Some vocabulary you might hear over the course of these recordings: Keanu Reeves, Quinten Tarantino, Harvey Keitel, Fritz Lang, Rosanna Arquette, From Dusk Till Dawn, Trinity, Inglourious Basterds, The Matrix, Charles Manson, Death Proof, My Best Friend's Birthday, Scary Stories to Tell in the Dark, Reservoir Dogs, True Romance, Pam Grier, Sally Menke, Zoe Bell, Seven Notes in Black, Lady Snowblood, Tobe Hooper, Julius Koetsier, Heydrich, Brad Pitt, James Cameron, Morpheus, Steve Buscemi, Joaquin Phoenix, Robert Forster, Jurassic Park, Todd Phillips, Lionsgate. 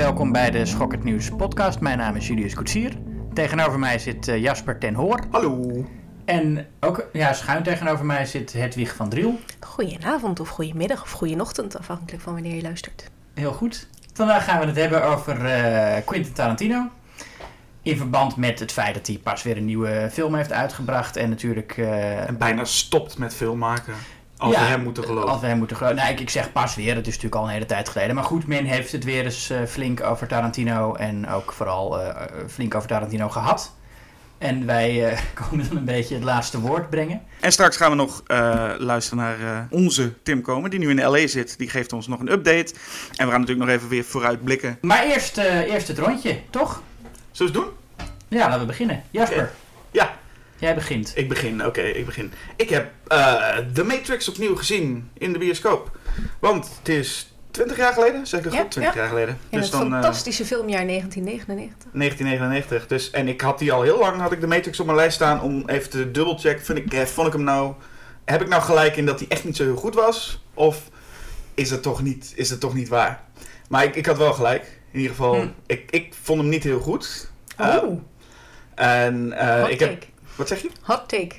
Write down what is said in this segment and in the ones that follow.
welkom bij de Schokkend Nieuws podcast. Mijn naam is Julius Koetsier. Tegenover mij zit Jasper ten Hoor. Hallo. En ook schuin tegenover mij zit Hedwig van Driel. Goedenavond of goedemiddag of goedenochtend, afhankelijk van wanneer je luistert. Heel goed. Vandaag gaan we het hebben over Quinten Tarantino. In verband met het feit dat hij pas weer een nieuwe film heeft uitgebracht. En natuurlijk... en bijna stopt met filmmaken. Als we hem moeten geloven. Als we hem moeten geloven. Nou, ik zeg pas weer. Het is natuurlijk al een hele tijd geleden. Maar goed, men heeft het weer eens flink over Tarantino. En ook vooral flink over Tarantino gehad. En wij komen dan een beetje het laatste woord brengen. En straks gaan we nog luisteren naar onze Tim Komen, die nu in L.A. zit. Die geeft ons nog een update. En we gaan natuurlijk nog even weer vooruitblikken. Maar eerst het rondje, toch? Zullen we het doen? Ja, laten we beginnen. Jasper. Okay. Ja. Jij begint. Ik begin, oké. Ik heb The Matrix opnieuw gezien in de bioscoop. Want het is 20 jaar geleden, zeg ik het goed? 20 jaar geleden. Ja, dus dan, fantastische filmjaar 1999. 1999, dus. En ik had die al heel lang, had ik The Matrix op mijn lijst staan om even te dubbelchecken. Vond ik hem nou... Heb ik nou gelijk in dat die echt niet zo heel goed was? Of is dat toch niet waar? Maar ik had wel gelijk. In ieder geval, ik vond hem niet heel goed. Wat zeg je? Hot take.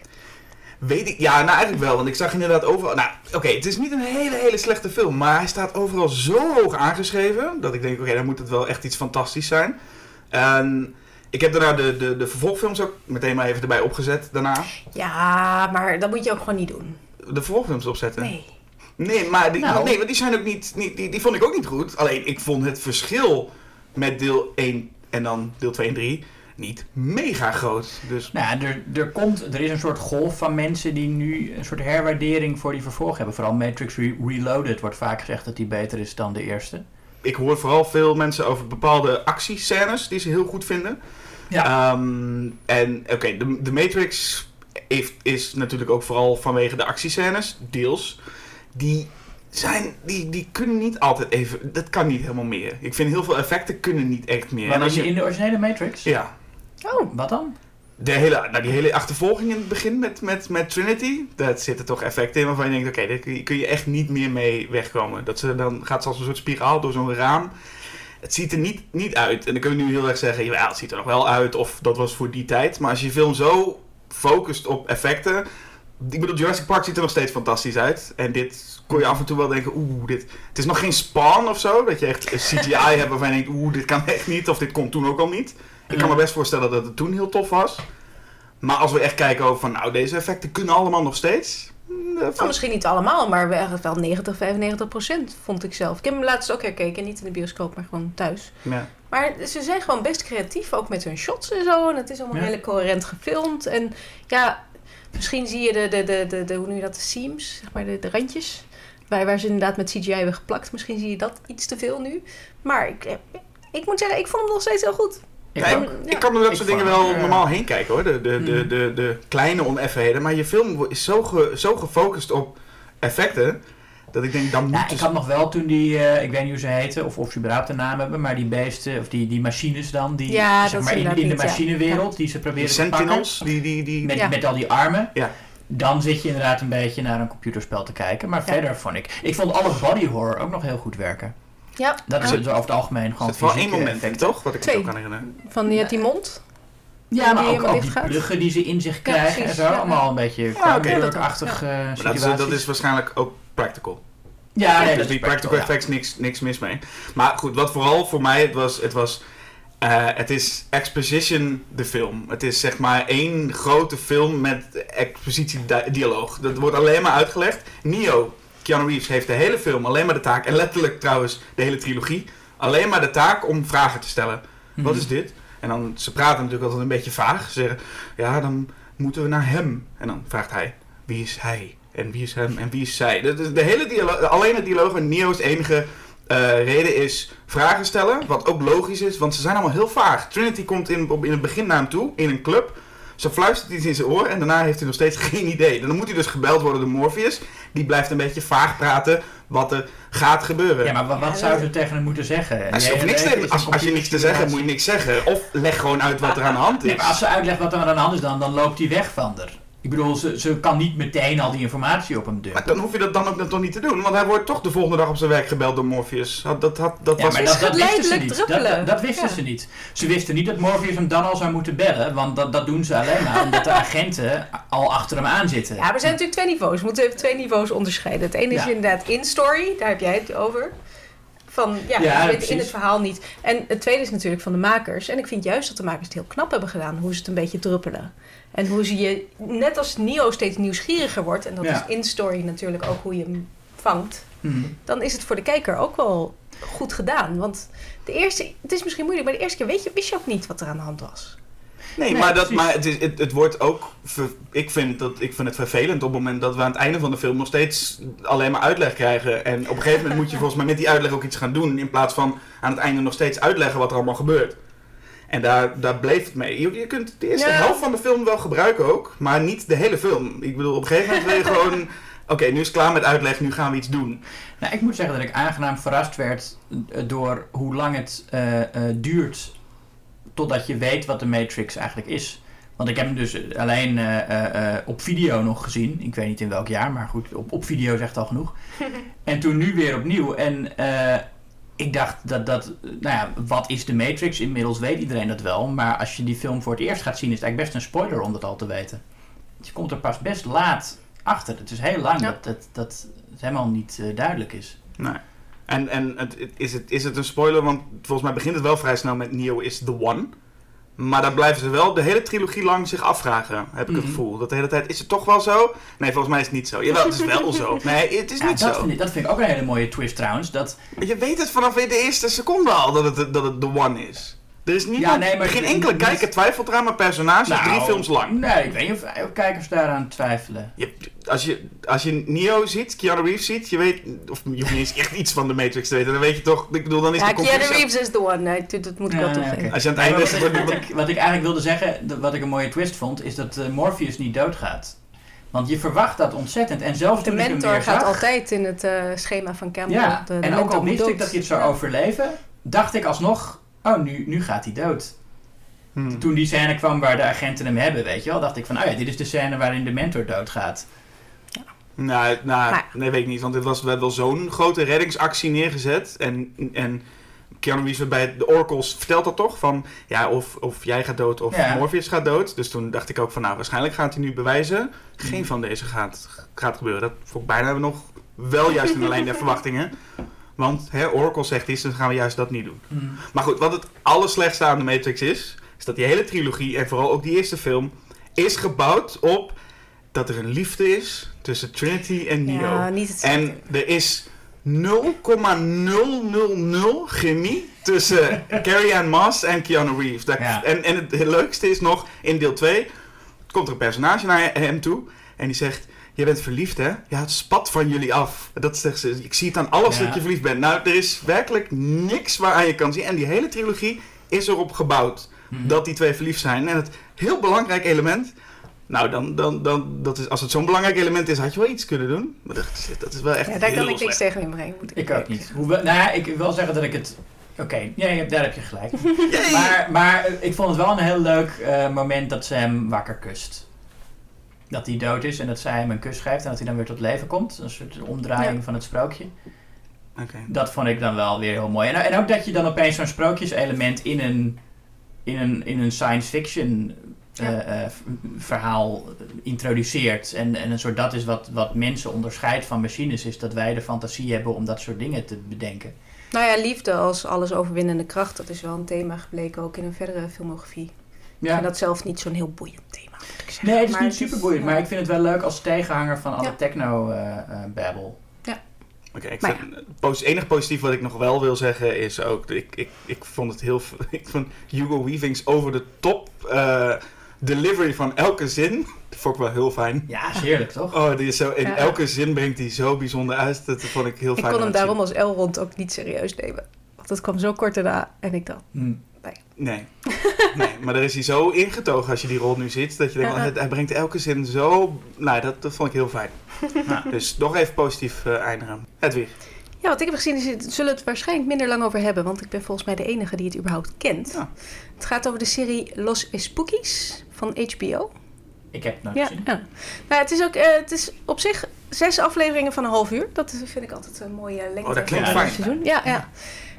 Weet ik, ja, nou eigenlijk wel, want ik zag inderdaad overal... Nou, oké, het is niet een hele, hele slechte film, maar hij staat overal zo hoog aangeschreven... dat ik denk, oké, dan moet het wel echt iets fantastisch zijn. En ik heb daarna de vervolgfilms ook meteen maar even erbij opgezet daarna. Ja, maar dat moet je ook gewoon niet doen. De vervolgfilms opzetten? Nee, maar die zijn ook niet die vond ik ook niet goed. Alleen, ik vond het verschil met deel 1 en dan deel 2 en 3... niet mega groot. Dus... Nou, er is een soort golf van mensen die nu een soort herwaardering voor die vervolg hebben. Vooral Matrix Reloaded wordt vaak gezegd dat die beter is dan de eerste. Ik hoor vooral veel mensen over bepaalde actiescènes die ze heel goed vinden. Ja. De Matrix is natuurlijk ook vooral vanwege de actiescènes, deels. Die kunnen niet altijd even... Dat kan niet helemaal meer. Ik vind heel veel effecten kunnen niet echt meer. Maar in de originele Matrix? Ja. Oh, wat dan? Die hele achtervolging in het begin met Trinity, daar zitten toch effecten in waarvan je denkt, daar kun je echt niet meer mee wegkomen. Dan gaat ze als een soort spiraal door zo'n raam. Het ziet er niet uit. En dan kun je nu heel erg zeggen, ja, het ziet er nog wel uit of dat was voor die tijd. Maar als je film zo focust op effecten... Ik bedoel, Jurassic Park ziet er nog steeds fantastisch uit. En dit kon je af en toe wel denken, het is nog geen Spawn of zo, dat je echt een CGI hebt waarvan je denkt, dit kan echt niet, of dit kon toen ook al niet. Ik kan me best voorstellen dat het toen heel tof was. Maar als we echt kijken over van, deze effecten kunnen allemaal nog steeds. Misschien niet allemaal, maar wel 90-95% vond ik zelf. Ik heb hem laatst ook herkeken, niet in de bioscoop, maar gewoon thuis. Ja. Maar ze zijn gewoon best creatief, ook met hun shots en zo. En het is allemaal heel coherent gefilmd. En ja... Misschien zie je de seams, zeg maar de randjes, waar ze inderdaad met CGI hebben geplakt. Misschien zie je dat iets te veel nu. Maar ik moet zeggen, ik vond hem nog steeds heel goed. Ik kan door dat soort dingen wel normaal heen kijken hoor. De kleine oneffenheden. Maar je film is zo gefocust op effecten, dat ik denk, dan moet ik had nog wel toen die, ik weet niet hoe ze heten, of ze überhaupt een naam hebben, maar die beesten, of die machines dan, die zeg maar in de machinewereld, die ze proberen te pakken. Sentinels, met al die armen. Ja. Dan zit je inderdaad een beetje naar een computerspel te kijken. Maar verder vond ik vond alle body horror ook nog heel goed werken. Ja. Dat is over het algemeen gewoon fysiek. Het was één moment, denk ik toch? Wat ik me ook kan herinneren. Van die mond. Ja, maar ook die pluggen die ze in zich krijgen. En zo, allemaal een beetje computerachtig situaties. Dat is waarschijnlijk ook practical. Ja, nee, dus die practical effects, niks mis mee. Maar goed, wat vooral voor mij het is exposition de film. Het is zeg maar één grote film met expositiedialoog. Dat wordt alleen maar uitgelegd. Neo, Keanu Reeves, heeft de hele film alleen maar de taak, en letterlijk trouwens de hele trilogie, alleen maar de taak om vragen te stellen. Mm-hmm. Wat is dit? En dan, ze praten natuurlijk altijd een beetje vaag. Ze zeggen, dan moeten we naar hem. En dan vraagt hij, wie is hij? En wie is hem en wie is zij? De hele dialoog, alleen het dialoog en Neo's enige reden is vragen stellen. Wat ook logisch is, want ze zijn allemaal heel vaag. Trinity komt in het begin naar hem toe, in een club. Ze fluistert iets in zijn oor en daarna heeft hij nog steeds geen idee. En dan moet hij dus gebeld worden door Morpheus. Die blijft een beetje vaag praten wat er gaat gebeuren. Ja, maar wat zou ze tegen hem moeten zeggen? Als je niks te zeggen moet je niks zeggen. Of leg gewoon uit wat er aan de hand is. Nee, maar als ze uitlegt wat er aan de hand is, dan loopt hij weg van er. Ik bedoel, ze kan niet meteen al die informatie op hem dumpen. Maar dan hoef je dat dan ook toch niet te doen. Want hij wordt toch de volgende dag op zijn werk gebeld door Morpheus. Dat wisten ze niet. Ze wisten niet dat Morpheus hem dan al zou moeten bellen. Want dat doen ze alleen maar omdat de agenten al achter hem aan zitten. Ja, maar er zijn natuurlijk twee niveaus. We moeten even twee niveaus onderscheiden. Het ene is inderdaad in-story. Daar heb jij het over. Van, ja, je weet in het verhaal niet. En het tweede is natuurlijk van de makers. En ik vind juist dat de makers het heel knap hebben gedaan. Hoe ze het een beetje druppelen. En hoe ze je, net als Neo, steeds nieuwsgieriger wordt. En dat is in story natuurlijk ook hoe je hem vangt. Mm-hmm. Dan is het voor de kijker ook wel goed gedaan. Want de eerste, het is misschien moeilijk, maar de eerste keer wist je ook niet wat er aan de hand was. Nee, maar het wordt ook... Ik vind het vervelend op het moment dat we aan het einde van de film nog steeds alleen maar uitleg krijgen. En op een gegeven moment moet je volgens mij met die uitleg ook iets gaan doen. In plaats van aan het einde nog steeds uitleggen wat er allemaal gebeurt. En daar bleef het mee. Je kunt de eerste helft van de film wel gebruiken ook. Maar niet de hele film. Ik bedoel, op een gegeven moment wil je gewoon... Oké, nu is het klaar met uitleg. Nu gaan we iets doen. Nou, ik moet zeggen dat ik aangenaam verrast werd door hoe lang het duurt... totdat je weet wat de Matrix eigenlijk is. Want ik heb hem dus alleen op video nog gezien. Ik weet niet in welk jaar, maar goed, op video zegt al genoeg. En toen nu weer opnieuw. En ik dacht wat is de Matrix? Inmiddels weet iedereen dat wel. Maar als je die film voor het eerst gaat zien, is het eigenlijk best een spoiler om dat al te weten. Je komt er pas best laat achter. Het is heel lang dat het helemaal niet duidelijk is. Nee. En is het een spoiler? Want volgens mij begint het wel vrij snel met Neo is the one. Maar daar blijven ze wel de hele trilogie lang zich afvragen, heb ik het gevoel. Dat de hele tijd, is het toch wel zo? Nee, volgens mij is het niet zo. Jawel, het is wel zo. Nee, het is niet zo. Dat vind ik ook een hele mooie twist trouwens. Je weet het vanaf de eerste seconde al dat het the one is. Er is geen enkele kijker twijfelt eraan, maar personage is 3 films lang. Nee, ik weet niet of kijkers daaraan twijfelen. Als je Neo ziet, Keanu Reeves ziet, je weet... Of je hoeft niet eens echt iets van de Matrix te weten. Dan weet je toch... Ik bedoel, dan is de conclusie... Keanu Reeves is the one. Nee, dat moet ik wel toegeven. Als je aan het einde... Wat ik eigenlijk wilde zeggen, wat ik een mooie twist vond... is dat Morpheus niet doodgaat. Want je verwacht dat ontzettend. En zelfs de mentor gaat altijd in het schema van Campbell. Ja, en ook al wist ik dat hij het zou overleven... dacht ik alsnog... Oh, nu gaat hij dood. Toen die scène kwam waar de agenten hem hebben, weet je wel, dacht ik van, dit is de scène waarin de mentor doodgaat. Ja. Nee, weet ik niet, want dit was wel zo'n grote reddingsactie neergezet. En Keanu Reeves bij de Oracles vertelt dat toch, van, of jij gaat dood of Morpheus gaat dood. Dus toen dacht ik ook van, waarschijnlijk gaat hij nu bewijzen. Geen van deze gaat gebeuren. Dat vond ik bijna nog wel juist in de lijn der verwachtingen. Want Oracle zegt iets, dan gaan we juist dat niet doen. Maar goed, wat het allerslechtste aan de Matrix is... is dat die hele trilogie, en vooral ook die eerste film... is gebouwd op dat er een liefde is tussen Trinity en Neo. Ja, niet hetzelfde. En er is 0,000 chemie tussen Carrie Ann Moss en Keanu Reeves. En het leukste is nog, in deel 2... komt er een personage naar hem toe en die zegt... Je bent verliefd, hè? Ja, het spat van jullie af. Dat zegt ze. Ik zie het aan alles dat je verliefd bent. Nou, er is werkelijk niks waaraan je kan zien. En die hele trilogie is erop gebouwd dat die twee verliefd zijn. En het heel belangrijk element... Nou, dan dat is, als het zo'n belangrijk element is, had je wel iets kunnen doen. Maar dat is wel echt heel slecht. Ja, daar kan ik niks tegen inbrengen. Ik ook niet. Ik wil zeggen dat ik het... Oké, nee, daar heb je gelijk. maar ik vond het wel een heel leuk moment dat ze hem wakker kust. Dat hij dood is en dat zij hem een kus geeft en dat hij dan weer tot leven komt. Een soort omdraaiing van het sprookje. Okay. Dat vond ik dan wel weer heel mooi. En ook dat je dan opeens zo'n sprookjeselement in een science fiction verhaal introduceert. En een soort, dat is wat mensen onderscheidt van machines, is dat wij de fantasie hebben om dat soort dingen te bedenken. Nou ja, liefde als alles overwinnende kracht, dat is wel een thema gebleken ook in een verdere filmografie. Ja. En dat zelf niet zo'n heel boeiend thema, moet ik zeggen. Nee, het is niet super boeiend, maar ik vind het wel leuk als tegenhanger van alle techno-babbel. Ja. Oké, het enige positief wat ik nog wel wil zeggen is ook... Ik vond het heel... Ik vond Hugo Weaving's over de top delivery van elke zin... Dat vond ik wel heel fijn. Ja, is heerlijk, toch? Oh, die is zo, in elke zin brengt hij zo bijzonder uit. Dat vond ik heel fijn. Ik kon hem daarom als Elrond ook niet serieus nemen. Want dat kwam zo kort daarna en ik dacht... Nee, maar daar is hij zo ingetogen als je die rol nu ziet. Dat je denkt, hij brengt elke zin zo... Nou, dat vond ik heel fijn. Dus nog even positief eindigen. Hedwig. Ja, wat ik heb gezien is, zullen we het waarschijnlijk minder lang over hebben. Want ik ben volgens mij de enige die het überhaupt kent. Ja. Het gaat over de serie Los Espookies van HBO. Ik heb het nou gezien. Ja. Nou, het is ook, het is op zich 6 afleveringen van een half uur. Dat vind ik altijd een mooie lengte. Oh, dat klinkt fijn. Ja.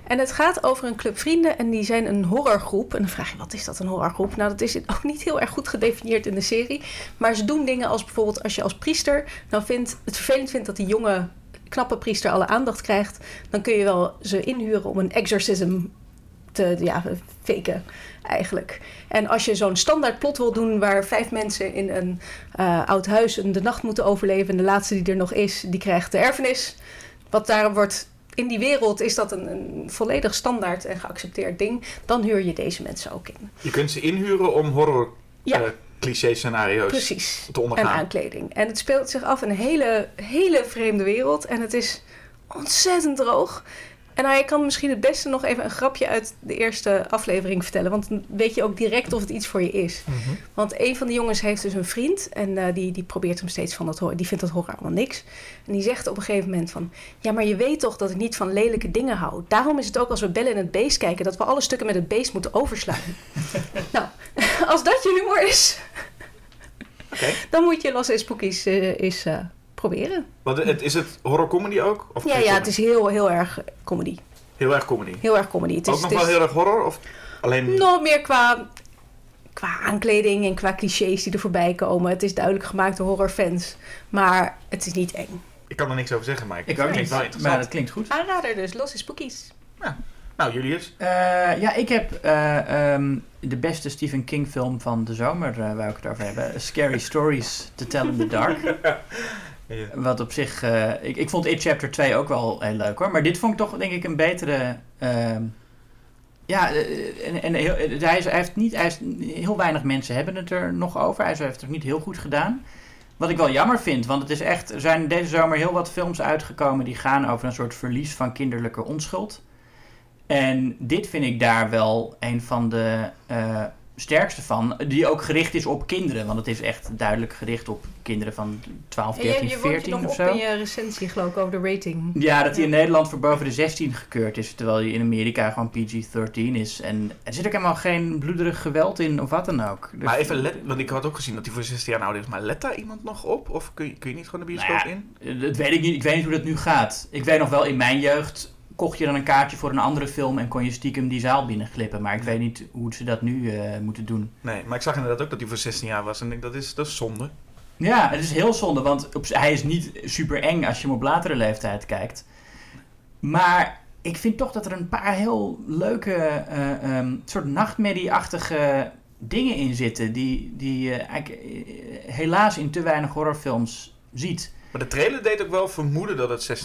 En het gaat over een club vrienden en die zijn een horrorgroep. En dan vraag je, wat is dat, een horrorgroep? Nou, dat is ook niet heel erg goed gedefinieerd in de serie. Maar ze doen dingen als bijvoorbeeld als je als priester dan het vervelend vindt dat die jonge, knappe priester alle aandacht krijgt. Dan kun je wel ze inhuren om een exorcism te faken eigenlijk. En als je zo'n standaard plot wil doen waar 5 mensen in een oud huis de nacht moeten overleven en de laatste die er nog is, die krijgt de erfenis. Wat daar wordt... In die wereld is dat een volledig standaard en geaccepteerd ding. Dan huur je deze mensen ook in. Je kunt ze inhuren om horror cliché-scenario's te ondergaan. En aankleding. En het speelt zich af in een hele, hele vreemde wereld. En het is ontzettend droog. En nou, ik kan misschien het beste nog even een grapje uit de eerste aflevering vertellen. Want dan weet je ook direct of het iets voor je is. Mm-hmm. Want een van de jongens heeft dus een vriend. En die probeert hem steeds van dat horror. Die vindt dat horror allemaal niks. En die zegt op een gegeven moment van... Ja, maar je weet toch dat ik niet van lelijke dingen hou. Daarom is het ook als we Bellen in het Beest kijken... dat we alle stukken met het beest moeten oversluiten. Nou, als dat je humor is... Okay. Dan moet je Los Espookies proberen. Want is het horrorcomedy ook? Of ja, het is heel, heel erg comedy. Heel erg comedy? Heel erg comedy. Het is, ook nog wel heel erg horror? Of alleen... Nog meer qua aankleding en qua clichés die er voorbij komen. Het is duidelijk gemaakt door horrorfans. Maar het is niet eng. Ik kan er niks over zeggen, maar ik vind het wel interessant. Maar dat klinkt goed. Aanrader dus, Los Espookies. Ja. Nou, Julius? Ik heb de beste Stephen King film van de zomer, waar ik het over heb. Scary Stories to Tell in the Dark. Ja. Wat op zich... ik vond It Chapter 2 ook wel heel leuk hoor. Maar dit vond ik toch denk ik een betere... heel weinig mensen hebben het er nog over. Hij heeft het niet heel goed gedaan. Wat ik wel jammer vind. Want het is echt... Er zijn deze zomer heel wat films uitgekomen... die gaan over een soort verlies van kinderlijke onschuld. En dit vind ik daar wel een van de... sterkste van, die ook gericht is op kinderen. Want het is echt duidelijk gericht op kinderen van 12, 13, 14 of zo. Je nog op in je recensie geloof ik over de rating. Ja, dat die in Nederland voor boven de 16 gekeurd is. Terwijl die in Amerika gewoon PG-13 is. En er zit ook helemaal geen bloederig geweld in of wat dan ook. Dus maar even want ik had ook gezien dat die voor 16 jaar oud is. Maar let daar iemand nog op? Of kun je niet gewoon de bioscoop in? Dat weet ik niet. Ik weet niet hoe dat nu gaat. Ik weet nog wel, in mijn jeugd kocht je dan een kaartje voor een andere film en kon je stiekem die zaal binnenglippen. Maar ik weet niet hoe ze dat nu moeten doen. Nee, maar ik zag inderdaad ook dat hij voor 16 jaar was. En ik denk, dat is zonde. Ja, het is heel zonde, want hij is niet super eng als je hem op latere leeftijd kijkt. Maar ik vind toch dat er een paar heel leuke, soort nachtmerrie-achtige dingen in zitten. Die helaas in te weinig horrorfilms ziet. Maar de trailer deed ook wel vermoeden dat het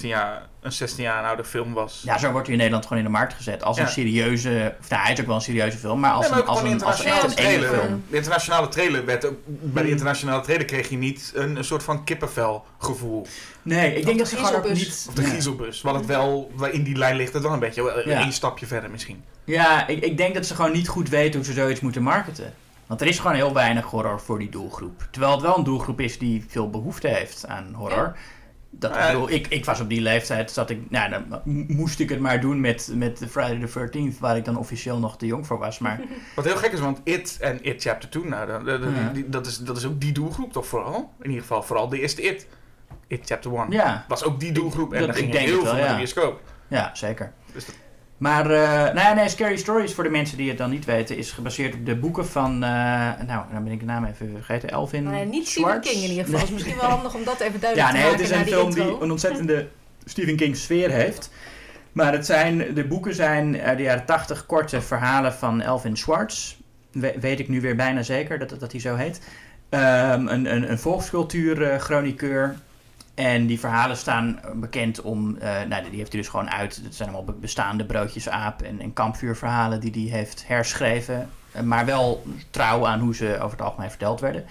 een 16 jaar oude film was. Ja, zo wordt hij in Nederland gewoon in de markt gezet. Als een serieuze... Hij is ook wel een serieuze film, maar als echt een enge film. De internationale trailer bij de internationale trailer kreeg je niet een soort van kippenvel gevoel. Nee, ik denk dat ze gewoon niet... Of de Giezelbus, wat het wel in die lijn ligt. Het wel een beetje één stapje verder misschien. Ja, ik denk dat ze gewoon niet goed weten hoe ze zoiets moeten marketen. Want er is gewoon heel weinig horror voor die doelgroep. Terwijl het wel een doelgroep is die veel behoefte heeft aan horror. Dat, ik was op die leeftijd, dan moest ik het maar doen met Friday the 13th, waar ik dan officieel nog te jong voor was. Maar... Wat heel gek is, want It en It Chapter 2, dat is ook die doelgroep toch vooral? In ieder geval vooral de eerste It. It Chapter 1 was ook die doelgroep en daar ging heel veel naar de bioscoop. Ja, zeker. Dus maar, Scary Stories, voor de mensen die het dan niet weten, is gebaseerd op de boeken van, dan ben ik de naam even vergeten, Alvin Schwartz. Niet Stephen King in ieder geval, is misschien wel handig om dat even duidelijk te maken. Het is een film die een ontzettende Stephen King sfeer heeft. Maar de boeken zijn uit de jaren 80 korte verhalen van Alvin Schwartz. Weet ik nu weer bijna zeker dat hij zo heet. Een volkscultuurchroniqueur. En die verhalen staan bekend om... die heeft hij dus gewoon uit. Dat zijn allemaal bestaande broodjesaap en kampvuurverhalen die hij heeft herschreven. Maar wel trouw aan hoe ze over het algemeen verteld werden.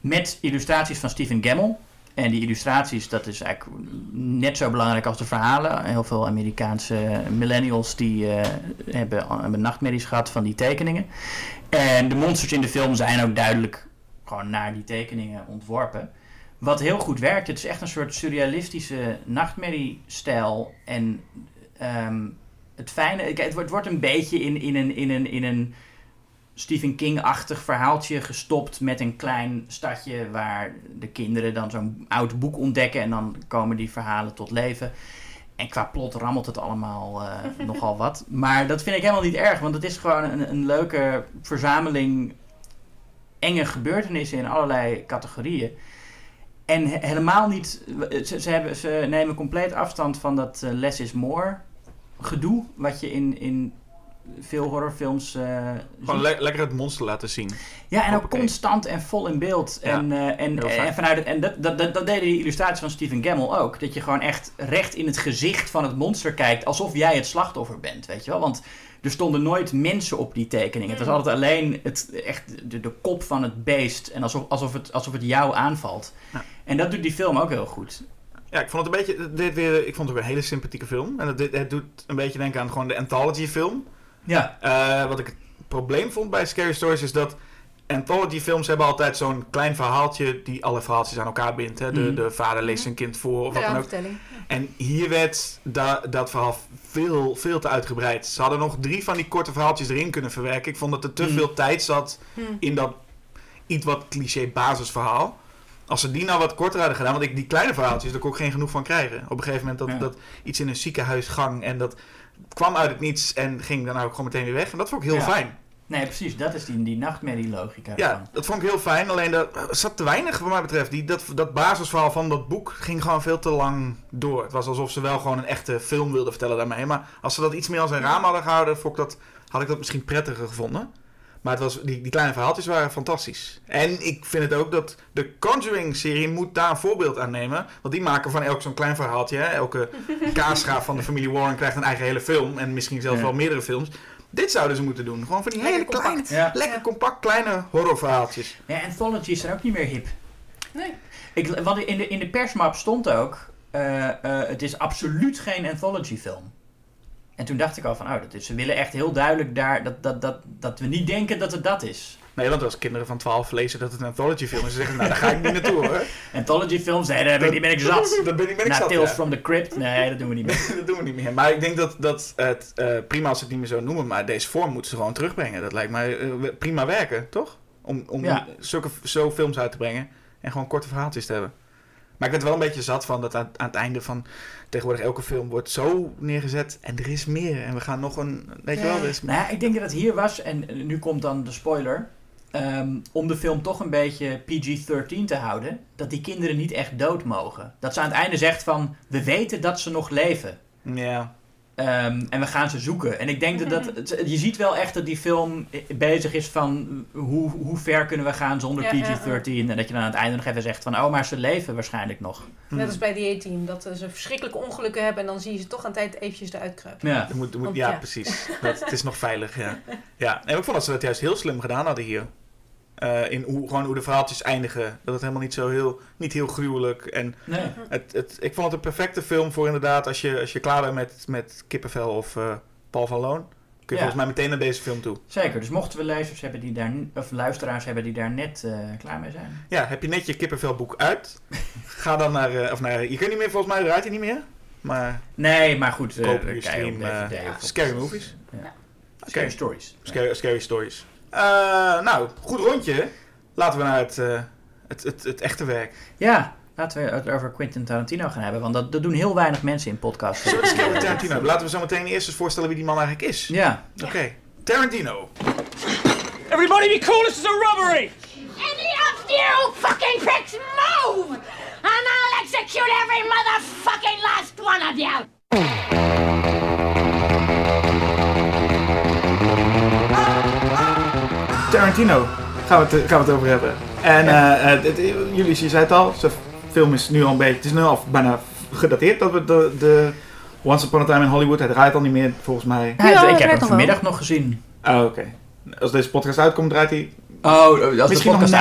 Met illustraties van Stephen Gemmell. En die illustraties, dat is eigenlijk net zo belangrijk als de verhalen. Heel veel Amerikaanse millennials die hebben nachtmerries gehad van die tekeningen. En de monsters in de film zijn ook duidelijk gewoon naar die tekeningen ontworpen. Wat heel goed werkt. Het is echt een soort surrealistische nachtmerriestijl. En het fijne... Het wordt een beetje in een Stephen King-achtig verhaaltje gestopt met een klein stadje waar de kinderen dan zo'n oud boek ontdekken en dan komen die verhalen tot leven. En qua plot rammelt het allemaal nogal wat. Maar dat vind ik helemaal niet erg, want het is gewoon een leuke verzameling enge gebeurtenissen in allerlei categorieën. En helemaal niet... Ze nemen compleet afstand van dat less is more gedoe, wat je in veel horrorfilms gewoon lekker het monster laten zien. Ja, en ook constant en vol in beeld. Ja, en vanuit het, en dat deden die illustraties van Stephen Gemmell ook. Dat je gewoon echt recht in het gezicht van het monster kijkt, alsof jij het slachtoffer bent, weet je wel. Want er stonden nooit mensen op die tekeningen. Het was altijd alleen echt de kop van het beest. En alsof het jou aanvalt. Ja. En dat doet die film ook heel goed. Ja, ik vond het weer een hele sympathieke film. En het doet een beetje denken aan gewoon de anthology film. Ja. Wat ik het probleem vond bij Scary Stories is dat anthology films hebben altijd zo'n klein verhaaltje die alle verhaaltjes aan elkaar bindt. Hè? De vader leest zijn kind voor of wat dan ook. En hier werd dat verhaal veel te uitgebreid. Ze hadden nog 3 van die korte verhaaltjes erin kunnen verwerken. Ik vond dat er te veel tijd zat in dat iets wat cliché basisverhaal. Als ze die nou wat korter hadden gedaan, want die kleine verhaaltjes, daar kon ik geen genoeg van krijgen. Op een gegeven moment dat iets in een ziekenhuisgang en dat kwam uit het niets en ging dan ook gewoon meteen weer weg. En dat vond ik heel fijn. Nee, precies. Dat is die nachtmerrie-logica. Ja, ervan. Dat vond ik heel fijn. Alleen er zat te weinig, wat mij betreft. Dat basisverhaal van dat boek ging gewoon veel te lang door. Het was alsof ze wel gewoon een echte film wilden vertellen daarmee. Maar als ze dat iets meer als een raam hadden gehouden, had ik dat misschien prettiger gevonden. Maar het was, die kleine verhaaltjes waren fantastisch. En ik vind het ook dat de Conjuring-serie moet daar een voorbeeld aan nemen. Want die maken van elk zo'n klein verhaaltje. Hè? Elke kaasschaaf van de familie Warren krijgt een eigen hele film. En misschien zelfs wel meerdere films. Dit zouden ze moeten doen. Gewoon van die hele kleine, lekker compact kleine horrorverhaaltjes. Ja, anthologies zijn ook niet meer hip. Nee. Want in de persmap stond ook, het is absoluut geen anthology film. En toen dacht ik al van, ze willen echt heel duidelijk daar, dat we niet denken dat het dat is. Nee, want als kinderen van 12 lezen dat het een anthology film is, ze zeggen, daar ga ik niet naartoe hoor. Anthology films, nee, ben ik zat. Dat ben ik zat, Tales from the Crypt, nee, dat doen we niet meer. Dat doen we niet meer. Maar ik denk dat het, prima als ze het niet meer zo noemen, maar deze vorm moeten ze gewoon terugbrengen. Dat lijkt mij prima werken, toch? Om zo films uit te brengen en gewoon korte verhaaltjes te hebben. Maar ik werd wel een beetje zat van dat aan het einde van tegenwoordig elke film wordt zo neergezet en er is meer. En we gaan nog een, weet je wel. Er is meer. Nou, ik denk dat het hier was, en nu komt dan de spoiler, om de film toch een beetje PG-13 te houden, dat die kinderen niet echt dood mogen. Dat ze aan het einde zegt van, we weten dat ze nog leven. Ja. En we gaan ze zoeken. En ik denk dat je ziet wel echt dat die film bezig is van hoe ver kunnen we gaan zonder PG-13. Ja. En dat je dan aan het einde nog even zegt van, maar ze leven waarschijnlijk nog. Net als bij The A-Team, dat ze verschrikkelijke ongelukken hebben en dan zie je ze toch aan het eind eventjes eruit kruipen. Ja, precies. Het is nog veilig, ja. En ik vond dat ze dat juist heel slim gedaan hadden hier. In hoe de verhaaltjes eindigen. Dat het helemaal niet heel gruwelijk. En ik vond het een perfecte film voor inderdaad, als je klaar bent met Kippenvel of Paul van Loon, kun je volgens mij meteen naar deze film toe. Zeker, dus mochten we luisteraars hebben die daar net klaar mee zijn. Ja, heb je net je Kippenvelboek uit, ga dan naar je kunt niet meer, volgens mij draait hij niet meer. Maar nee, maar goed. Koop je stream, Scary Movies. Ja. Ja. Scary Stories. Scary Stories. Goed rondje. Laten we naar het echte werk. Ja, laten we het over Quinten Tarantino gaan hebben. Want dat doen heel weinig mensen in podcasts. Quentin Tarantino. Laten we zo meteen eerst eens voorstellen wie die man eigenlijk is. Ja. Oké. Tarantino. Everybody be cool, this is a robbery! Any of you fucking pricks move! And I'll execute every motherfucking last one of you! Tarantino gaan we het over hebben. En jullie, je zei het al, de film is nu al een beetje, het is nu al bijna gedateerd dat we de Once Upon a Time in Hollywood, hij draait al niet meer volgens mij. Ja, ik heb hem vanmiddag nog gezien. Oh, oké. Als deze podcast uitkomt draait hij... Oh, als misschien de podcast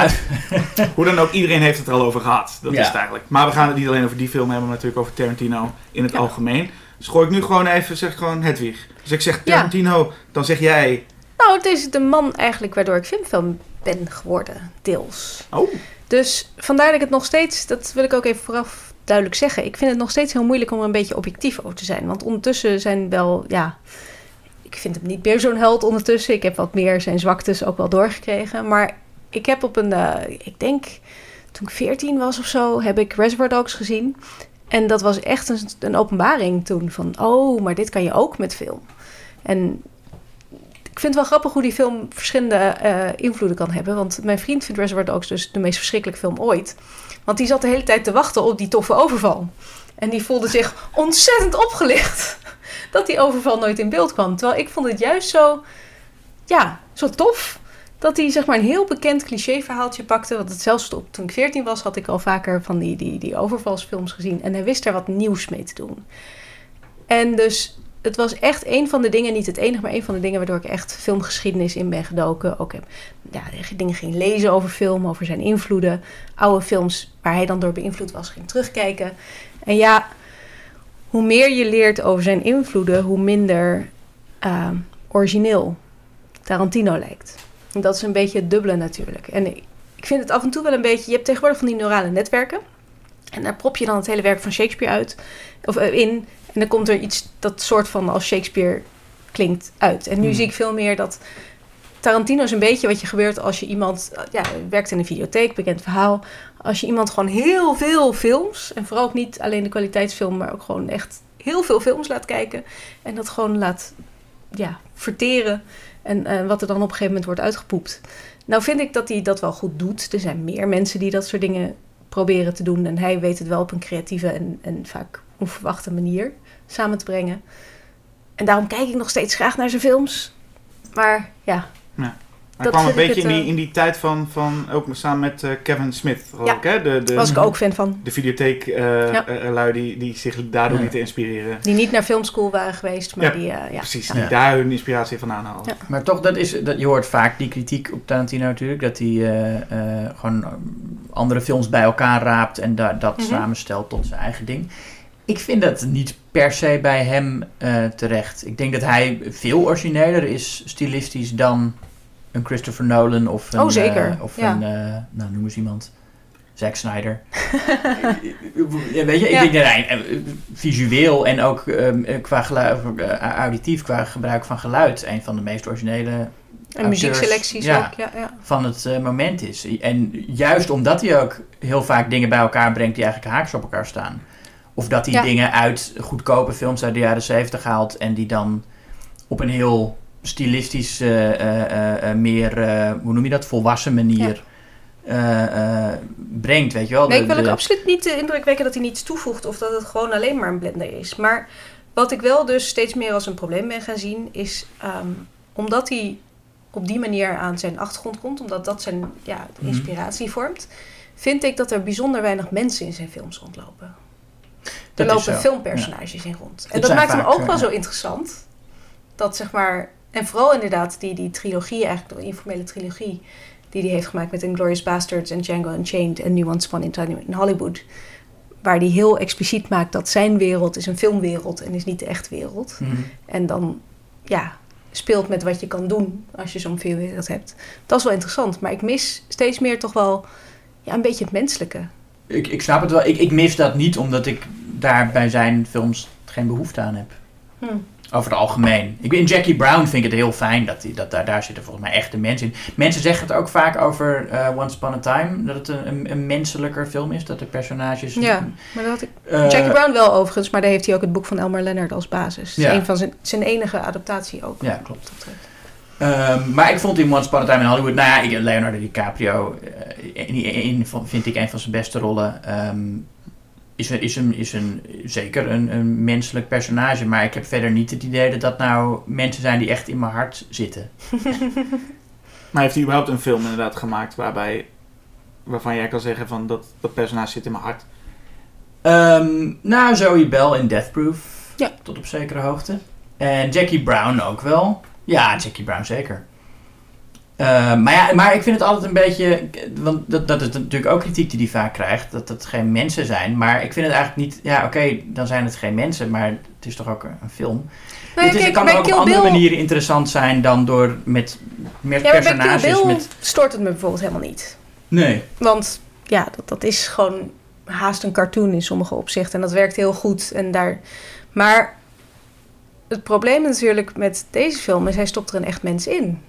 uit. Hoe dan ook, iedereen heeft het er al over gehad. Dat is het eigenlijk. Maar we gaan het niet alleen over die film hebben, maar natuurlijk over Tarantino in het algemeen. Dus gooi ik nu gewoon even, zeg gewoon Hedwig. Dus ik zeg Tarantino, dan zeg jij... Nou, het is de man eigenlijk waardoor ik filmfan ben geworden, deels. Oh. Dus vandaar dat ik het nog steeds, dat wil ik ook even vooraf duidelijk zeggen, ik vind het nog steeds heel moeilijk om er een beetje objectief over te zijn. Want ondertussen zijn wel, Ik vind hem niet meer zo'n held ondertussen. Ik heb wat meer zijn zwaktes ook wel doorgekregen. Maar ik heb op een... ik denk toen ik 14 was of zo... heb ik Reservoir Dogs gezien. En dat was echt een openbaring toen. Van, oh, maar dit kan je ook met film. En ik vind het wel grappig hoe die film verschillende invloeden kan hebben. Want mijn vriend vindt Reservoir Dogs dus de meest verschrikkelijke film ooit. Want die zat de hele tijd te wachten op die toffe overval. En die voelde zich ontzettend opgelicht... dat die overval nooit in beeld kwam. Terwijl ik vond het juist zo... ja, zo tof... dat hij zeg maar een heel bekend cliché-verhaaltje pakte. Want het zelfs toen ik 14 was... had ik al vaker van die overvalsfilms gezien. En hij wist daar wat nieuws mee te doen. En dus... het was echt een van de dingen, niet het enige... maar een van de dingen waardoor ik echt filmgeschiedenis in ben gedoken. Ook heb dingen ging lezen over film, over zijn invloeden. Oude films waar hij dan door beïnvloed was... ging terugkijken. En ja... hoe meer je leert over zijn invloeden, hoe minder origineel Tarantino lijkt. En dat is een beetje het dubbele natuurlijk. En ik vind het af en toe wel een beetje... je hebt tegenwoordig van die neurale netwerken. En daar prop je dan het hele werk van Shakespeare in. En dan komt er iets dat soort van als Shakespeare klinkt uit. En nu zie ik veel meer dat... Tarantino is een beetje wat je gebeurt als je iemand... ja, werkt in een videotheek, bekend verhaal. Als je iemand gewoon heel veel films... en vooral ook niet alleen de kwaliteitsfilm... maar ook gewoon echt heel veel films laat kijken... en dat gewoon laat verteren... en wat er dan op een gegeven moment wordt uitgepoept. Nou vind ik dat hij dat wel goed doet. Er zijn meer mensen die dat soort dingen proberen te doen... en hij weet het wel op een creatieve en vaak onverwachte manier samen te brengen. En daarom kijk ik nog steeds graag naar zijn films. Maar ja... ja. Hij kwam een beetje in die tijd van ook samen met Kevin Smith. Ja, daar was ik ook fan van. De videotheek lui die zich daardoor lieten inspireren. Die niet naar filmschool waren geweest, maar precies, die daar hun inspiratie van aanhalen. Ja. Maar toch, je hoort vaak die kritiek op Tarantino natuurlijk, dat hij gewoon andere films bij elkaar raapt en dat samenstelt tot zijn eigen ding. Ik vind dat niet per se bij hem terecht. Ik denk dat hij veel origineler is stilistisch dan een Christopher Nolan of een... oh, zeker. Nou, noem eens iemand. Zack Snyder. Weet je, ik denk dat hij visueel en ook qua geluid, auditief, qua gebruik van geluid, een van de meest originele... en muziekselecties ook, van het moment is. En juist omdat hij ook heel vaak dingen bij elkaar brengt die eigenlijk haaks op elkaar staan. Of dat hij dingen uit goedkope films uit de jaren 70 haalt... en die dan op een heel stilistisch, meer, hoe noem je dat, volwassen manier brengt, weet je wel. Nee, ik wil ook absoluut niet de indruk wekken dat hij niets toevoegt... of dat het gewoon alleen maar een blender is. Maar wat ik wel dus steeds meer als een probleem ben gaan zien... is omdat hij op die manier aan zijn achtergrond komt... omdat dat zijn inspiratie vormt... vind ik dat er bijzonder weinig mensen in zijn films rondlopen... Er lopen filmpersonages in rond. En dat maakt hem ook wel zo interessant. Dat zeg maar... en vooral inderdaad die trilogie, eigenlijk de informele trilogie... die hij heeft gemaakt met Inglourious Basterds en Django Unchained... en nu Once Upon a Time in Hollywood. Waar hij heel expliciet maakt dat zijn wereld is een filmwereld... en is niet de echte wereld. Mm-hmm. En dan speelt met wat je kan doen als je zo'n filmwereld hebt. Dat is wel interessant. Maar ik mis steeds meer toch wel een beetje het menselijke... Ik snap het wel. Ik mis dat niet, omdat ik daar bij zijn films geen behoefte aan heb. Over het algemeen. In Jackie Brown vind ik het heel fijn daar zitten volgens mij echte mensen in. Mensen zeggen het ook vaak over Once Upon a Time, dat het een menselijker film is, dat de personages... Ja, maar dat had ik... Jackie Brown wel overigens, maar daar heeft hij ook het boek van Elmer Leonard als basis. Dat is een van zijn enige adaptatie ook. Ja, klopt. Maar ik vond in Once Upon a Time in Hollywood... nou ja, Leonardo DiCaprio... vind ik een van zijn beste rollen... is zeker een menselijk personage... maar ik heb verder niet het idee dat dat nou... mensen zijn die echt in mijn hart zitten. Maar heeft hij überhaupt een film inderdaad gemaakt... waarvan jij kan zeggen van... dat personage zit in mijn hart? Nou, Zoe Bell in Death Proof... Ja. Tot op zekere hoogte. En Jackie Brown ook wel... Ja, Jackie Brown zeker. Maar ik vind het altijd een beetje... want dat is natuurlijk ook kritiek die hij vaak krijgt... dat dat geen mensen zijn. Maar ik vind het eigenlijk niet... ja, oké, dan zijn het geen mensen... maar het is toch ook een film. Nou, het kan ook op andere manieren interessant zijn... dan door met personages... bij Kill Bill stoort het me bijvoorbeeld helemaal niet. Nee. Want ja, dat is gewoon haast een cartoon in sommige opzichten. En dat werkt heel goed. En daar... Maar... Het probleem natuurlijk met deze film is, hij stopt er een echt mens in.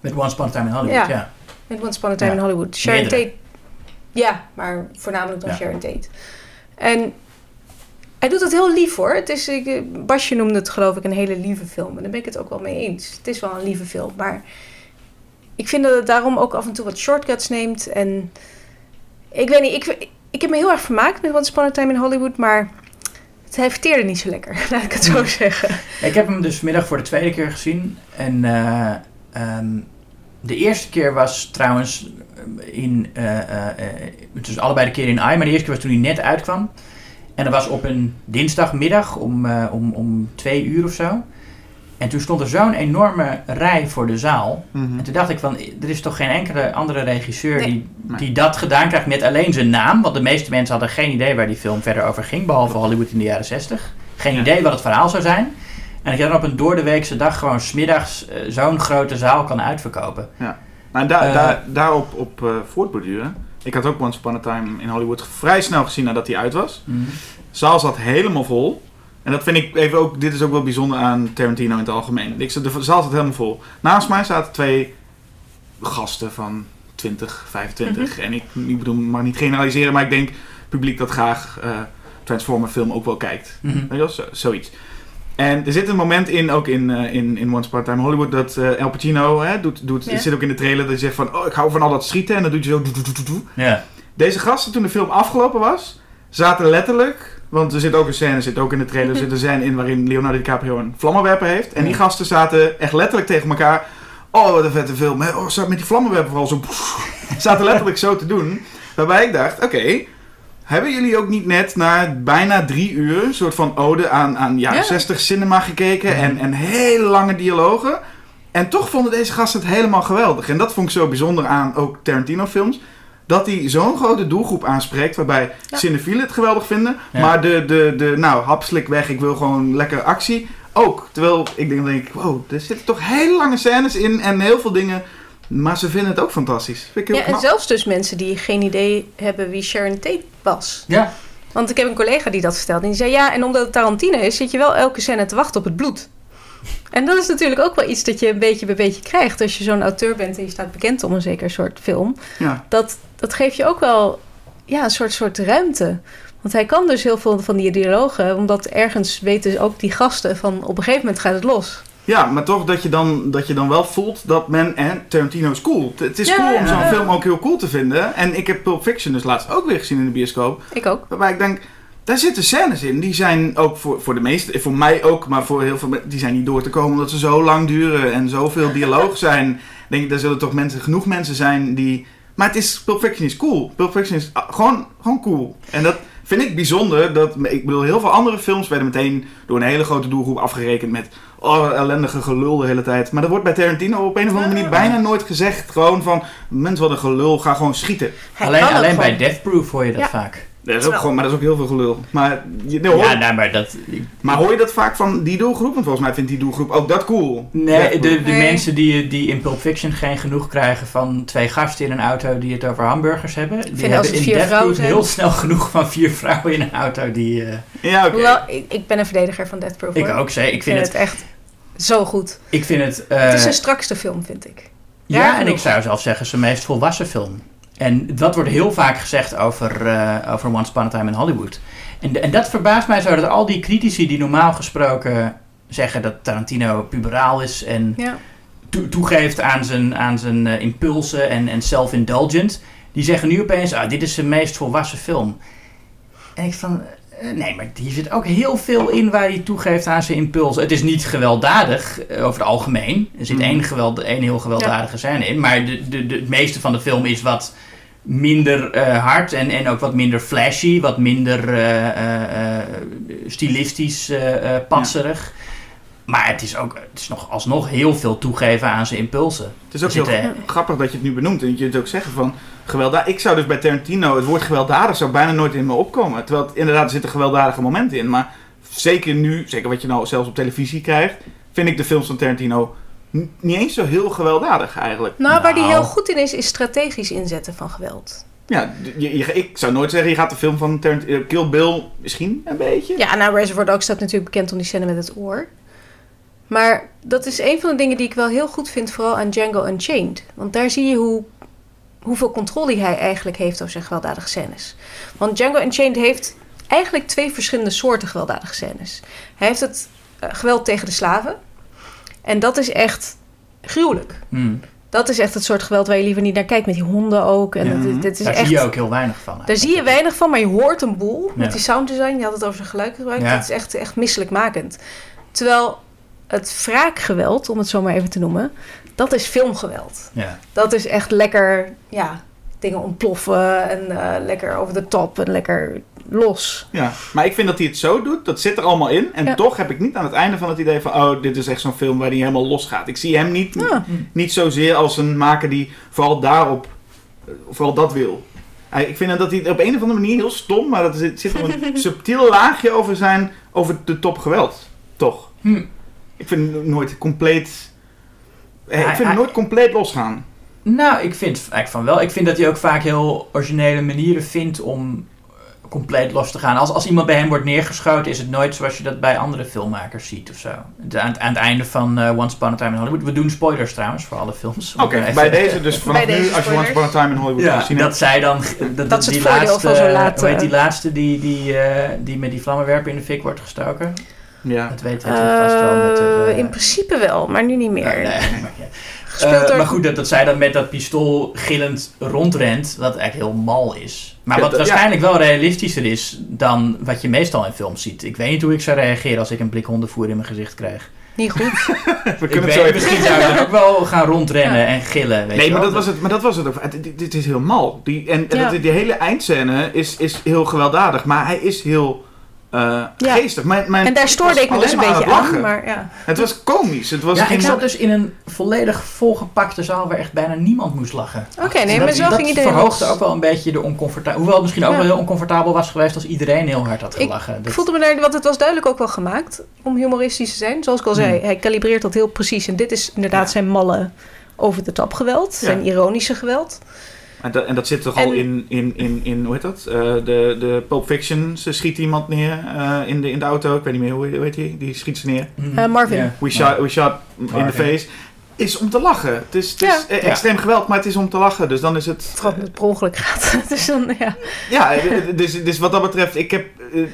Met Once Upon a Time in Hollywood, ja. Met Once Upon a Time in Hollywood. Sharon Tate. Ja, maar voornamelijk dan Sharon Tate. En hij doet het heel lief hoor. Het is, Basje noemde het geloof ik een hele lieve film. En daar ben ik het ook wel mee eens. Het is wel een lieve film, maar ik vind dat het daarom ook af en toe wat shortcuts neemt. En ik weet niet, ik heb me heel erg vermaakt met Once Upon a Time in Hollywood, maar hij verteerde niet zo lekker, laat ik het zo zeggen. Ik heb hem dus vanmiddag voor de tweede keer gezien. En de eerste keer was trouwens in... dus allebei de keer in AI, maar de eerste keer was toen hij net uitkwam. En dat was op een dinsdagmiddag om 2 uur of zo. En toen stond er zo'n enorme rij voor de zaal. Mm-hmm. En toen dacht ik van, er is toch geen enkele andere regisseur die dat gedaan krijgt met alleen zijn naam. Want de meeste mensen hadden geen idee waar die film verder over ging. Behalve Hollywood in de jaren 60. Geen idee wat het verhaal zou zijn. En dat je dan op een doordeweekse dag gewoon 's middags zo'n grote zaal kan uitverkopen. Ja. Nou, daarop voortborduren. Ik had ook Once Upon a Time in Hollywood vrij snel gezien nadat hij uit was. Mm-hmm. De zaal zat helemaal vol. En dat vind ik even ook, dit is ook wel bijzonder aan Tarantino in het algemeen. De zaal zat helemaal vol. Naast mij zaten 2 gasten van 20, 25. Mm-hmm. En ik bedoel, mag niet generaliseren, maar ik denk publiek dat graag Transformer film ook wel kijkt. Mm-hmm. Weet je wel? Zoiets. En er zit een moment in, ook in Once Upon a Time Hollywood, dat Al Pacino zit ook in de trailer, dat hij zegt van, oh, ik hou van al dat schieten. En dan doet hij zo. Yeah. Deze gasten, toen de film afgelopen was, zaten letterlijk... Want er zit ook een scène, zit ook in de trailer, er zit een scène in waarin Leonardo DiCaprio een vlammenwerper heeft. En die gasten zaten echt letterlijk tegen elkaar. Oh, wat een vette film. Oh, met die vlammenwerper vooral zo. Zaten letterlijk zo te doen. Waarbij ik dacht, oké, hebben jullie ook niet net na bijna 3 uur een soort van ode aan jaren 60 cinema gekeken? Ja. En hele lange dialogen. En toch vonden deze gasten het helemaal geweldig. En dat vond ik zo bijzonder aan ook Tarantino films. Dat hij zo'n grote doelgroep aanspreekt, waarbij cinefielen het geweldig vinden. Ja. Maar de hapslik weg, ik wil gewoon lekker actie ook. Terwijl ik denk, wow, er zitten toch hele lange scènes in en heel veel dingen. Maar ze vinden het ook fantastisch. Vind ik heel knap. En zelfs dus mensen die geen idee hebben wie Sharon Tate was. Ja. Want ik heb een collega die dat vertelde. En die zei, en omdat het Tarantino is, zit je wel elke scène te wachten op het bloed. En dat is natuurlijk ook wel iets dat je een beetje bij beetje krijgt. Als je zo'n auteur bent en je staat bekend om een zeker soort film. Ja. Dat geeft je ook wel een soort ruimte. Want hij kan dus heel veel van die dialogen. Omdat ergens weten dus ook die gasten van op een gegeven moment gaat het los. Ja, maar toch dat je dan wel voelt dat men... En Tarantino is cool. Het is cool om zo'n film ook heel cool te vinden. En ik heb Pulp Fiction dus laatst ook weer gezien in de bioscoop. Ik ook. Waarbij ik denk... Daar zitten scènes in, die zijn ook voor de meeste, voor mij ook, maar voor heel veel mensen, die zijn niet door te komen omdat ze zo lang duren en zoveel dialoog zijn. Denk ik, daar zullen toch genoeg mensen zijn die... Maar Pulp Fiction is cool. Pulp Fiction is gewoon cool. En dat vind ik bijzonder, ik bedoel, heel veel andere films werden meteen door een hele grote doelgroep afgerekend met ellendige gelul de hele tijd. Maar dat wordt bij Tarantino op een of andere manier bijna nooit gezegd. Gewoon van, mensen wat een gelul, ga gewoon schieten. Alleen bij Death Proof hoor je dat vaak. Dat is ook gewoon, maar dat is ook heel veel gelul. Maar, maar hoor je dat vaak van die doelgroep? Want volgens mij vindt die doelgroep ook dat cool. Nee, de mensen die in Pulp Fiction geen genoeg krijgen van 2 gasten in een auto die het over hamburgers hebben. Die hebben in Death Proof heel snel genoeg van 4 vrouwen in een auto die... Ja, oké. Hoewel, ik ben een verdediger van Death Proof. Ik ook, zei. Ik vind het echt zo goed. Ik vind het... het is de strakste film, vind ik. Ja, en ik zou zelf zeggen, zijn meest volwassen film. En dat wordt heel vaak gezegd over Once Upon a Time in Hollywood. En dat verbaast mij zo dat al die critici die normaal gesproken zeggen dat Tarantino puberaal is en toegeeft aan zijn impulsen en self-indulgent, die zeggen nu opeens, dit is zijn meest volwassen film. En ik van, nee, maar hier zit ook heel veel in waar hij toegeeft aan zijn impulsen. Het is niet gewelddadig, over het algemeen. Er zit één heel gewelddadige scène in. Maar het meeste van de film is wat minder hard en ook wat minder flashy. Wat minder stilistisch patserig. Ja. Maar het is nog alsnog heel veel toegeven aan zijn impulsen. Het is ook heel grappig dat je het nu benoemt. En dat je het ook zegt van... Ik zou dus bij Tarantino... Het woord gewelddadig zou bijna nooit in me opkomen. Terwijl het, inderdaad, er zitten gewelddadige momenten in. Maar zeker nu... Zeker wat je nou zelfs op televisie krijgt... Vind ik de films van Tarantino... Niet eens zo heel gewelddadig eigenlijk. Nou, waar die heel goed in is strategisch inzetten van geweld. Ja, ik zou nooit zeggen... Je gaat de film van Tarantino... Kill Bill misschien een beetje. Ja, nou, Reservoir Dogs staat natuurlijk bekend om die scène met het oor. Maar dat is een van de dingen die ik wel heel goed vind, vooral aan Django Unchained. Want daar zie je hoeveel controle hij eigenlijk heeft over zijn gewelddadige scènes. Want Django Unchained heeft eigenlijk twee verschillende soorten gewelddadige scènes. Hij heeft het geweld tegen de slaven. En dat is echt gruwelijk. Mm. Dat is echt het soort geweld waar je liever niet naar kijkt. Met die honden ook. En mm-hmm. dat is daar echt, zie je ook heel weinig van. Eigenlijk. Daar zie je weinig van, maar je hoort een boel. Ja. Met die sounddesign, je had het over zijn geluid gebruikt. Ja. Dat is echt misselijkmakend. Terwijl het wraakgeweld, om het zo maar even te noemen, dat is filmgeweld. Ja. Dat is echt lekker, ja, dingen ontploffen en lekker over de top en lekker los. Ja, maar ik vind dat hij het zo doet, dat zit er allemaal in. En toch heb ik niet aan het einde van het idee van, oh, dit is echt zo'n film waar hij helemaal los gaat. Ik zie hem niet zozeer als een maker die vooral dat wil. Ik vind dat hij op een of andere manier heel stom, maar dat zit er een subtiel laagje over de top geweld. Toch? Hm. Ik vind het nooit compleet... ik vind het nooit compleet losgaan. Nou, ik vind eigenlijk van wel. Ik vind dat hij ook vaak heel originele manieren vindt om compleet los te gaan. Als iemand bij hem wordt neergeschoten, is het nooit zoals je dat bij andere filmmakers ziet of zo. Aan het einde van Once Upon a Time in Hollywood. We doen spoilers trouwens voor alle films. Oké, bij deze dus vanaf nu, als je Once Upon a Time in Hollywood hebt gezien. Dat zij dan... Dat is die het voordeel van zo'n laatste... Weet die laatste die met die vlammenwerper in de fik wordt gestoken? Ja. Dat weet hij vast wel. In principe wel, maar nu niet meer. Maar goed, dat zij dan met dat pistool gillend rondrent, wat eigenlijk heel mal is. Maar wat waarschijnlijk wel realistischer is dan wat je meestal in films ziet. Ik weet niet hoe ik zou reageren als ik een blik hondenvoer in mijn gezicht krijg. Niet goed. Misschien zou je ook wel gaan rondrennen en gillen. Weet maar dat was het ook. Dit is heel mal. Die hele eindscène is heel gewelddadig, maar hij is heel... geestig. En daar stoorde ik me dus een beetje aan. Maar, ja. Het was komisch. Ik zat dus in een volledig volgepakte zaal waar echt bijna niemand moest lachen. Oké, nee, maar zo ging iedereen. Dat verhoogde ook wel een beetje de oncomfortabel. Hoewel het misschien ook wel heel oncomfortabel was geweest als iedereen heel hard had gelachen. Ik voelde me daar, want het was duidelijk ook wel gemaakt om humoristisch te zijn. Zoals ik al zei, hij kalibreert dat heel precies. En dit is inderdaad zijn malle over de top geweld. Ja. Zijn ironische geweld. En dat zit toch al in hoe heet dat? De Pulp Fiction, ze schiet iemand neer in de auto. Ik weet niet meer, hoe heet die? Die schiet ze neer. Marvin. Yeah. We shot Marvin in the face. Is om te lachen. Het is extreem geweld, maar het is om te lachen. Dus dan is het... Vooral het per ongeluk gaat. Dus dan, ja. Ja, dus wat dat betreft, ik heb...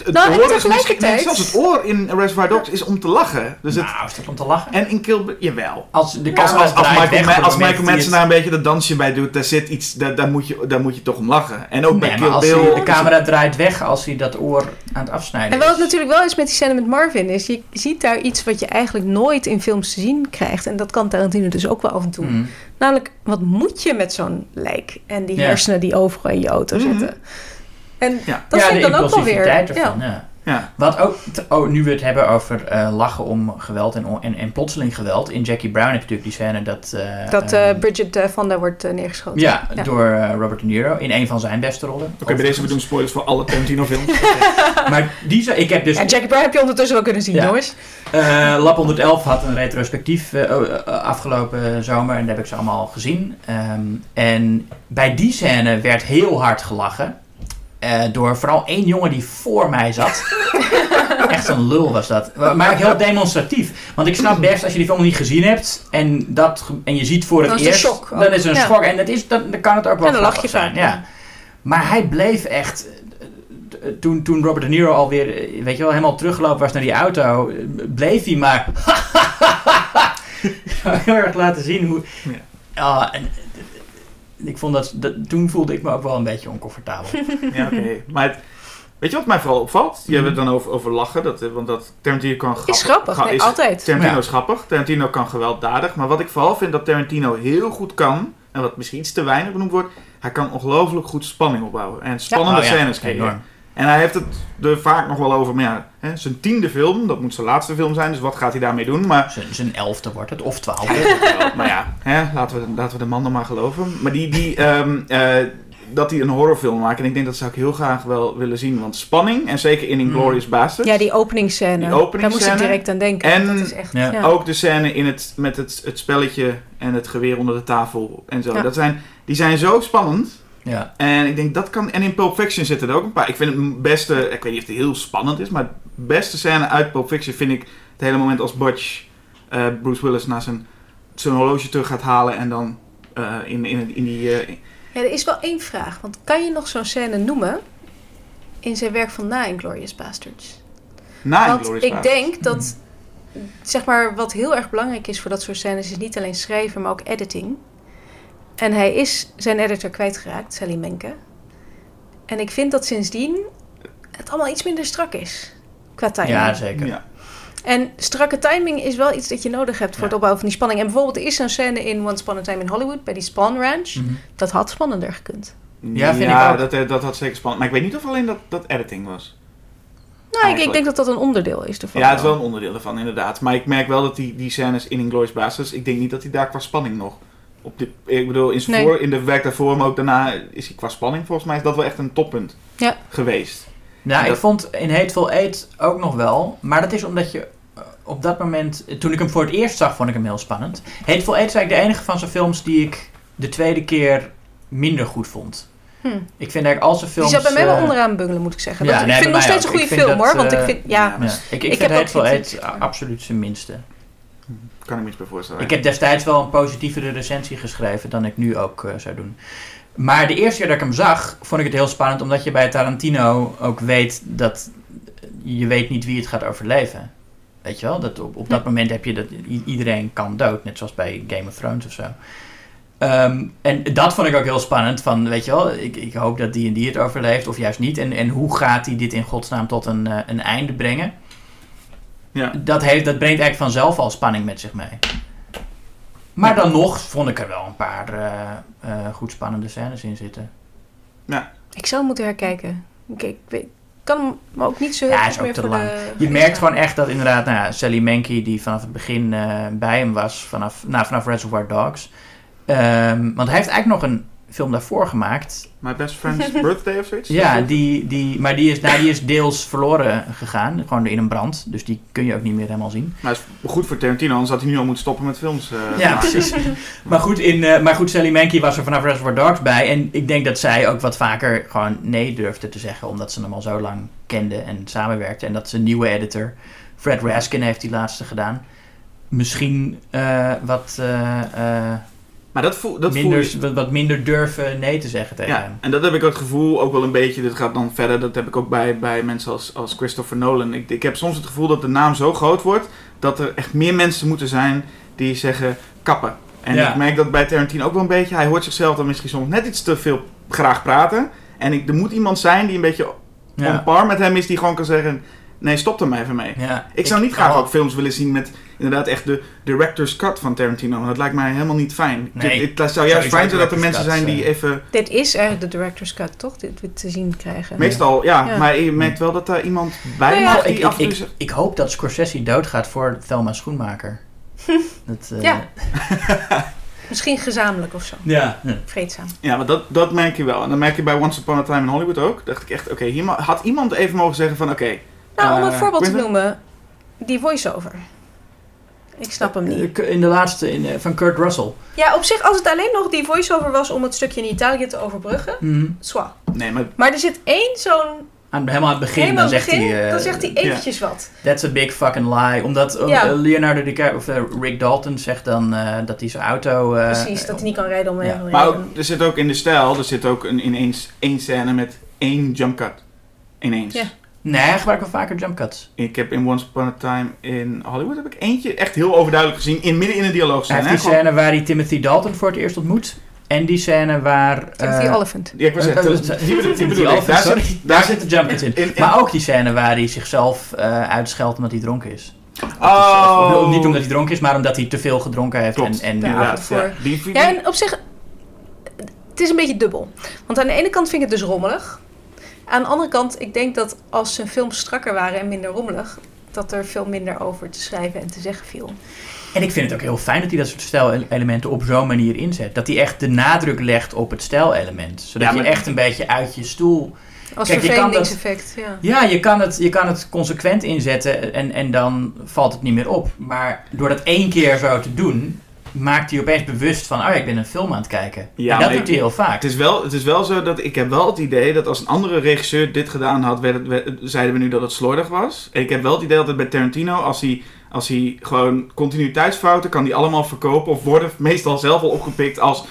Zelfs het oor in Reservoir Dogs is om te lachen. Dus is dat om te lachen? En in Kill Bill, jawel. Als Michael Madsen daar een beetje dat dansje bij doet, daar zit iets, daar moet je toch om lachen. En ook bij Kill Bill. De camera draait weg als hij dat oor aan het afsnijden is. En wat het natuurlijk wel is met die scène met Marvin, is je ziet daar iets wat je eigenlijk nooit in films te zien krijgt. En dat kan Tarantino dus ook wel af en toe. Mm. Namelijk, wat moet je met zo'n lijk en die hersenen die overal in je auto zitten? En dat vind ik dan ook wel weer. Ervan, ja. Wat ook, nu we het hebben over lachen om geweld en plotseling geweld. In Jackie Brown heb je natuurlijk die scène dat... Bridget Fonda wordt neergeschoten. Ja, door Robert De Niro in een van zijn beste rollen. Oké, bij deze we doen spoilers voor alle Tarantino films. Maar ik heb dus... Ja, Jackie Brown heb je ondertussen wel kunnen zien, jongens. Lab 111 had een retrospectief afgelopen zomer en dat heb ik ze allemaal gezien. En bij die scène werd heel hard gelachen. Door vooral één jongen die voor mij zat. Echt een lul was dat. Maar ook heel demonstratief. Want ik snap best, als je die film niet gezien hebt... en je ziet voor het eerst... Dan is het een schok. En dan kan het ook wel en dan lach je zijn. Ja. Maar hij bleef echt... Toen Robert De Niro alweer... weet je wel, helemaal teruggelopen was naar die auto... bleef hij maar... heel erg laten zien hoe... Ik vond toen voelde ik me ook wel een beetje oncomfortabel. Ja, oké. Maar weet je wat mij vooral opvalt? Je hebt het dan over lachen. Want Tarantino kan grappig. Is grappig, altijd. Tarantino is grappig. Tarantino kan gewelddadig. Maar wat ik vooral vind dat Tarantino heel goed kan... en wat misschien iets te weinig benoemd wordt... hij kan ongelooflijk goed spanning opbouwen. En spannende scènes creëren. En hij heeft het er vaak nog wel over. Maar zijn 10e film, dat moet zijn laatste film zijn. Dus wat gaat hij daarmee doen? Maar... Zijn 11e wordt het, of 12e. Maar laten we de man dan maar geloven. Maar dat hij een horrorfilm maakt. En ik denk dat zou ik heel graag wel willen zien. Want spanning, en zeker in Inglourious Basterds. Ja, die openingsscène. Daar moest ik direct aan denken. En dat is echt, ook de scène met het spelletje en het geweer onder de tafel. En zo. Ja. Die zijn zo spannend... Ja. En ik denk dat kan. En in Pulp Fiction zitten er ook een paar. Ik vind het beste. Ik weet niet of het heel spannend is, maar het beste scène uit Pulp Fiction vind ik het hele moment als Butch Bruce Willis naar zijn horloge terug gaat halen en dan in die... Ja, er is wel één vraag. Want kan je nog zo'n scène noemen in zijn werk van na Inglourious Basterds? Denk dat, zeg maar, wat heel erg belangrijk is voor dat soort scènes is niet alleen schrijven, maar ook editing. En hij is zijn editor kwijtgeraakt, Sally Menke. En ik vind dat sindsdien het allemaal iets minder strak is qua timing. Ja, zeker. Ja. En strakke timing is wel iets dat je nodig hebt voor het opbouwen van die spanning. En bijvoorbeeld er is zo'n scène in Once Upon a Time in Hollywood bij die Spahn Ranch. Mm-hmm. Dat had spannender gekund. Ja, vind ik ook. Dat had zeker spannend. Maar ik weet niet of alleen dat editing was. Nou, ik denk dat dat een onderdeel is ervan. Ja, het is wel een onderdeel ervan, inderdaad. Maar ik merk wel dat die scènes in Inglourious Basterds, ik denk niet dat hij daar qua spanning nog... in de werk daarvoor, maar ook daarna is hij qua spanning, volgens mij is dat wel echt een toppunt geweest. Nou, ik vond in Hateful Eight ook nog wel, maar dat is omdat je op dat moment, toen ik hem voor het eerst zag, vond ik hem heel spannend. Hateful Eight is eigenlijk de enige van zijn films die ik de tweede keer minder goed vond. Ik vind eigenlijk al zijn films... Die zat bij mij wel onderaan bungelen, moet ik zeggen. Ja, ik vind nog steeds een goede film, hoor. Want ik vind... Ik vind Hateful Eight absoluut zijn minste. Kan ik me iets bij voorstellen. Ik heb destijds wel een positievere recensie geschreven dan ik nu ook zou doen. Maar de eerste keer dat ik hem zag, vond ik het heel spannend, omdat je bij Tarantino ook weet dat je weet niet wie het gaat overleven. Weet je wel? Dat op dat moment heb je dat iedereen kan dood, net zoals bij Game of Thrones of zo. En dat vond ik ook heel spannend. Van, weet je wel, ik hoop dat die en die het overleeft, of juist niet. En hoe gaat hij dit in godsnaam tot een einde brengen? Ja. Dat brengt eigenlijk vanzelf al spanning met zich mee. Maar dan nog vond ik er wel een paar goed spannende scènes in zitten. Ja. Ik zou moeten herkijken. Ik kan me ook niet zo heel goed meer voor lang. Je merkt gewoon echt dat inderdaad Sally Menke, die vanaf het begin bij hem was, vanaf Reservoir Dogs. Want hij heeft eigenlijk nog een film daarvoor gemaakt. My Best Friend's Birthday of zoiets? Ja, die is deels verloren gegaan. Gewoon in een brand. Dus die kun je ook niet meer helemaal zien. Maar het is goed voor Tarantino, anders had hij nu al moeten stoppen met films. Precies. Maar goed, Sally Menke was er vanaf Reservoir Dogs bij. En ik denk dat zij ook wat vaker gewoon nee durfde te zeggen, omdat ze hem al zo lang kende en samenwerkte. En dat is een nieuwe editor. Fred Raskin heeft die laatste gedaan. Misschien maar wat minder durven nee te zeggen tegen hem. En dat heb ik het gevoel ook wel een beetje. Dit gaat dan verder. Dat heb ik ook bij mensen als Christopher Nolan. Ik heb soms het gevoel dat de naam zo groot wordt dat er echt meer mensen moeten zijn die zeggen kappen. En ik merk dat bij Tarantino ook wel een beetje. Hij hoort zichzelf dan misschien soms net iets te veel graag praten. En er moet iemand zijn die een beetje on par met hem is, die gewoon kan zeggen: nee, stop er maar even mee. Ja, ik zou niet graag ook films willen zien met inderdaad echt de director's cut van Tarantino. Dat lijkt mij helemaal niet fijn. Nee, het zou juist fijn zijn dat er mensen zijn die even... Dit is eigenlijk de director's cut, toch? Dit we te zien krijgen. Meestal, ja. Maar je merkt wel dat daar iemand bij mag. Ik hoop dat Scorsese doodgaat voor Thelma Schoenmaker. Misschien gezamenlijk of zo. Ja. Vreedzaam. Ja, maar dat merk je wel. En dan merk je bij Once Upon a Time in Hollywood ook. Dacht ik echt, hier had iemand even mogen zeggen van oké... Nou, om een voorbeeld te noemen, die voice-over. Ik snap hem niet. In de laatste, van Kurt Russell. Ja, op zich, als het alleen nog die voice-over was om het stukje in Italië te overbruggen, zwa. Nee, maar er zit één zo'n... Helemaal aan het begin, dan zegt hij eventjes wat. That's a big fucking lie. Omdat Leonardo DiCaprio of Rick Dalton zegt dan dat hij zijn auto... Precies, dat hij niet kan rijden om... Ja. Maar ook, er zit ook in de stijl, er zit ook ineens één scène met één jump cut. Ineens. Ja. Nee, hij gebruikt wel vaker jump cuts. Ik heb in Once Upon a Time in Hollywood heb ik eentje echt heel overduidelijk gezien. Midden in een dialoog scène. Hij heeft die scène waar hij Timothy Dalton voor het eerst ontmoet. En die scène waar... Timothy Olyphant. Ja, ik was Timothy Olyphant, sorry. Daar zitten jump cuts in. Maar ook die scène waar hij zichzelf uitscheldt omdat hij dronken is. Niet omdat hij dronken is, maar omdat hij te veel gedronken heeft. Klopt. En op zich... Het is een beetje dubbel. Want aan de ene kant vind ik het dus rommelig... Aan de andere kant, ik denk dat als zijn films strakker waren en minder rommelig, dat er veel minder over te schrijven en te zeggen viel. En ik vind het ook heel fijn dat hij dat soort stijlelementen op zo'n manier inzet. Dat hij echt de nadruk legt op het stijlelement. Zodat je echt een beetje uit je stoel... Als vervreemdingseffect, ja. Ja, je kan het consequent inzetten en dan valt het niet meer op. Maar door dat één keer zo te doen, maakt hij opeens bewust van, oh ja, ik ben een film aan het kijken. Ja, en dat doet hij heel vaak. Het is wel zo dat ik heb wel het idee dat als een andere regisseur dit gedaan had, zeiden we nu dat het slordig was. En ik heb wel het idee dat het bij Tarantino, als hij gewoon continuïteitsfouten, kan die allemaal verkopen of worden meestal zelf al opgepikt als,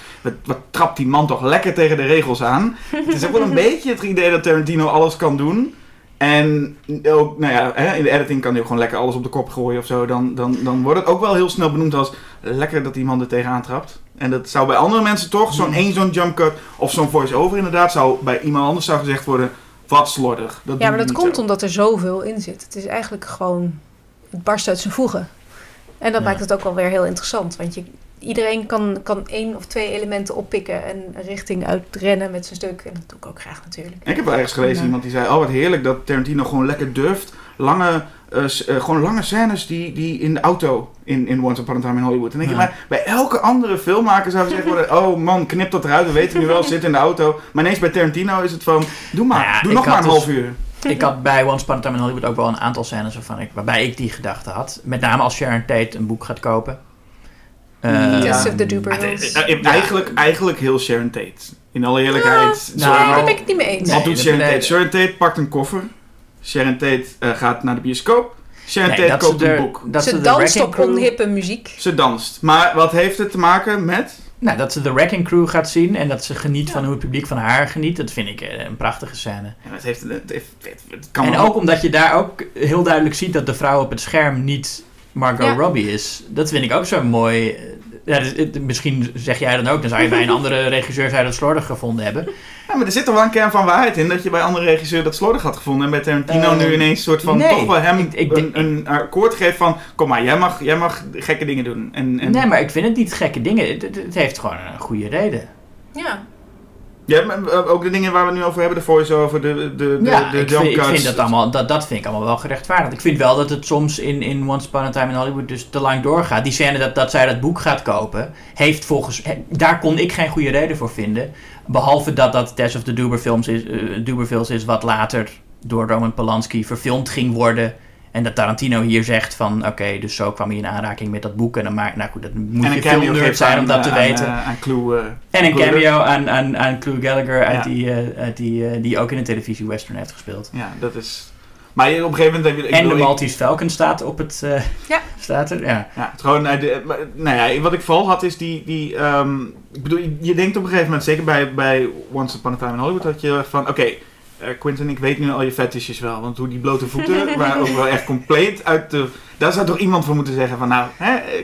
wat trapt die man toch lekker tegen de regels aan. Het is ook wel een beetje het idee dat Tarantino alles kan doen. En ook, nou ja, in de editing kan hij ook gewoon lekker alles op de kop gooien of zo. Dan wordt het ook wel heel snel benoemd als lekker dat iemand er tegenaan trapt. En dat zou bij andere mensen toch, zo'n jump cut of zo'n voice-over inderdaad, zou bij iemand anders zou gezegd worden, wat slordig. Dat ja, maar dat komt omdat er zoveel in zit. Het is eigenlijk gewoon, het barst uit zijn voegen. En dat maakt het ook wel weer heel interessant, want iedereen kan 1 of 2 elementen oppikken en richting uitrennen met zijn stuk. En dat doe ik ook graag natuurlijk. En ik heb wel ergens gelezen iemand die zei, oh wat heerlijk dat Tarantino gewoon lekker durft. Lange scènes die in de auto in Once Upon a Time in Hollywood. En denk je, maar bij elke andere filmmaker zou gezegd worden, oh man, knip dat eruit, we weten nu wel, zit in de auto. Maar ineens bij Tarantino is het van, doe nog maar een half uur. Ik had bij Once Upon a Time in Hollywood ook wel een aantal scènes waarbij ik die gedachte had. Met name als Sharon Tate een boek gaat kopen. Eigenlijk heel Sharon Tate. In alle eerlijkheid. Daar ben ik het niet mee eens. Wat doet Sharon Tate? Sharon Tate pakt een koffer. Sharon Tate gaat naar de bioscoop. Sharon Tate koopt een boek. Ze danst op onhippe muziek. Ze danst. Maar wat heeft het te maken met? Nou, dat ze de Wrecking Crew gaat zien en dat ze geniet van hoe het publiek van haar geniet. Dat vind ik een prachtige scène. Ja, het kan en ook omdat je daar ook heel duidelijk ziet dat de vrouw op het scherm niet Margot Robbie is. Dat vind ik ook zo mooi. Ja, misschien zeg jij dan ook, dan zou je bij een andere regisseur zou dat slordig gevonden hebben. Ja, maar er zit toch wel een kern van waarheid in dat je bij een andere regisseur dat slordig had gevonden. En bij Tarantino nu ineens een soort van toch wel hem een akkoord geeft van, kom maar, jij mag gekke dingen doen. Nee, maar ik vind het niet gekke dingen. Het heeft gewoon een goede reden. Ja. Ja, maar ook de dingen waar we het nu over hebben, de voice-over, de jump cuts. Dat vind ik allemaal wel gerechtvaardigd. Ik vind wel dat het soms in Once Upon a Time in Hollywood dus te lang doorgaat. Die scène dat zij dat boek gaat kopen, daar kon ik geen goede reden voor vinden. Behalve dat Tess of the Dubervilles is wat later door Roman Polanski verfilmd ging worden. En dat Tarantino hier zegt van, oké, dus zo kwam hij in aanraking met dat boek. En dan dat moet je veel nerd zijn om dat te weten. En een cameo aan Clu Gallagher die ook in de televisie western heeft gespeeld. Ja, dat is... Maar op een gegeven moment... De Maltese Falcon staat op het... Staat er, ja. Het gewoon... Nou ja, wat ik vooral had is die ik bedoel, je denkt op een gegeven moment, zeker bij Once Upon a Time in Hollywood, dat je van, oké... Quinten, ik weet nu al je fetishes wel. Want hoe die blote voeten waren ook wel echt compleet uit de... Daar zou toch iemand voor moeten zeggen van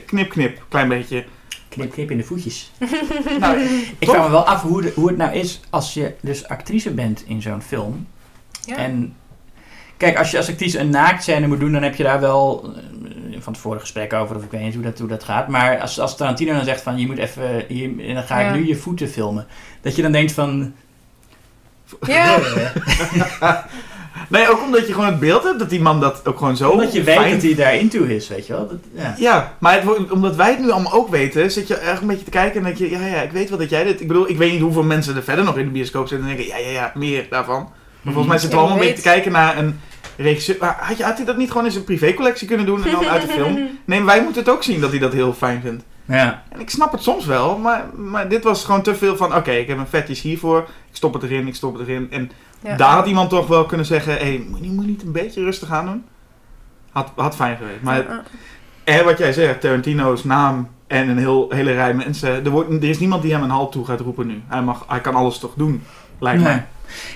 knip, klein beetje. Knip in de voetjes. Nou, ik vraag me wel af hoe het nou is als je dus actrice bent in zo'n film. Ja. En kijk, als je als actrice een naaktscène moet doen, dan heb je daar wel van het vorige gesprek over of ik weet niet hoe dat gaat. Maar als Tarantino dan zegt van je moet even... Hier, dan ga ik nu je voeten filmen. Dat je dan denkt van... Ja. Nee, ook omdat je gewoon het beeld hebt dat die man dat ook gewoon zo... Omdat je weet dat hij daar into is, weet je wel. Maar omdat wij het nu allemaal ook weten, zit je echt een beetje te kijken en denk je... Ja, ik weet wel dat jij dit... Ik bedoel, ik weet niet hoeveel mensen er verder nog in de bioscoop zitten en denken... Ja, meer daarvan. Maar volgens mij zitten we allemaal een beetje te kijken naar een regisseur... Maar had hij dat niet gewoon in zijn privécollectie kunnen doen en dan uit de film? Nee, wij moeten het ook zien dat hij dat heel fijn vindt. Ja. En ik snap het soms wel, maar dit was gewoon te veel van... Oké, ik heb een fetish hiervoor, ik stop het erin. En daar had iemand toch wel kunnen zeggen... moet je niet een beetje rustig aan doen? Had fijn geweest. Maar wat jij zegt, Tarantino's naam en een hele rij mensen... Er is niemand die hem een halt toe gaat roepen nu. Hij kan alles toch doen, lijkt mij.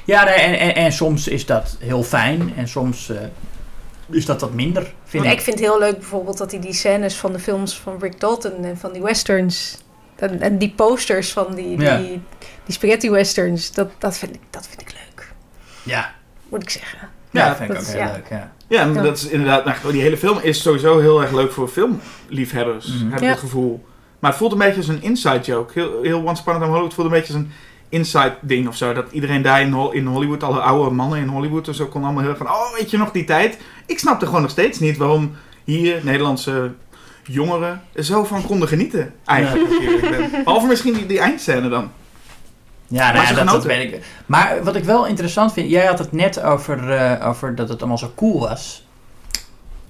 Ja, en soms is dat heel fijn en soms... Dus dat wat minder, vind ik. Ik vind het heel leuk bijvoorbeeld dat hij die scènes van de films van Rick Dalton en van die westerns... En die posters van die spaghetti westerns, dat vind ik leuk. Ja. Moet ik zeggen. Ja, dat vind ik ook heel leuk, Ja, maar dat is inderdaad... Nou, die hele film is sowieso heel erg leuk voor filmliefhebbers, heb ik het gevoel. Maar het voelt een beetje als een inside joke. Heel Once Upon a Time in Hollywood voelt een beetje als een... inside ding of zo, dat iedereen daar in Hollywood, alle oude mannen in Hollywood en zo, kon allemaal heel erg van, weet je nog die tijd? Ik snapte gewoon nog steeds niet waarom hier Nederlandse jongeren zo van konden genieten, eigenlijk. Behalve misschien die eindscène dan. Ja, dat weet ik. Maar wat ik wel interessant vind, jij had het net over dat het allemaal zo cool was.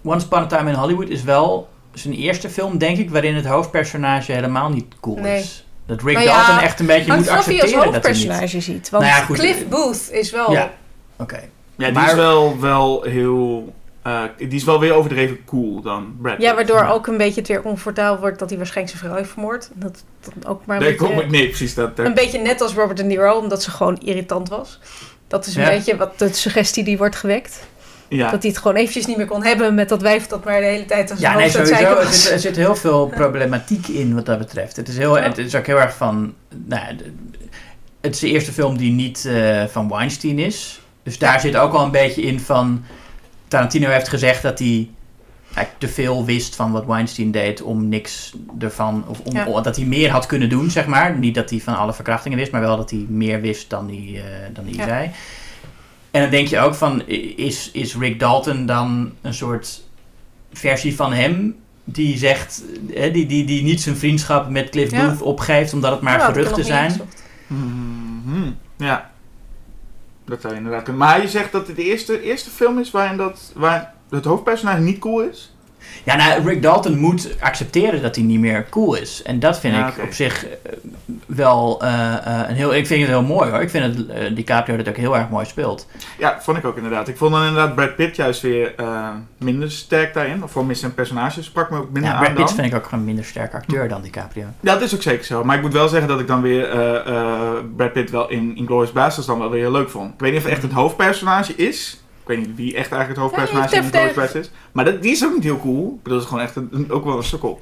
Once Upon a Time in Hollywood is wel zijn eerste film, denk ik, waarin het hoofdpersonage helemaal niet cool is. Nee. Dat Rick Dalton echt een beetje moet accepteren dat hij niet... hoofdpersonage ziet. Want Cliff Booth is wel... Ja, oké. Ja, die is wel heel... die is wel weer overdreven cool dan Brad Pitt. Ja, waardoor ook een beetje het weer comfortabel wordt dat hij waarschijnlijk zijn vrouw heeft vermoord. Dat ook maar een beetje net als Robert De Niro, omdat ze gewoon irritant was. Dat is een beetje wat de suggestie die wordt gewekt. Ja. Dat hij het gewoon eventjes niet meer kon hebben met dat wijf dat maar de hele tijd... Ja, nee, sowieso. Er zit heel veel problematiek in wat dat betreft. Het is ook heel erg van... Nou, het is de eerste film die niet van Weinstein is. Dus daar zit ook al een beetje in van... Tarantino heeft gezegd dat hij te veel wist van wat Weinstein deed om niks ervan... dat hij meer had kunnen doen, zeg maar. Niet dat hij van alle verkrachtingen wist, maar wel dat hij meer wist dan hij zei. En dan denk je ook van, is Rick Dalton dan een soort versie van hem... die zegt, die niet zijn vriendschap met Cliff Booth opgeeft... omdat het maar geruchten zijn. Ja. Dat zou je inderdaad kunnen. Maar je zegt dat het de eerste film is waarin het hoofdpersonage niet cool is? Ja, nou, Rick Dalton moet accepteren dat hij niet meer cool is. En dat vind ik op zich wel ik vind het heel mooi hoor. Ik vind dat DiCaprio dat ook heel erg mooi speelt. Ja, vond ik ook inderdaad. Ik vond dan inderdaad Brad Pitt juist weer minder sterk daarin. Of voor mis zijn personage sprak me ook minder aan. Brad Pitt vind ik ook een minder sterke acteur dan DiCaprio. Ja, dat is ook zeker zo. Maar ik moet wel zeggen dat ik dan weer Brad Pitt wel in Inglourious Basterds dan wel weer heel leuk vond. Ik weet niet of het echt het hoofdpersonage is. Ik weet niet wie echt eigenlijk het hoofdpersonage in de Inglourious is. Maar die is ook niet heel cool. Ik bedoel, dat is gewoon echt ook wel een sukkel.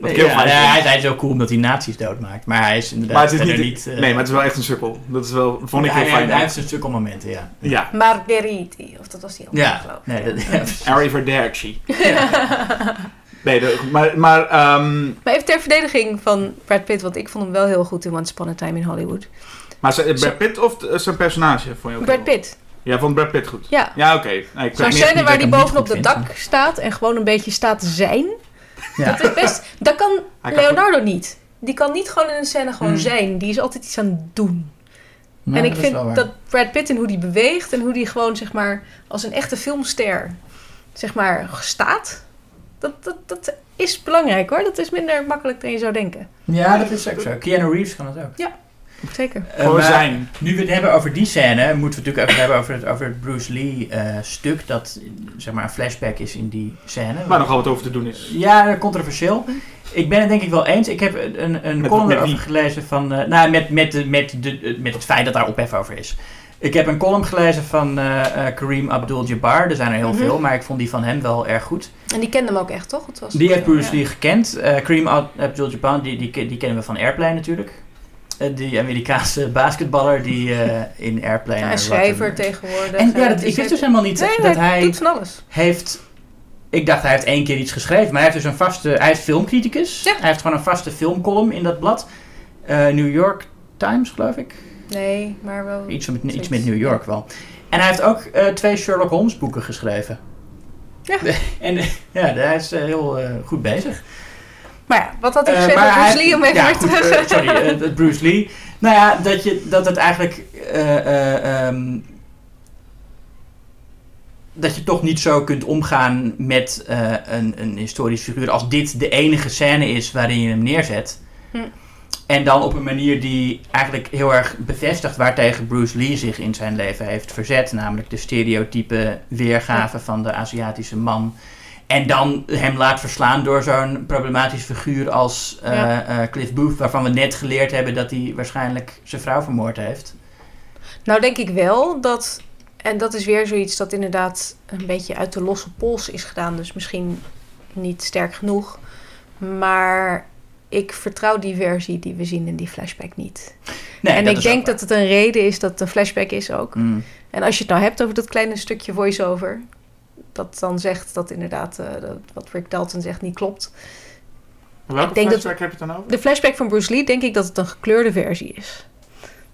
Hij is heel cool omdat hij nazi's doodmaakt. Maar hij is inderdaad niet... maar het is wel echt een sukkel. Dat is wel, vond ik heel fijn. Hij heeft zijn sukkelmomenten, ja. Margheriti, of dat was die andere, geloof ik. Arrivederci. Nee, maar even ter verdediging van Brad Pitt, want ik vond hem wel heel goed in Once Upon a Time in Hollywood. Maar Brad Pitt of zijn personage? Vond je ook Brad Pitt. Ja, vond Brad Pitt goed? Ja. Ja, oké. Okay. Zo'n scène waar hij bovenop het dak staat en gewoon een beetje staat te zijn. Ja. Dat kan Leonardo niet. Die kan niet gewoon in een scène gewoon zijn. Die is altijd iets aan het doen. Ja, en ik vind dat Brad Pitt en hoe die beweegt en hoe die gewoon zeg maar als een echte filmster zeg maar staat. Dat is belangrijk hoor. Dat is minder makkelijk dan je zou denken. Ja, dat is ook zo. Keanu Reeves kan het ook. Ja. Zeker. Nu we het hebben over die scène, moeten we natuurlijk ook hebben over het Bruce Lee stuk, dat zeg maar een flashback is in die scène. Waar nogal wat over te doen is. Ja, controversieel. Ik ben het denk ik wel eens. Ik heb een column erover gelezen van... met het feit dat daar ophef over is. Ik heb een column gelezen van Kareem Abdul-Jabbar. Er zijn er heel veel, maar ik vond die van hem wel erg goed. En die kende hem ook echt, toch? Die heeft Bruce Lee gekend. Kareem Abdul-Jabbar, die kennen we van Airplane natuurlijk. Die Amerikaanse basketballer die in Airplane... Ja, en schrijver tegenwoordig. En ik wist dus helemaal niet dat hij doet van alles. Ik dacht, hij heeft 1 keer iets geschreven. Maar hij heeft dus hij is filmcriticus. Ja. Hij heeft gewoon een vaste filmcolumn in dat blad. New York Times, geloof ik. Nee, maar wel... Iets met New York wel. En hij heeft ook 2 Sherlock Holmes boeken geschreven. Ja. En hij is heel goed bezig. Maar ja, wat had ik gezegd met Bruce Lee om even terug te gaan? Sorry, Bruce Lee. Nou ja, dat het eigenlijk... dat je toch niet zo kunt omgaan met een historisch figuur... als dit de enige scène is waarin je hem neerzet. En dan op een manier die eigenlijk heel erg bevestigt... waartegen Bruce Lee zich in zijn leven heeft verzet. Namelijk de stereotype weergave van de Aziatische man... En dan hem laat verslaan door zo'n problematisch figuur als Cliff Booth... waarvan we net geleerd hebben dat hij waarschijnlijk zijn vrouw vermoord heeft. Nou denk ik wel dat... En dat is weer zoiets dat inderdaad een beetje uit de losse pols is gedaan. Dus misschien niet sterk genoeg. Maar ik vertrouw die versie die we zien in die flashback niet. Nee, en ik denk dat het een reden is dat het een flashback is ook. En als je het nou hebt over dat kleine stukje voice-over... dat dan zegt dat inderdaad wat Rick Dalton zegt niet klopt. Welke flashback heb je het dan over? De flashback van Bruce Lee denk ik dat het een gekleurde versie is.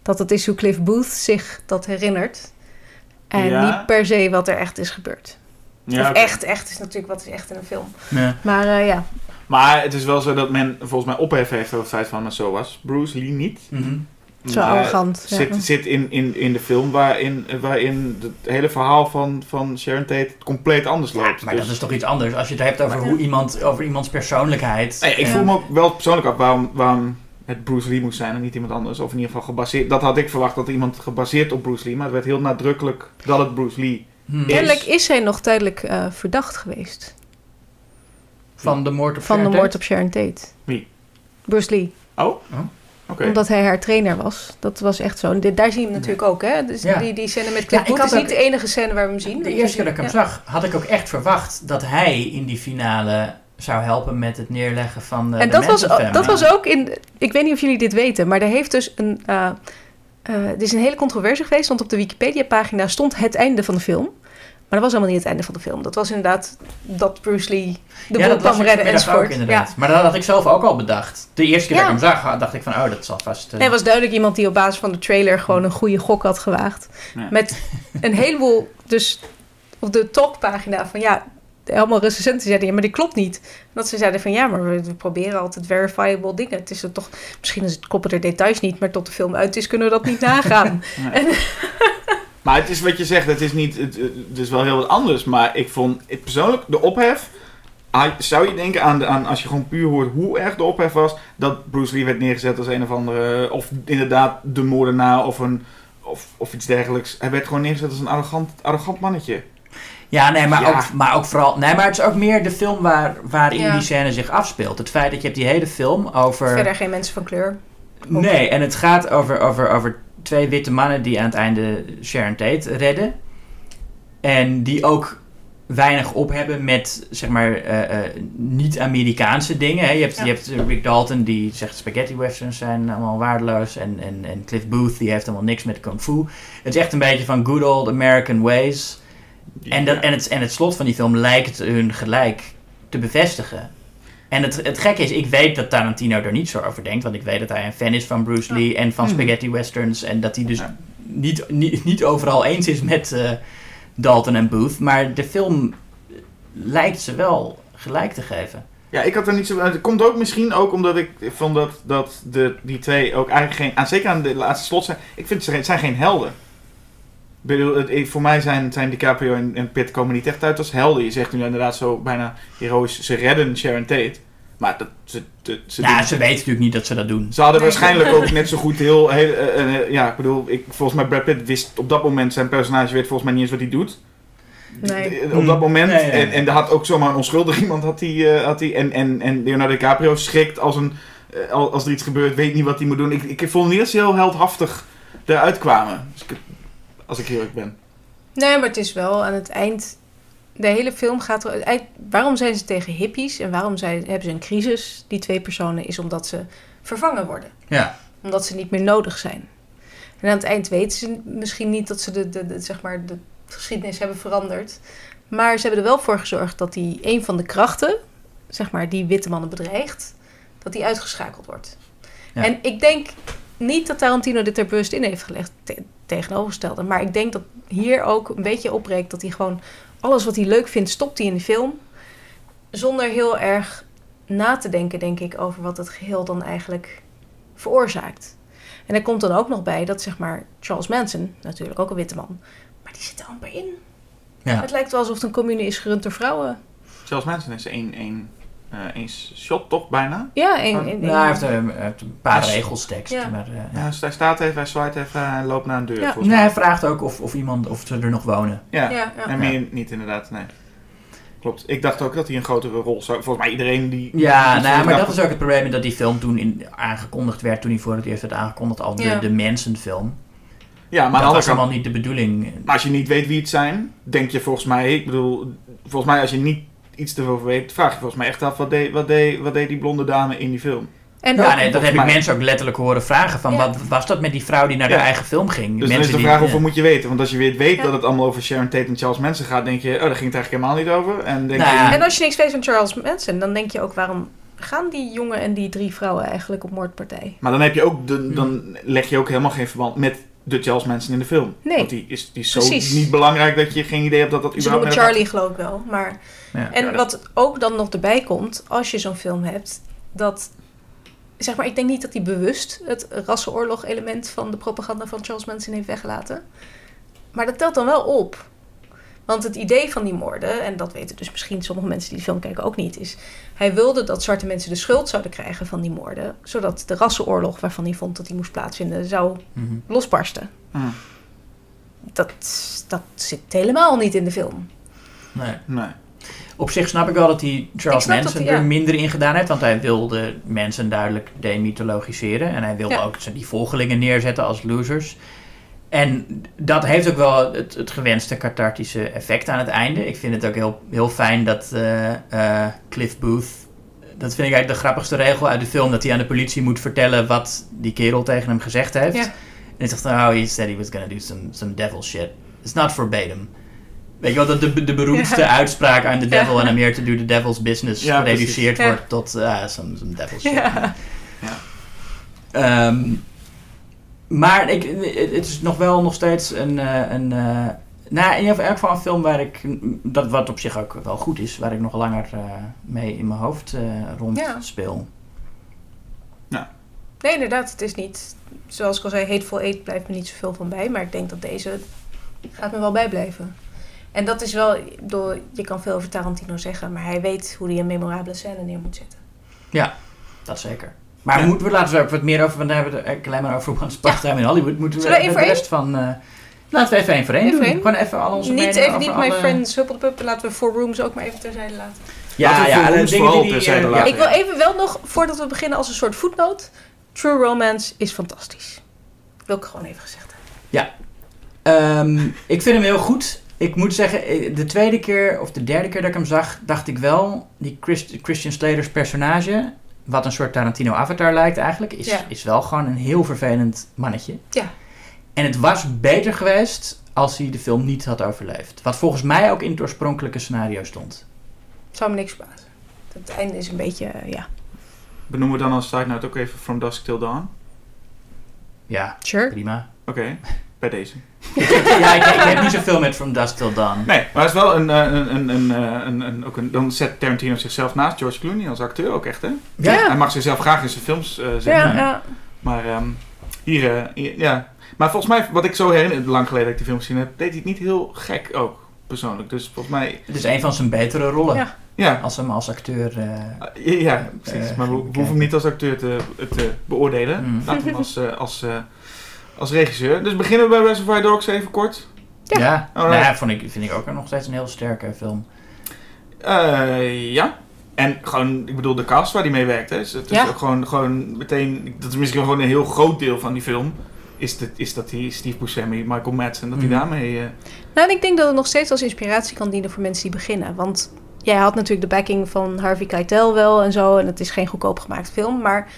Dat het is hoe Cliff Booth zich dat herinnert. En niet per se wat er echt is gebeurd. Ja, of echt is natuurlijk wat is echt in een film. Ja. Maar Maar het is wel zo dat men volgens mij ophef heeft over het feit van dat zo was. Bruce Lee niet. Zo arrogant. Zit in de film waarin het hele verhaal van Sharon Tate compleet anders loopt. Maar dus, dat is toch iets anders als je het hebt over over iemands persoonlijkheid. Nee, ik voel me ook wel persoonlijk af waarom het Bruce Lee moest zijn en niet iemand anders. Of in ieder geval gebaseerd. Dat had ik verwacht, dat iemand gebaseerd op Bruce Lee. Maar het werd heel nadrukkelijk dat het Bruce Lee is. Eerlijk is hij nog tijdelijk verdacht geweest. Van de moord op Sharon Tate. Wie? Bruce Lee. Oh. Okay. Omdat hij haar trainer was. Dat was echt zo. Daar zien we natuurlijk ook, hè? Dus die scène met Clint Eastwood is niet de enige scène waar we hem zien. De eerste keer dat ik hem zag, had ik ook echt verwacht dat hij in die finale zou helpen met het neerleggen van de dat was ook in... Ik weet niet of jullie dit weten, maar er heeft dus een... er is een hele controverse geweest, want op de Wikipedia-pagina stond het einde van de film. Maar dat was helemaal niet het einde van de film. Dat was inderdaad dat Bruce Lee de boel kwam redden enzovoort. Ja. Maar dat had ik zelf ook al bedacht. De eerste keer dat ik hem zag, dacht ik van dat zal vast... Nee, was duidelijk iemand die op basis van de trailer gewoon een goede gok had gewaagd. Ja. Met een heleboel, dus op de toppagina van allemaal recensenten zeiden, maar dit klopt niet. Dat ze zeiden van maar we proberen altijd verifiable dingen. Het is er toch, misschien kloppen er details niet, maar tot de film uit is kunnen we dat niet nagaan. Nee. Maar het is wat je zegt, het is niet, het is wel heel wat anders. Maar ik vond het persoonlijk, de ophef, zou je denken aan als je gewoon puur hoort hoe erg de ophef was, dat Bruce Lee werd neergezet als een of andere, of inderdaad de moordenaar of iets dergelijks. Hij werd gewoon neergezet als een arrogant mannetje. Ja, nee, maar ook vooral... Nee, maar het is ook meer de film waarin die scène zich afspeelt. Het feit dat je hebt die hele film over... Verder geen mensen van kleur. Nee, en het gaat over twee witte mannen die aan het einde Sharon Tate redden. En die ook weinig op hebben met, zeg maar, niet-Amerikaanse dingen. Hè. Je hebt Rick Dalton die zegt spaghetti westerns zijn allemaal waardeloos. En Cliff Booth die heeft helemaal niks met kung fu. Het is echt een beetje van good old American ways. En het slot van die film lijkt hun gelijk te bevestigen. En het gekke is, ik weet dat Tarantino er niet zo over denkt. Want ik weet dat hij een fan is van Bruce Lee en van spaghetti westerns. En dat hij dus niet overal eens is met Dalton en Booth. Maar de film lijkt ze wel gelijk te geven. Ja, ik had er niet zo... Het komt ook misschien ook omdat ik vond dat die twee ook eigenlijk geen... Zeker aan de laatste slot zijn... Ik vind ze zijn geen helden. Voor mij zijn DiCaprio en Pitt komen niet echt uit als helden. Je zegt nu inderdaad zo bijna heroïs. Ze redden Sharon Tate. Maar ze weten natuurlijk niet dat ze dat doen. Ze hadden waarschijnlijk ook net zo goed volgens mij Brad Pitt wist op dat moment... Zijn personage weet volgens mij niet eens wat hij doet. Nee. Op dat moment. Nee. En daar had ook zomaar een onschuldig iemand had hij. En Leonardo DiCaprio schrikt als er iets gebeurt. Weet niet wat hij moet doen. Ik vond niet dat ze heel heldhaftig eruit kwamen. Dus als ik eerlijk ben. Nee, maar het is wel aan het eind... De hele film gaat er... Waarom zijn ze tegen hippies? En waarom hebben ze een crisis? Die twee personen is omdat ze vervangen worden. Ja. Omdat ze niet meer nodig zijn. En aan het eind weten ze misschien niet... dat ze de geschiedenis hebben veranderd. Maar ze hebben er wel voor gezorgd... dat die een van de krachten... zeg maar, die witte mannen bedreigt... dat die uitgeschakeld wordt. Ja. En ik denk... Niet dat Tarantino dit er bewust in heeft gelegd, tegenovergestelde. Maar ik denk dat hier ook een beetje opbreekt dat hij gewoon alles wat hij leuk vindt, stopt hij in de film. Zonder heel erg na te denken, denk ik, over wat het geheel dan eigenlijk veroorzaakt. En er komt dan ook nog bij dat, zeg maar, Charles Manson, natuurlijk ook een witte man, maar die zit er amper in. Ja. Het lijkt wel alsof het een commune is gerund door vrouwen. Charles Manson is één shot toch bijna? Ja, hij heeft een paar regelstekst. Ja. Dus hij staat even, hij zwaait even, hij loopt naar een deur. Ja. Nee, hij vraagt ook of ze er nog wonen. Ja. En meer niet inderdaad, nee. Klopt. Ik dacht ook dat hij een grotere rol zou... Volgens mij iedereen die... Ja, maar dat was ook het probleem dat die film toen aangekondigd werd... toen hij voor het eerst werd aangekondigd al de Manson-film. Ja, maar dat was helemaal niet de bedoeling. Maar als je niet weet wie het zijn, denk je volgens mij... volgens mij als je niet... iets erover weet, vraag je volgens mij echt af... wat deed die blonde dame in die film? En dat heb ik mensen ook letterlijk horen vragen... van wat was dat met die vrouw die naar haar eigen film ging? Dus mensen is de vraag hoeveel moet je weten. Want als je weer weet dat het allemaal over Sharon Tate en Charles Manson gaat... denk je, daar ging het eigenlijk helemaal niet over. En als je niks weet van Charles Manson... dan denk je ook, waarom gaan die jongen en die drie vrouwen... eigenlijk op moordpartij? Maar dan heb je ook dan leg je ook helemaal geen verband... met de Charles Manson in de film. Nee, want die is zo niet belangrijk dat je geen idee hebt dat dat überhaupt... Ze noemen Charlie geloof ik wel, maar... Ja. En wat ook dan nog erbij komt, als je zo'n film hebt... dat zeg maar, ik denk niet dat hij bewust het rassenoorlog-element van de propaganda van Charles Manson heeft weggelaten. Maar dat telt dan wel op. Want het idee van die moorden, en dat weten dus misschien sommige mensen die de film kijken ook niet, is: hij wilde dat zwarte mensen de schuld zouden krijgen van die moorden, zodat de rassenoorlog waarvan hij vond dat die moest plaatsvinden, zou losbarsten. Mm. Dat zit helemaal niet in de film. Nee. Op zich snap ik wel dat hij Charles Manson er minder in gedaan heeft, want hij wilde mensen duidelijk demythologiseren en hij wilde ook die volgelingen neerzetten als losers. En dat heeft ook wel het gewenste cathartische effect aan het einde. Ik vind het ook heel, heel fijn dat Cliff Booth... Dat vind ik eigenlijk de grappigste regel uit de film, dat hij aan de politie moet vertellen wat die kerel tegen hem gezegd heeft. Ja. En hij zegt, he said he was gonna do some devil shit. It's not forbidden. Weet je wel, dat de beroemdste uitspraak aan de devil en hem meer te do the devil's business gereduceerd wordt tot some devil shit. Ja. Ja. Maar het is nog steeds in elk geval een film waar ik, dat wat op zich ook wel goed is, waar ik nog langer mee in mijn hoofd rond speel. Ja. Nee, inderdaad. Het is niet, zoals ik al zei, Hateful Eight blijft me niet zoveel van bij, maar ik denk dat deze gaat me wel bijblijven. En dat is wel, je kan veel over Tarantino zeggen, maar hij weet hoe hij een memorabele scène neer moet zetten. Ja, dat zeker. Maar moeten we laten we ook wat meer over, want daar hebben we het alleen maar over Once Upon a Time in Hollywood. Moeten we even de rest van... laten we even één voor één doen. Gewoon even al onze meningen over Niet My Friends, Huppelpup. Laten we Four Rooms ook maar even terzijde laten. Ik wil even wel nog, voordat we beginnen, als een soort voetnoot. True Romance is fantastisch. Dat wil ik gewoon even gezegd hebben. Ja. Ik vind hem heel goed. Ik moet zeggen, de tweede keer of de derde keer dat ik hem zag, dacht ik wel, die Christian Slater's personage, wat een soort Tarantino-avatar lijkt eigenlijk, is wel gewoon een heel vervelend mannetje. Ja. En het was beter geweest als hij de film niet had overleefd. Wat volgens mij ook in het oorspronkelijke scenario stond. Het zou me niks verbazen. Het einde is een beetje, Benoemen we dan als side note ook even From Dusk Till Dawn? Ja, sure. Prima. Oké. Bij deze. Ik heb niet zoveel met From Dusk Till Dawn. Nee, maar het is wel een dan zet Tarantino zichzelf naast George Clooney als acteur ook echt, hè? Ja. Hij mag zichzelf graag in zijn films zetten. Ja. Maar hier. Maar volgens mij, wat ik zo herinner, lang geleden dat ik die film gezien heb, deed hij het niet heel gek ook, persoonlijk. Dus volgens mij... Het is een van zijn betere rollen. Ja. Ja. Als hem als acteur... precies. Maar we hoeven hem niet als acteur te beoordelen. Laten we hem als regisseur. Dus beginnen we bij Reservoir Dogs even kort. Ja. Vind ik ook nog steeds een heel sterke film. En gewoon, ik bedoel, de cast waar die mee werkt. Hè. Dus het is ook gewoon meteen... Dat is misschien gewoon een heel groot deel van die film. Is dat die Steve Buscemi, Michael Madsen, dat hij daarmee... ik denk dat het nog steeds als inspiratie kan dienen voor mensen die beginnen. Want jij had natuurlijk de backing van Harvey Keitel wel en zo. En het is geen goedkoop gemaakt film. Maar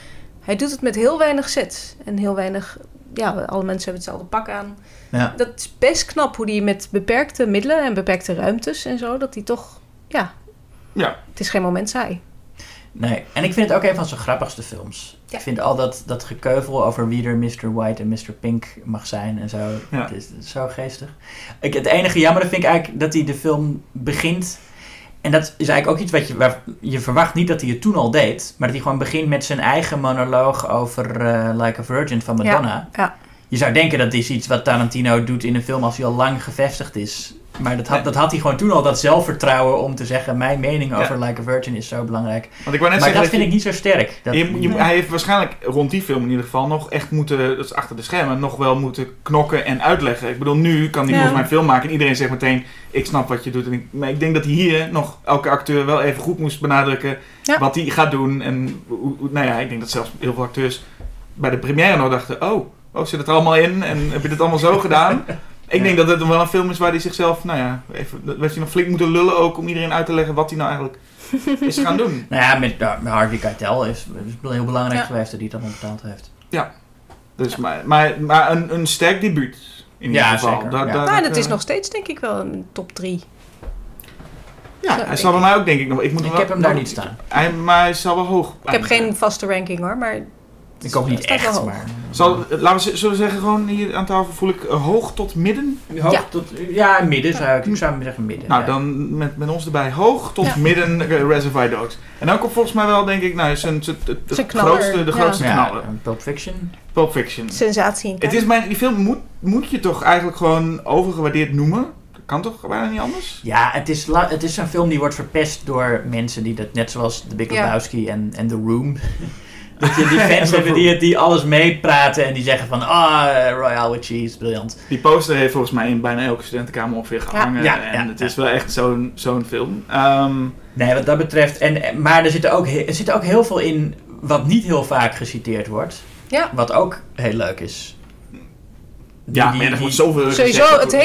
hij doet het met heel weinig sets. En heel weinig... Ja, alle mensen hebben hetzelfde pak aan. Ja. Dat is best knap hoe die met beperkte middelen en beperkte ruimtes en zo, dat die toch, het is geen moment saai. Nee, en ik vind het ook een van zijn grappigste films. Ja. Ik vind al dat gekeuvel over wie er Mr. White en Mr. Pink mag zijn en zo, het is zo geestig. Het enige jammer vind ik eigenlijk dat hij de film begint, en dat is eigenlijk ook iets waar je verwacht niet dat hij het toen al deed, maar dat hij gewoon begint met zijn eigen monoloog over Like a Virgin van Madonna. Ja. Je zou denken dat is iets wat Tarantino doet in een film als hij al lang gevestigd is. Maar dat had hij gewoon toen al, dat zelfvertrouwen om te zeggen, mijn mening over Like a Virgin is zo belangrijk. Want ik wou net zeggen, dat vind ik niet zo sterk. Hij heeft waarschijnlijk rond die film in ieder geval nog echt moeten, dat is achter de schermen, nog wel moeten knokken en uitleggen. Ik bedoel, nu kan hij volgens mij een film maken en iedereen zegt meteen, ik snap wat je doet. Maar ik denk dat hij hier nog elke acteur wel even goed moest benadrukken wat hij gaat doen. En ik denk dat zelfs heel veel acteurs bij de première nog dachten, oh, zit het er allemaal in? En heb je dit allemaal zo gedaan? Ik denk dat het wel een film is waar hij zichzelf, heeft hij nog flink moeten lullen ook om iedereen uit te leggen wat hij nou eigenlijk is gaan doen. Met Harvey Keitel is heel belangrijk geweest dat hij dat betaald heeft. Ja, dus, maar een sterk debuut in ieder geval. Zeker, dat is nog steeds denk ik wel een top 3. Ja, hij zal bij mij ook denk ik nog. Ik heb hem daar niet staan. Maar hij zal wel hoog. Ik heb geen vaste ranking hoor, maar... Ik ook niet echt, maar... Zullen we zeggen, gewoon hier aan tafel voel ik hoog tot midden? Hoog tot, ja, midden zou ik samen zeggen midden. Nou, dan met ons erbij hoog tot midden Reservoir Dogs. En dan komt volgens mij wel, denk ik, nou, de grootste knaller. Ja, Pulp Fiction. Pulp Fiction. Sensatie. Het is die film moet je toch eigenlijk gewoon overgewaardeerd noemen? Kan toch bijna niet anders? Ja, het is een film die wordt verpest door mensen die dat, net zoals The Big Lebowski en The Room. Dat je die fans hebben die alles meepraten en die zeggen van, Royale with cheese, briljant. Die poster heeft volgens mij in bijna elke studentenkamer ongeveer gehangen. Het is wel echt zo'n film. Nee, wat dat betreft. Maar er zit ook heel veel in wat niet heel vaak geciteerd wordt. Ja. Wat ook heel leuk is. Het hele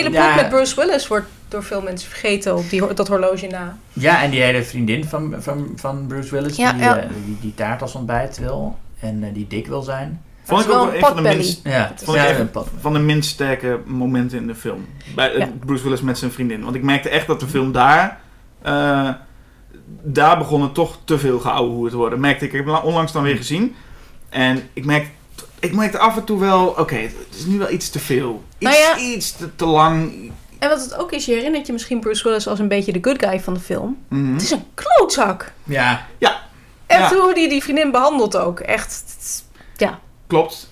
plot met Bruce Willis wordt door veel mensen vergeten op dat horloge na. Ja, en die hele vriendin van Bruce Willis die taart als ontbijt wil en die dik wil zijn. Vond ik ook van de minst sterke momenten in de film. Bij Bruce Willis met zijn vriendin. Want ik merkte echt dat de film daar begon het toch te veel geouwehoerd te worden. Merkte ik. Ik heb het onlangs dan weer gezien. En ik merkte af en toe wel, oké, het is nu wel iets te veel. Iets te lang. En wat het ook is, je herinnert je misschien Bruce Willis als een beetje de good guy van de film. Mm-hmm. Het is een klootzak. Ja. Echt hoe die vriendin behandelt ook. Echt, ja. Klopt.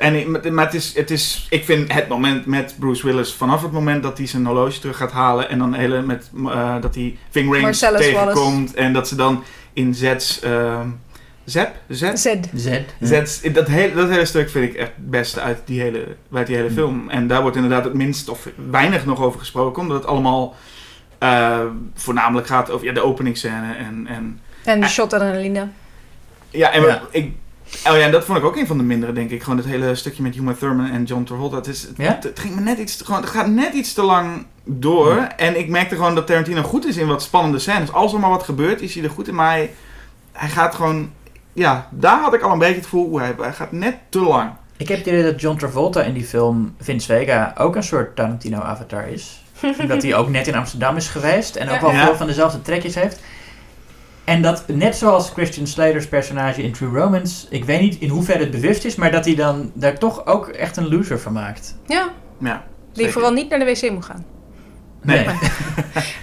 Maar het is, ik vind het moment met Bruce Willis, vanaf het moment dat hij zijn horloge terug gaat halen en dan dat hij vingerrings tegenkomt. Wallace. En dat ze dan in Z's... Dat hele stuk vind ik echt het beste uit die hele film. En daar wordt inderdaad het minst of weinig nog over gesproken. Omdat het allemaal voornamelijk gaat over de openingsscène. En de shot adrenaline. Ja, en dat vond ik ook een van de mindere, denk ik. Gewoon het hele stukje met Uma Thurman en John Travolta. Het gaat net iets te lang door. Ja. En ik merkte gewoon dat Tarantino goed is in wat spannende scènes. Als er maar wat gebeurt, is hij er goed in. Maar hij gaat gewoon... Ja, daar had ik al een beetje het gevoel, hij gaat net te lang. Ik heb het idee dat John Travolta in die film Vince Vega ook een soort Tarantino-avatar is. Dat hij ook net in Amsterdam is geweest en ook wel veel van dezelfde trekjes heeft. En dat, net zoals Christian Slater's personage in True Romance, ik weet niet in hoeverre het bewust is, maar dat hij dan daar toch ook echt een loser van maakt. Ja die vooral niet naar de wc moet gaan. Nee.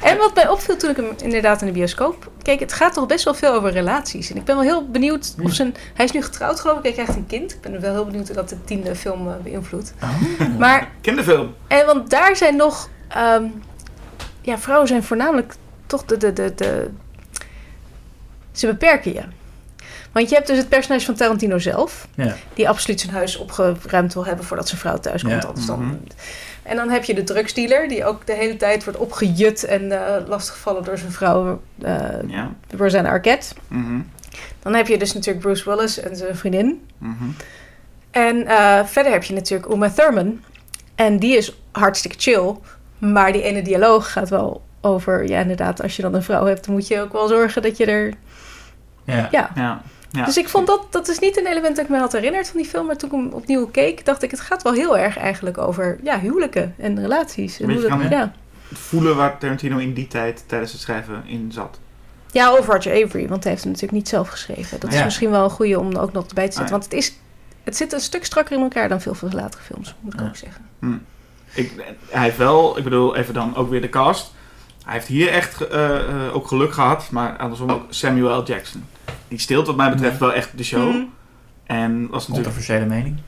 En wat mij opviel toen ik hem inderdaad in de bioscoop... Kijk, het gaat toch best wel veel over relaties. En ik ben wel heel benieuwd of hij is nu getrouwd, geloof ik. Hij krijgt een kind. Ik ben wel heel benieuwd of dat de 10e film beïnvloedt. Oh. Maar, kinderfilm. En want daar zijn nog... vrouwen zijn voornamelijk toch de... Ze beperken je. Want je hebt dus het personage van Tarantino zelf... Ja. Die absoluut zijn huis opgeruimd wil hebben... voordat zijn vrouw thuis komt. Ja. Anders dan... Mm-hmm. En dan heb je de drugsdealer... die ook de hele tijd wordt opgejut... en lastiggevallen door zijn vrouw... Rosanna Arquette. Mm-hmm. Dan heb je dus natuurlijk Bruce Willis... en zijn vriendin. Mm-hmm. En verder heb je natuurlijk Uma Thurman. En die is hartstikke chill... maar die ene dialoog gaat wel over... ja, inderdaad, als je dan een vrouw hebt... dan moet je ook wel zorgen dat je er... Ja. Dus ik vond dat is niet een element dat ik me had herinnerd van die film. Maar toen ik hem opnieuw keek, dacht ik... het gaat wel heel erg eigenlijk over huwelijken en relaties. En hoe dat gedaan. Het voelen waar Tarantino in die tijd tijdens het schrijven in zat. Ja, over Roger Avery. Want hij heeft hem natuurlijk niet zelf geschreven. Dat is misschien wel een goede om er ook nog bij te zetten. Want het zit een stuk strakker in elkaar dan veel van de latere films. Moet ik ook zeggen. Hmm. Hij heeft wel... Ik bedoel, even dan ook weer de cast. Hij heeft hier echt ook geluk gehad. Maar andersom ook Samuel L. Jackson. Die steelt wat mij betreft wel echt de show. Mm. En was natuurlijk... Controversiële mening.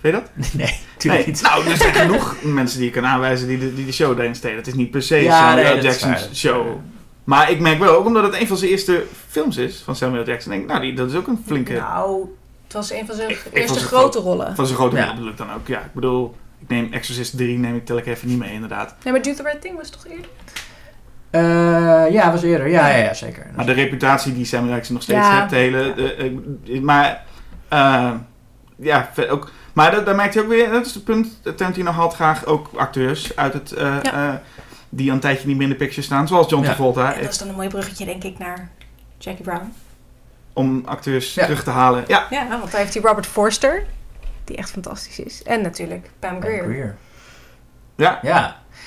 Vind je dat? Nee, natuurlijk niet. Nou, er zijn genoeg mensen die je kan aanwijzen die de show daarin stelen. Het is niet per se Samuel L. Jackson's show. Maar ik merk wel, ook omdat het een van zijn eerste films is van Samuel L. Jackson. Dat is ook een flinke... Nou, het was een van zijn eerste grote rollen. Van zijn grote rollen bedoel ik dan ook. Ja, ik bedoel, ik neem Exorcist 3, neem ik telkens even niet mee inderdaad. Nee, maar Do the Right Thing was toch eerder? Ja, was eerder. Ja, zeker. Maar de reputatie die Sam Jackson nog steeds hebt, de hele... ook... Maar daar merkt hij ook weer... Dat is het punt. Tarantino haalt graag ook acteurs uit het... die een tijdje niet meer in de picture staan. Zoals John Travolta. Ja, dat is dan een mooi bruggetje, denk ik, naar Jackie Brown. Om acteurs terug te halen. Ja, want daar heeft hij Robert Forster. Die echt fantastisch is. En natuurlijk Pam Grier. Ja.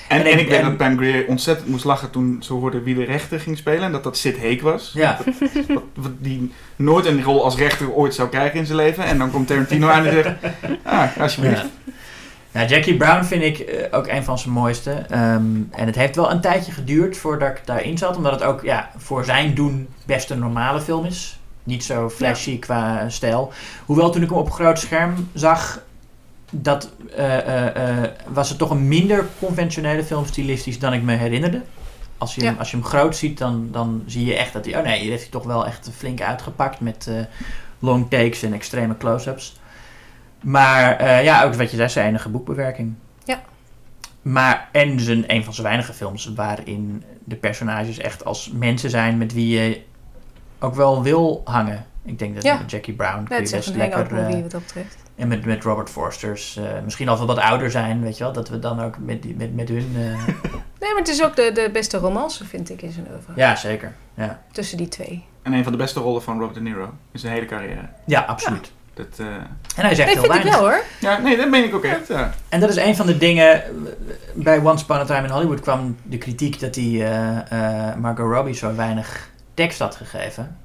En ik weet dat Pam Grier ontzettend moest lachen toen ze hoorde wie de rechter ging spelen. En dat dat Sid Haig was. Ja. Dat die nooit een rol als rechter ooit zou krijgen in zijn leven. En dan komt Tarantino aan en zegt, alsjeblieft. Ja. Nou, Jackie Brown vind ik ook een van zijn mooiste. En het heeft wel een tijdje geduurd voordat ik daarin zat. Omdat het ook voor zijn doen best een normale film is. Niet zo flashy qua stijl. Hoewel toen ik hem op groot scherm zag, dat was het toch een minder conventionele film stilistisch dan ik me herinnerde. Als je hem groot ziet, dan zie je echt dat hij... Oh nee, hier heeft hij toch wel echt flink uitgepakt met long takes en extreme close-ups. Maar ook wat je zei, zijn enige boekbewerking. Ja. Maar en een van zijn weinige films waarin de personages echt als mensen zijn met wie je ook wel wil hangen. Ik denk dat met Jackie Brown kun je best lekker... En met Robert Forsters misschien al wat ouder zijn, weet je wel. Dat we dan ook met hun... Nee, maar het is ook de beste romance, vind ik, in zijn oeuvre. Ja, zeker. Ja. Tussen die twee. En een van de beste rollen van Robert De Niro in zijn hele carrière. Ja, absoluut. Ja. En hij zegt heel weinig. Dat vind ik wel, hoor. Ja, nee, dat meen ik ook echt. Ja. En dat is een van de dingen... Bij Once Upon a Time in Hollywood kwam de kritiek dat hij Margot Robbie zo weinig tekst had gegeven.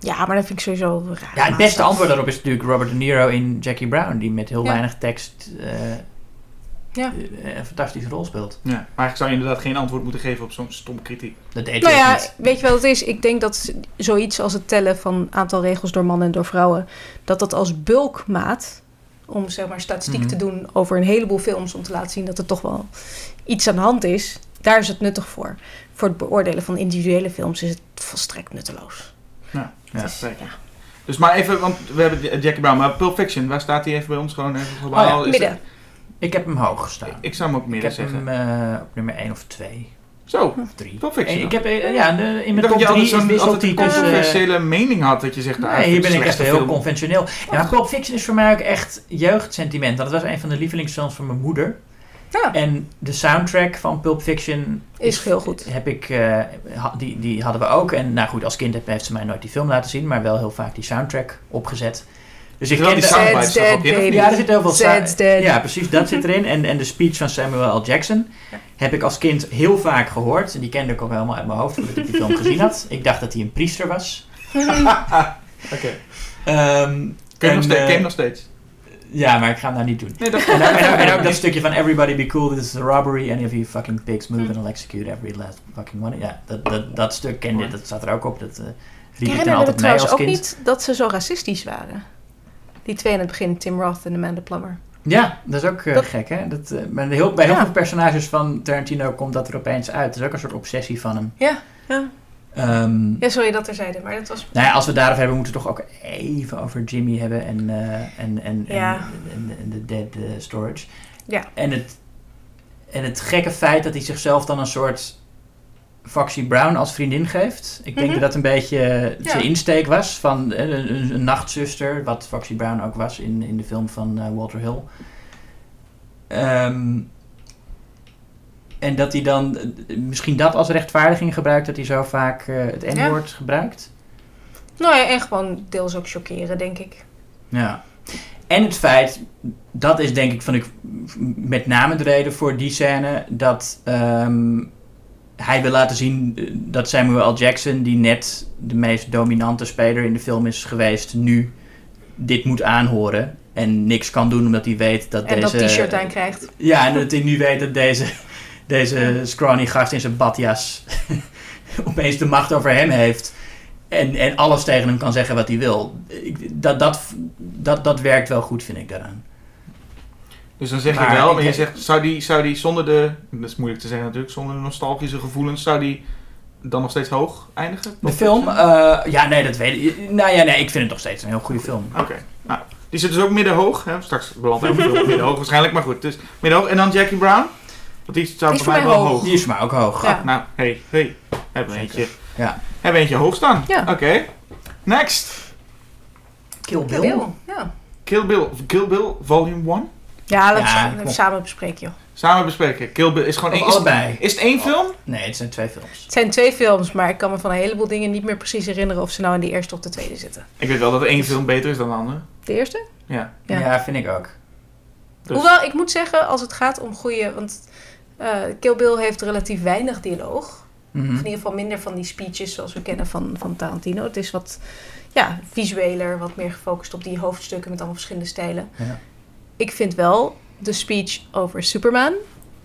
Ja, maar dat vind ik sowieso raar. Ja, het beste antwoord daarop is natuurlijk Robert De Niro in Jackie Brown, die met heel weinig tekst een fantastische rol speelt. Ja, maar ik zou inderdaad geen antwoord moeten geven op zo'n stom kritiek. Dat deed hij niet. Weet je wel wat het is? Ik denk dat zoiets als het tellen van aantal regels door mannen en door vrouwen, dat als bulkmaat, om zeg maar statistiek te doen over een heleboel films, om te laten zien dat er toch wel iets aan de hand is, daar is het nuttig voor. Voor het beoordelen van individuele films is het volstrekt nutteloos. Ja, zeker. Ja. Dus maar even, want we hebben Jackie Brown, maar Pulp Fiction, waar staat hij even bij ons? Gewoon even globaal? Midden. Ik heb hem hoog gestaan. Ik zou hem ook midden zeggen. Ik heb hem op nummer 1 of 2. Zo, of 3. Pulp Fiction. Ik heb in mijn top 3 is altijd een controversiële mening had, dat je zegt, hier ben ik echt heel conventioneel. Ja, maar Pulp Fiction is voor mij ook echt jeugdsentiment. Dat was een van de lievelingsfilms van mijn moeder. Ja. En de soundtrack van Pulp Fiction is heel goed. Heb ik, die hadden we ook. En nou goed, als kind heeft ze mij nooit die film laten zien, maar wel heel vaak die soundtrack opgezet. Dus ik ken die soundbites erop in. Ja, er zit heel veel ja, precies, dat zit erin. En de speech van Samuel L. Jackson heb ik als kind heel vaak gehoord. En die kende ik ook helemaal uit mijn hoofd, omdat ik die film gezien had. Ik dacht dat hij een priester was. Oké. Ken je nog steeds? Ja, maar ik ga hem nou niet doen. Nee, en ook dat stukje van everybody be cool, this is a robbery, any of you fucking pigs move and I'll execute every last fucking one. Ja, dat stuk kende ik, dat staat er ook op. Dat riep ik dan altijd mee als kind. Ik herinner me trouwens ook niet dat ze zo racistisch waren. Die twee in het begin, Tim Roth en Amanda Plummer. Ja, dat is ook gek, hè? Bij heel veel personages van Tarantino komt dat er opeens uit. Dat is ook een soort obsessie van hem. Ja, ja. Sorry dat er zeiden, maar dat was... Nou ja, als we daarover hebben, moeten we toch ook even over Jimmy hebben en de dead storage. Ja. En het gekke feit dat hij zichzelf dan een soort Foxy Brown als vriendin geeft. Ik denk dat een beetje zijn insteek was van een nachtzuster, wat Foxy Brown ook was in de film van Walter Hill. En dat hij dan misschien dat als rechtvaardiging gebruikt, dat hij zo vaak het N-woord gebruikt. Nou ja, en gewoon deels ook chockeren, denk ik. Ja. En het feit, dat is denk ik met name de reden voor die scène, dat hij wil laten zien dat Samuel L. Jackson, die net de meest dominante speler in de film is geweest, nu dit moet aanhoren. En niks kan doen omdat hij weet dat en deze... En dat t-shirt aan krijgt. Ja, en dat hij nu weet dat deze scrawny gast in zijn badjas opeens de macht over hem heeft. En alles tegen hem kan zeggen wat hij wil. Dat werkt wel goed, vind ik, daaraan. Dus dan zeg je wel, maar je zegt, zou die zonder de... Dat is moeilijk te zeggen natuurlijk, zonder de nostalgische gevoelens, zou die dan nog steeds hoog eindigen? De film? Dat weet ik. Nou ja, nee, ik vind het nog steeds een heel goede film. Oké. Nou, die zit dus ook middenhoog. Hè? Straks belandt hij ook middenhoog waarschijnlijk, maar goed. Dus middenhoog. En dan Jackie Brown? Want die zou voor mij wel hoog. Die is voor mij ook hoog. Ja. Nou, hey. Hebben we eentje. Ja. Hebben we eentje hoog staan. Ja. Oké. Next. Kill Bill. Ja. Kill Bill Volume 1. Ja, dat samen bespreken, joh. Samen bespreken. Kill Bill is gewoon allebei. Is het één film? Nee, het zijn twee films. Het zijn twee films, maar ik kan me van een heleboel dingen niet meer precies herinneren of ze nou in de eerste of de tweede zitten. Ik weet wel dat één film beter is dan de andere. De eerste? Ja. Ja, vind ik ook. Dus. Hoewel, ik moet zeggen, als het gaat om goede... Want Kill Bill heeft relatief weinig dialoog. Mm-hmm. Of in ieder geval minder van die speeches zoals we kennen van Tarantino. Het is wat visueler, wat meer gefocust op die hoofdstukken met allemaal verschillende stijlen. Ja. Ik vind wel de speech over Superman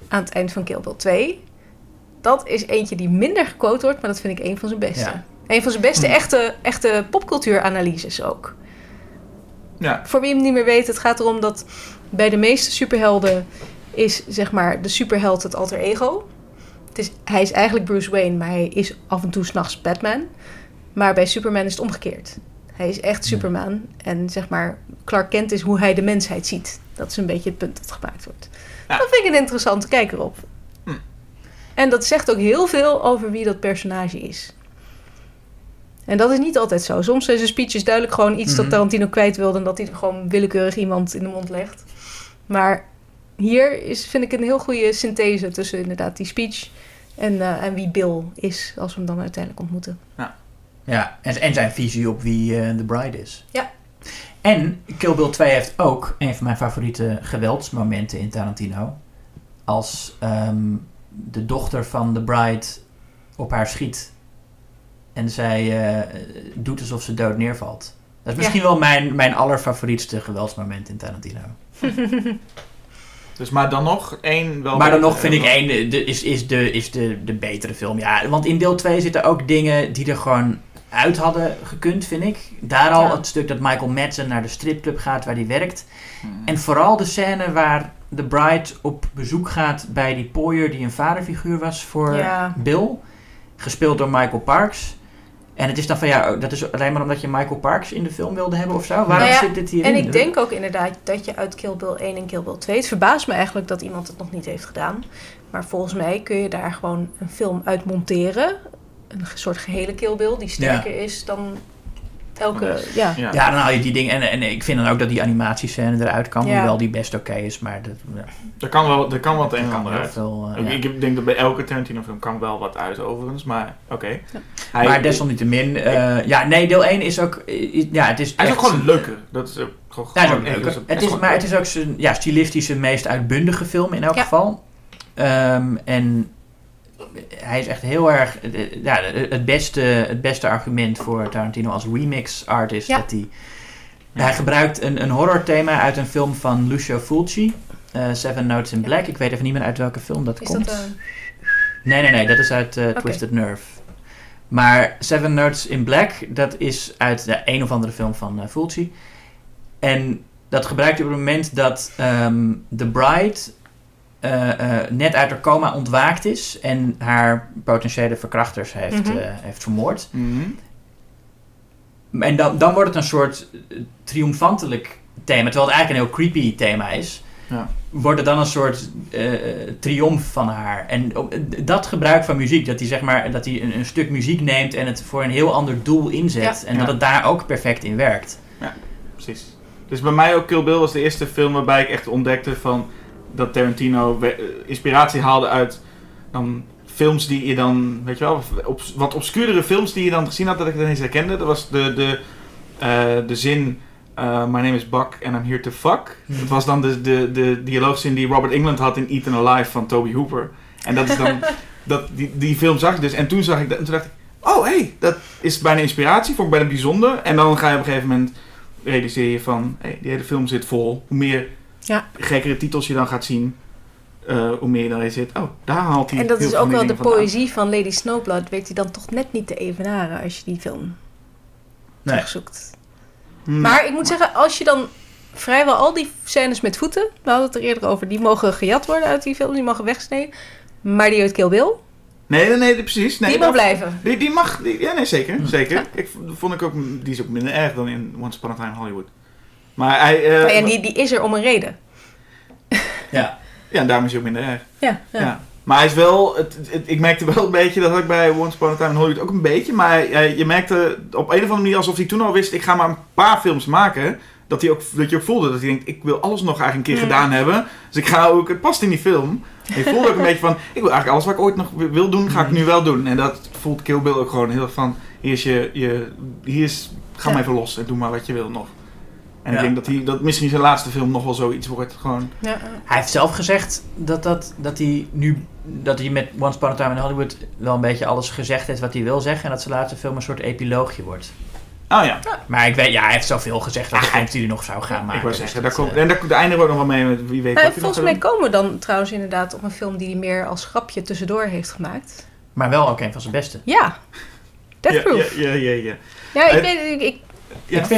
aan het eind van Kill Bill 2... dat is eentje die minder gequote wordt, maar dat vind ik een van zijn beste. Ja. Een van zijn beste echte popcultuuranalyses ook. Ja. Voor wie hem niet meer weet, het gaat erom dat bij de meeste superhelden is zeg maar de superheld het alter ego. Hij is eigenlijk Bruce Wayne, maar hij is af en toe 's nachts Batman. Maar bij Superman is het omgekeerd. Hij is echt Superman en zeg maar Clark Kent is hoe hij de mensheid ziet. Dat is een beetje het punt dat gemaakt wordt. Ja. Dat vind ik een interessante kijker op. Hm. En dat zegt ook heel veel over wie dat personage is. En dat is niet altijd zo. Soms zijn zijn speeches duidelijk gewoon iets dat Tarantino kwijt wilde... en dat hij er gewoon willekeurig iemand in de mond legt. Maar hier vind ik een heel goede synthese tussen inderdaad die speech... en wie Bill is, als we hem dan uiteindelijk ontmoeten. Ja, en zijn visie op wie The Bride is. Ja. En Kill Bill 2 heeft ook een van mijn favoriete geweldsmomenten in Tarantino. Als de dochter van The Bride op haar schiet... En zij doet alsof ze dood neervalt. Dat is misschien wel mijn allerfavorietste geweldsmoment in Tarantino. Dus maar dan nog één... Wel maar dan nog vind ik één is de betere film. Ja, want in deel 2 zitten ook dingen die er gewoon uit hadden gekund, vind ik. Daar al het stuk dat Michael Madsen naar de stripclub gaat waar hij werkt. Hmm. En vooral de scène waar The Bride op bezoek gaat bij die pooier die een vaderfiguur was voor Bill. Gespeeld door Michael Parks. En het is dan van, dat is alleen maar omdat je Michael Parks in de film wilde hebben of zo. Waarom zit dit hierin? En ik denk ook inderdaad dat je uit Kill Bill 1 en Kill Bill 2... Het verbaast me eigenlijk dat iemand het nog niet heeft gedaan. Maar volgens mij kun je daar gewoon een film uit monteren. Een soort gehele Kill Bill die sterker is dan elke... Ja, dan haal je die dingen. En ik vind dan ook dat die animatiescène eruit kan. Ja. Hoewel die best oké is, maar... Er kan wat een en ander uit. Ik denk dat bij elke Tarantino film kan wel wat uit overigens, maar oké. Ja. Maar desalniettemin... deel 1 is ook... Hij is ook gewoon leuker. Dat is ook gewoon leuker. Maar het is ook zijn stilistische, meest uitbundige film in elk geval. En... Hij is echt heel erg... het beste argument voor Tarantino als remix-artist. Ja. Hij gebruikt een horror-thema uit een film van Lucio Fulci. Seven Notes in Black. Ik weet even niet meer uit welke film dat komt. Nee. Dat is uit Twisted Nerve. Maar Seven Notes in Black, dat is uit de een of andere film van Fulci. En dat gebruikt hij op het moment dat The Bride... net uit haar coma ontwaakt is... en haar potentiële verkrachters heeft vermoord. Mm-hmm. En dan wordt het een soort triomfantelijk thema... terwijl het eigenlijk een heel creepy thema is... Ja. Wordt het dan een soort triomf van haar. En dat gebruik van muziek... dat hij een stuk muziek neemt... en het voor een heel ander doel inzet... en dat het daar ook perfect in werkt. Ja, precies. Dus bij mij ook Kill Bill was de eerste film... waarbij ik echt ontdekte van... dat Tarantino inspiratie haalde uit dan films die je dan, weet je wel, wat obscuurdere films die je dan gezien had, dat ik het ineens herkende. Dat was de zin, my name is Buck and I'm here to fuck. Dat was dan de dialoogzin die Robert Englund had in Eaten Alive van Tobe Hooper. En dat is dan, die film zag ik dus. En toen zag ik dat en toen dacht ik, dat is bijna inspiratie, vond ik bijna bijzonder. En dan ga je op een gegeven moment realiseer je van, die hele film zit vol. Hoe meer... Ja. Gekkere titels je dan gaat zien, hoe meer je dan zit. Oh, daar haalt hij. En dat is ook wel de poëzie van Lady Snowblood. Weet hij dan toch net niet te evenaren als je die film terugzoekt. Nee. Maar ik moet zeggen, als je dan vrijwel al die scènes met voeten, we hadden het er eerder over, die mogen gejat worden uit die film, die mogen wegsneden. Maar die uit Kill Bill? Nee, precies. Nee, die mag blijven. Die mag. Zeker. Zeker. Ja. Die is ook minder erg dan in Once Upon a Time in Hollywood. Maar die is er om een reden. Ja, daarom is hij ook minder erg. Ja. Maar hij is wel... ik merkte wel een beetje, dat had ik bij Once Upon a Time in Hollywood ook een beetje. Maar je merkte op een of andere manier alsof hij toen al wist... ik ga maar een paar films maken. Dat je ook voelde dat hij denkt, ik wil alles nog eigenlijk een keer gedaan hebben. Dus ik ga ook... Het past in die film. En je voelde ook een beetje van... ik wil eigenlijk alles wat ik ooit nog wil doen, ga ik nu wel doen. En dat voelt Kill Bill ook gewoon heel erg van... Ga maar even los en doe maar wat je wil nog. En ik denk dat hij dat misschien zijn laatste film nog wel zoiets wordt. Gewoon. Ja. Hij heeft zelf gezegd dat hij nu dat hij met Once Upon a Time in Hollywood wel een beetje alles gezegd heeft wat hij wil zeggen. En dat zijn laatste film een soort epiloogje wordt. Oh ja. Maar ik weet, hij heeft zoveel gezegd dat hij er nog zou gaan maken. Ik wou zeggen, dus daar eindigen we ook nog wel mee met wie weet wat volgens mij komen we dan trouwens inderdaad op een film die hij meer als grapje tussendoor heeft gemaakt. Maar wel ook een van zijn beste. Ja. Death Proof. Ja, ik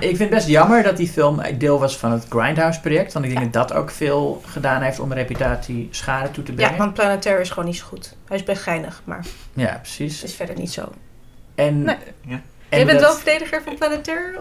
vind het best jammer dat die film deel was van het Grindhouse-project. Want ik denk dat ook veel gedaan heeft om reputatie schade toe te brengen. Ja, want Planetaire is gewoon niet zo goed. Hij is best geinig, maar... Ja, precies. Is verder niet zo. En... Nee. Ja. Jij bent wel een verdediger van Planetaire?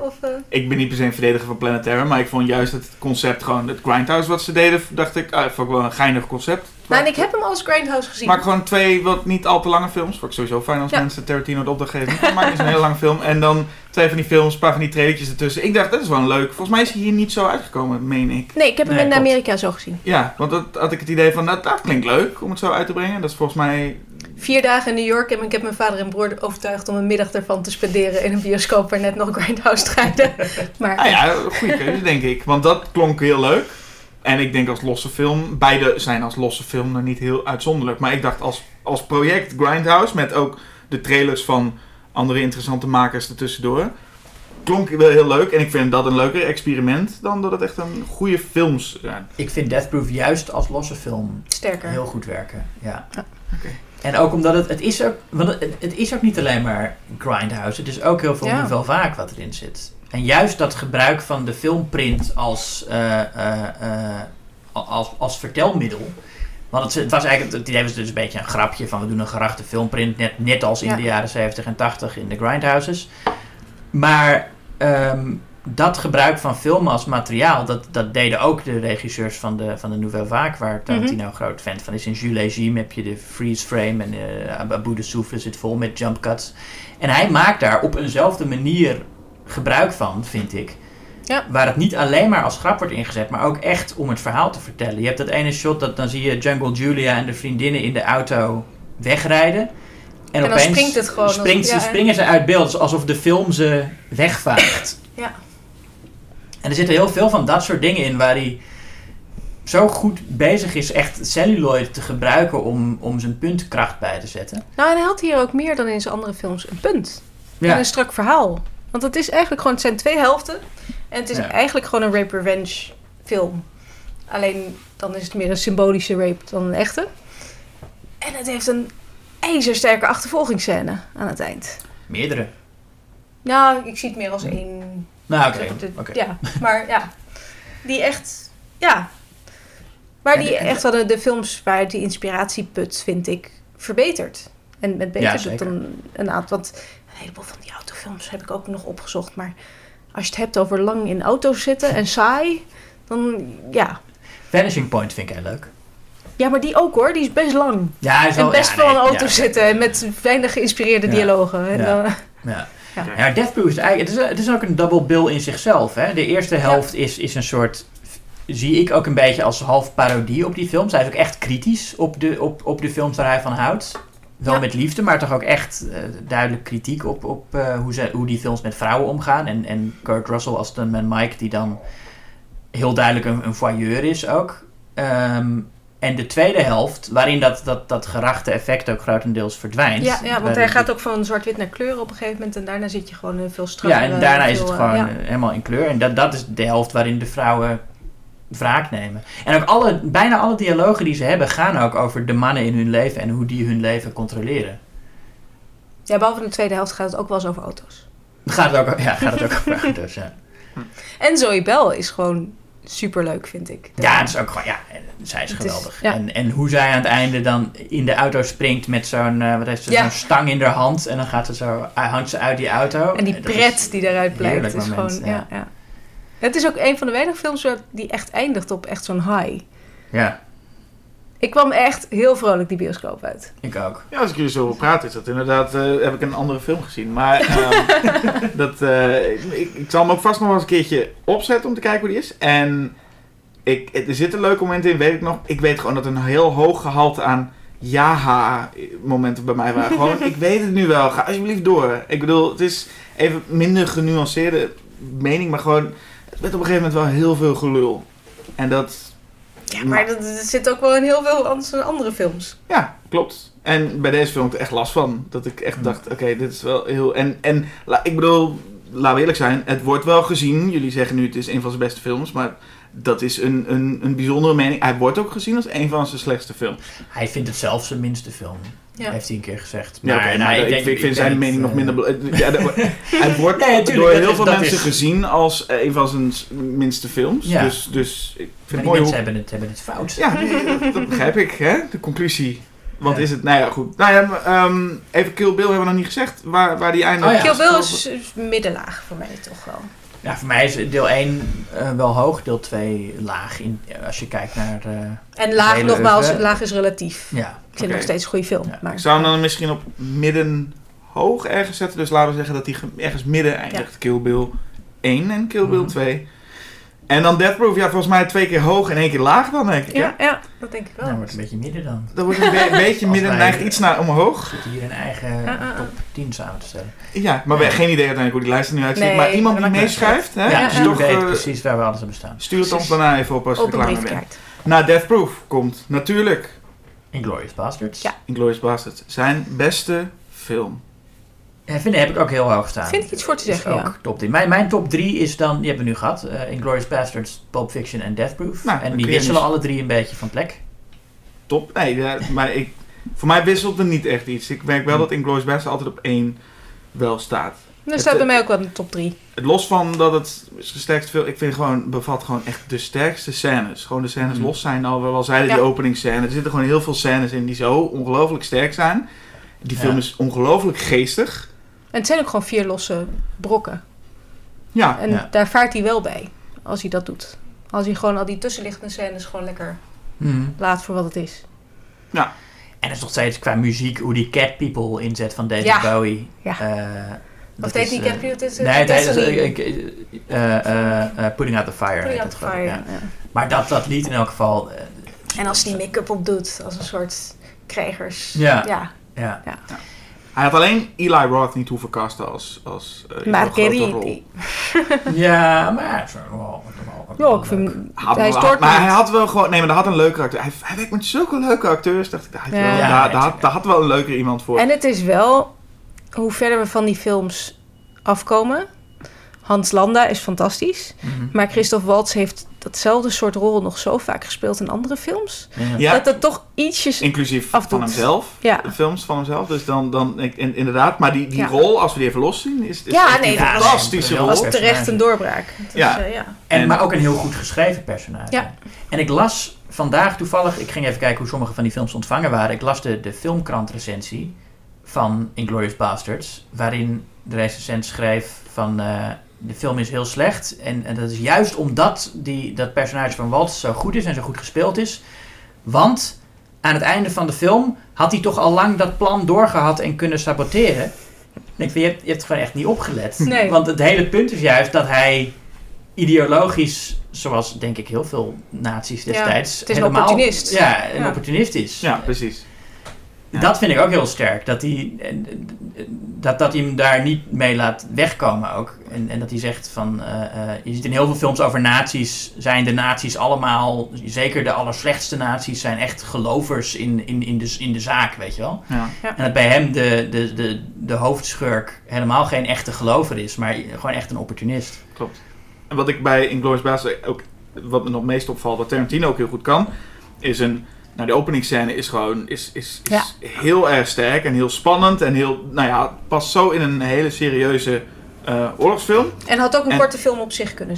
Ik ben niet per se een verdediger van Planetaire, maar ik vond juist het concept gewoon, het Grindhouse wat ze deden, dacht ik, vond ik wel een geinig concept. Nou, en ik heb hem als Grindhouse gezien. Maar gewoon 2 wat niet al te lange films, vond ik sowieso fijn als mensen Tarantino de opdracht geven. Maar het is een hele lange film en dan 2 van die films, een paar van die trailertjes ertussen. Ik dacht, dat is wel een leuk. Volgens mij is hij hier niet zo uitgekomen, meen ik. Nee, ik heb hem in Amerika zo gezien. Ja, want dat had ik het idee van, dat klinkt leuk om het zo uit te brengen. Dat is volgens mij... 4 dagen in New York en ik heb mijn vader en broer overtuigd om een middag ervan te spenderen in een bioscoop waar net nog Grindhouse draaide. Maar... Ah ja, goede keuze denk ik. Want dat klonk heel leuk. En ik denk als losse film, beide zijn als losse film nog niet heel uitzonderlijk. Maar ik dacht als project Grindhouse met ook de trailers van andere interessante makers ertussendoor. Klonk wel heel leuk en ik vind dat een leuker experiment dan dat het echt een goede films zijn. Ik vind Death Proof juist als losse film sterker. Heel goed werken. Ja. Ah, okay. En ook omdat het is ook niet alleen maar Grindhouse. Het is ook heel veel niveau vaak wat erin zit. En juist dat gebruik van de filmprint als vertelmiddel. Want het was eigenlijk het idee was dus een beetje een grapje van we doen een gerachte filmprint. Net als in de jaren 70 en 80 in de Grindhouses. Maar dat gebruik van film als materiaal, dat deden ook de regisseurs van de Nouvelle Vague, waar Tarantino een groot fan van is. In Jules Legime heb je de freeze frame en Abu de Souffle zit vol met jump cuts. En hij maakt daar op eenzelfde manier gebruik van, vind ik. Ja. Waar het niet alleen maar als grap wordt ingezet, maar ook echt om het verhaal te vertellen. Je hebt dat ene shot, dan zie je Jungle Julia en de vriendinnen in de auto wegrijden. En opeens dan springt het gewoon. Springen ze uit beeld, alsof de film ze wegvaagt. Ja. En er zitten heel veel van dat soort dingen in waar hij zo goed bezig is echt celluloid te gebruiken om zijn puntkracht bij te zetten. Nou, en hij had hier ook meer dan in zijn andere films een punt. Ja. En een strak verhaal. Want het is eigenlijk gewoon, het zijn 2 helften. En het is eigenlijk gewoon een rape revenge film. Alleen dan is het meer een symbolische rape dan een echte. En het heeft een ijzersterke achtervolgingsscène aan het eind. Meerdere? Nou, ik zie het meer als 1... Nou, oké. Ja, maar die echt, maar die echt hadden de films waar die inspiratieput, vind ik, verbeterd. En met beter dan een aantal, want een heleboel van die autofilms heb ik ook nog opgezocht. Maar als je het hebt over lang in auto's zitten en saai, dan Vanishing Point vind ik heel leuk. Ja, maar die ook hoor. Die is best lang. Ja, hij is en best veel aan auto's zitten en met weinig geïnspireerde dialogen. En dan, Ja, Death Proof is eigenlijk... Het is ook een double bill in zichzelf. Hè? De eerste helft is een soort... Zie ik ook een beetje als half parodie op die films. Hij is ook echt kritisch op de films waar hij van houdt. Wel met liefde, maar toch ook echt duidelijk kritiek op hoe die films met vrouwen omgaan. En Kurt Russell als Stuntman Mike, die dan heel duidelijk een voyeur is ook. En de tweede helft, waarin dat gerachte effect ook grotendeels verdwijnt. Ja, want hij gaat ook van zwart-wit naar kleur op een gegeven moment. En daarna zit je gewoon veel strakker. Ja, en daarna is het gewoon helemaal in kleur. En dat is de helft waarin de vrouwen wraak nemen. En ook bijna alle dialogen die ze hebben gaan ook over de mannen in hun leven en hoe die hun leven controleren. Ja, behalve de tweede helft gaat het ook wel eens over auto's. Gaat het ook over auto's, ja. En Zoe Bell is gewoon... superleuk, vind ik. Ja, het is ook gewoon... Ja, zij is geweldig. Is, ja. En hoe zij aan het einde dan in de auto springt met zo'n... wat heeft ze? Zo'n stang in haar hand. En dan gaat ze zo... hangt ze uit die auto. En die pret die daaruit blijkt. Is gewoon... Ja. Het is ook een van de weinige films die echt eindigt op echt zo'n high. Ja. Ik kwam echt heel vrolijk die bioscoop uit. Ik ook. Ja, als ik jullie zo over praat is dat inderdaad... heb ik een andere film gezien. Maar ik zal hem ook vast nog wel eens een keertje opzetten om te kijken hoe die is. En er zitten leuke momenten in, weet ik nog. Ik weet gewoon dat een heel hoog gehalte aan momenten bij mij waren. Gewoon, ik weet het nu wel. Ga alsjeblieft door. Ik bedoel, het is even minder genuanceerde mening, maar gewoon... werd op een gegeven moment wel heel veel gelul. En dat... Ja, maar dat zit ook wel in heel veel andere films. Ja, klopt. En bij deze film had ik echt last van. Dat ik echt dacht, oké, dit is wel heel... En ik bedoel, laten we eerlijk zijn, het wordt wel gezien. Jullie zeggen nu, het is een van zijn beste films, maar... Dat is een bijzondere mening. Hij wordt ook gezien als een van zijn slechtste films. Hij vindt het zelf zijn minste film. Ja. Heeft hij een keer gezegd. Maar, ja, okay, maar ik vind zijn mening nog minder... hij wordt door heel veel mensen gezien als een van zijn minste films. Ja. Dus ik vind het mooi mensen hebben het fout. Ja, dat begrijp ik. Hè? De conclusie. Want is het... Nou ja, goed. Nou ja, even Kill Bill hebben we nog niet gezegd. Waar die eindigt. Oh, ja. Kill Bill is middenlaag voor mij toch wel. Ja, voor mij is deel 1 wel hoog, deel 2 laag. Als je kijkt naar... en laag nogmaals, laag is relatief. Ja. Ik vind nog steeds een goede film. Ja. Maar... Ik zou hem dan misschien op midden hoog ergens zetten. Dus laten we zeggen dat hij ergens midden eindigt. Ja. Kill Bill 1 en Kill Bill 2. En dan Death Proof. Ja, volgens mij 2 keer hoog en 1 keer laag dan, denk ik. Ja, ja dat denk ik wel. Dan wordt het een beetje midden dan. Dat wordt een beetje midden, neigt iets naar omhoog. Zit hier een eigen top 10 samen te stellen. Ja, maar we hebben geen idee uiteindelijk hoe die lijst er nu uitziet. Nee, maar iemand die meeschrijft, hè? Ja, die weet precies waar we alles aan bestaan. Stuur het ons daarna even op als je er klaar mee bent. Na Death Proof komt natuurlijk... Inglourious Basterds. Ja. Inglourious Basterds. Zijn beste film. Heb ik ook heel hoog staan. Vind ik iets voor te zeggen, ook top 3. Mijn top 3 is dan, die hebben we nu gehad, Inglourious Basterds, Pulp Fiction en Death Proof. Nou, en die wisselen alle drie een beetje van plek. Top, nee, maar voor mij wisselt er niet echt iets. Ik merk wel dat Inglourious Basterds altijd op 1 wel staat. Dat staat bij mij ook wel in de top 3. Los van dat het sterkst veel, ik vind gewoon, bevat gewoon echt de sterkste scènes. Gewoon de scènes los zijn al, we al zeiden die openingsscène. Er zitten gewoon heel veel scènes in die zo ongelooflijk sterk zijn. Die film is ongelooflijk geestig. En het zijn ook gewoon 4 losse brokken. Ja. En daar vaart hij wel bij. Als hij dat doet. Als hij gewoon al die tussenliggende scènes gewoon lekker laat voor wat het is. Ja. En dat is nog steeds qua muziek hoe die Cat People inzet van David Bowie. Ja. Of deed die Cat People? Putting Out the Fire. Putting Out the Fire, ja. Maar dat lied in elk geval... en als hij die make-up op doet. Als een soort krijgers. Ja. Hij had alleen Eli Roth niet hoeven casten als grote rol. Ja, maar... Maar hij had wel gewoon... Nee, maar hij had een leuke acteur. Hij werkt met zulke leuke acteurs. Dacht ik, daar had wel een leuker iemand voor. En het is wel... Hoe verder we van die films afkomen... Hans Landa is fantastisch. Mm-hmm. Maar Christoph Waltz heeft datzelfde soort rol nog zo vaak gespeeld in andere films. Ja. Dat het toch ietsjes inclusief afdoet. Van hemzelf. Ja. De films van hemzelf. Dus dan inderdaad. Maar die rol, als we die even los zien, is een fantastische rol. Dat was terecht een doorbraak. Dus, maar ook een heel goed geschreven personage. Ja. En ik las vandaag toevallig... Ik ging even kijken hoe sommige van die films ontvangen waren. Ik las de filmkrantrecensie van Inglourious Basterds. Waarin de recensent schreef van... de film is heel slecht. En dat is juist omdat dat personage van Waltz zo goed is en zo goed gespeeld is. Want aan het einde van de film had hij toch al lang dat plan doorgehad en kunnen saboteren. Ik denk, je hebt gewoon echt niet opgelet. Nee. Want het hele punt is juist dat hij ideologisch, zoals denk ik heel veel nazi's destijds... Ja, het is helemaal, een opportunist. Ja, een opportunist is. Ja, precies. Ja. Dat vind ik ook heel sterk. Dat hij hem daar niet mee laat wegkomen ook. En dat hij zegt van... je ziet in heel veel films over nazi's... zijn de nazi's allemaal... zeker de allerslechtste nazi's... zijn echt gelovers in de zaak, weet je wel. Ja. Ja. En dat bij hem de hoofdschurk... helemaal geen echte gelover is... maar gewoon echt een opportunist. Klopt. En wat ik bij Inglourious Basterds ook... wat me nog meest opvalt... wat Tarantino ook heel goed kan... is een... Nou, de openingsscène is gewoon heel erg sterk en heel spannend. En heel, past zo in een hele serieuze oorlogsfilm. En had ook een korte film op zich kunnen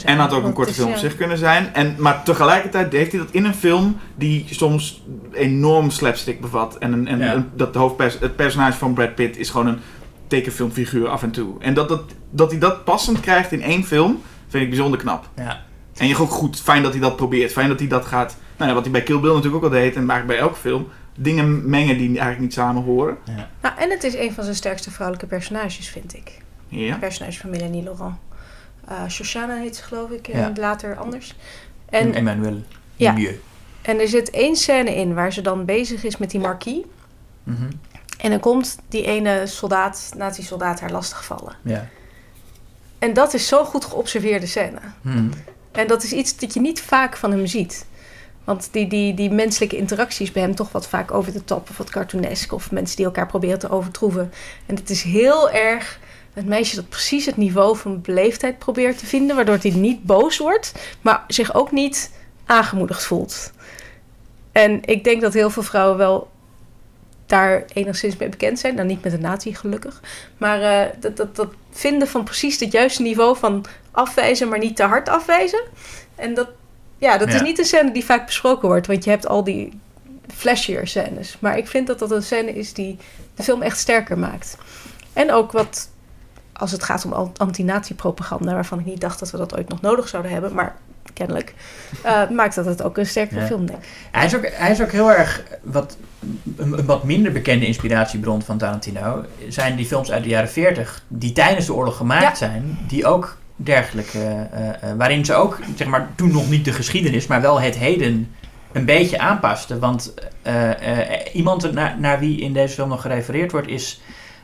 zijn. Maar tegelijkertijd heeft hij dat in een film die soms enorm slapstick bevat. En dat het personage van Brad Pitt is gewoon een tekenfilmfiguur af en toe. En dat hij dat passend krijgt in één film, vind ik bijzonder knap. Ja. En je ook goed, fijn dat hij dat probeert. Fijn dat hij dat gaat... wat hij bij Kill Bill natuurlijk ook al deed... en eigenlijk bij elke film... dingen mengen die eigenlijk niet samen horen. Ja. Nou, en het is een van zijn sterkste vrouwelijke personages, vind ik. Ja. Het personage van Melanie Laurent. Shoshana heet ze, geloof ik. En later anders. En Emmanuel. Ja. En er zit 1 scène in... waar ze dan bezig is met die marquis. Mm-hmm. En dan komt die ene nazi-soldaat haar lastigvallen. Ja. En dat is zo'n goed geobserveerde scène. Mm-hmm. En dat is iets dat je niet vaak van hem ziet. Want die menselijke interacties bij hem toch wat vaak over de top of wat cartoonesk. Of mensen die elkaar proberen te overtroeven. En het is heel erg het meisje dat precies het niveau van beleefdheid probeert te vinden. Waardoor hij niet boos wordt, maar zich ook niet aangemoedigd voelt. En ik denk dat heel veel vrouwen wel daar enigszins mee bekend zijn. Nou, niet met de natie gelukkig. Maar dat vinden van precies het juiste niveau van afwijzen, maar niet te hard afwijzen. En dat is niet een scène die vaak besproken wordt. Want je hebt al die flashier scènes. Maar ik vind dat een scène is die de film echt sterker maakt. En ook wat, als het gaat om anti-nazi-propaganda, waarvan ik niet dacht dat we dat ooit nog nodig zouden hebben, maar kennelijk, maakt dat het ook een sterkere film, denk ik. Hij is ook heel erg een wat minder bekende inspiratiebron van Tarantino. Zijn die films uit de jaren 40 die tijdens de oorlog gemaakt zijn, die ook dergelijke, waarin ze ook, zeg maar, toen nog niet de geschiedenis, maar wel het heden een beetje aanpasten. Want iemand naar wie in deze film nog gerefereerd wordt is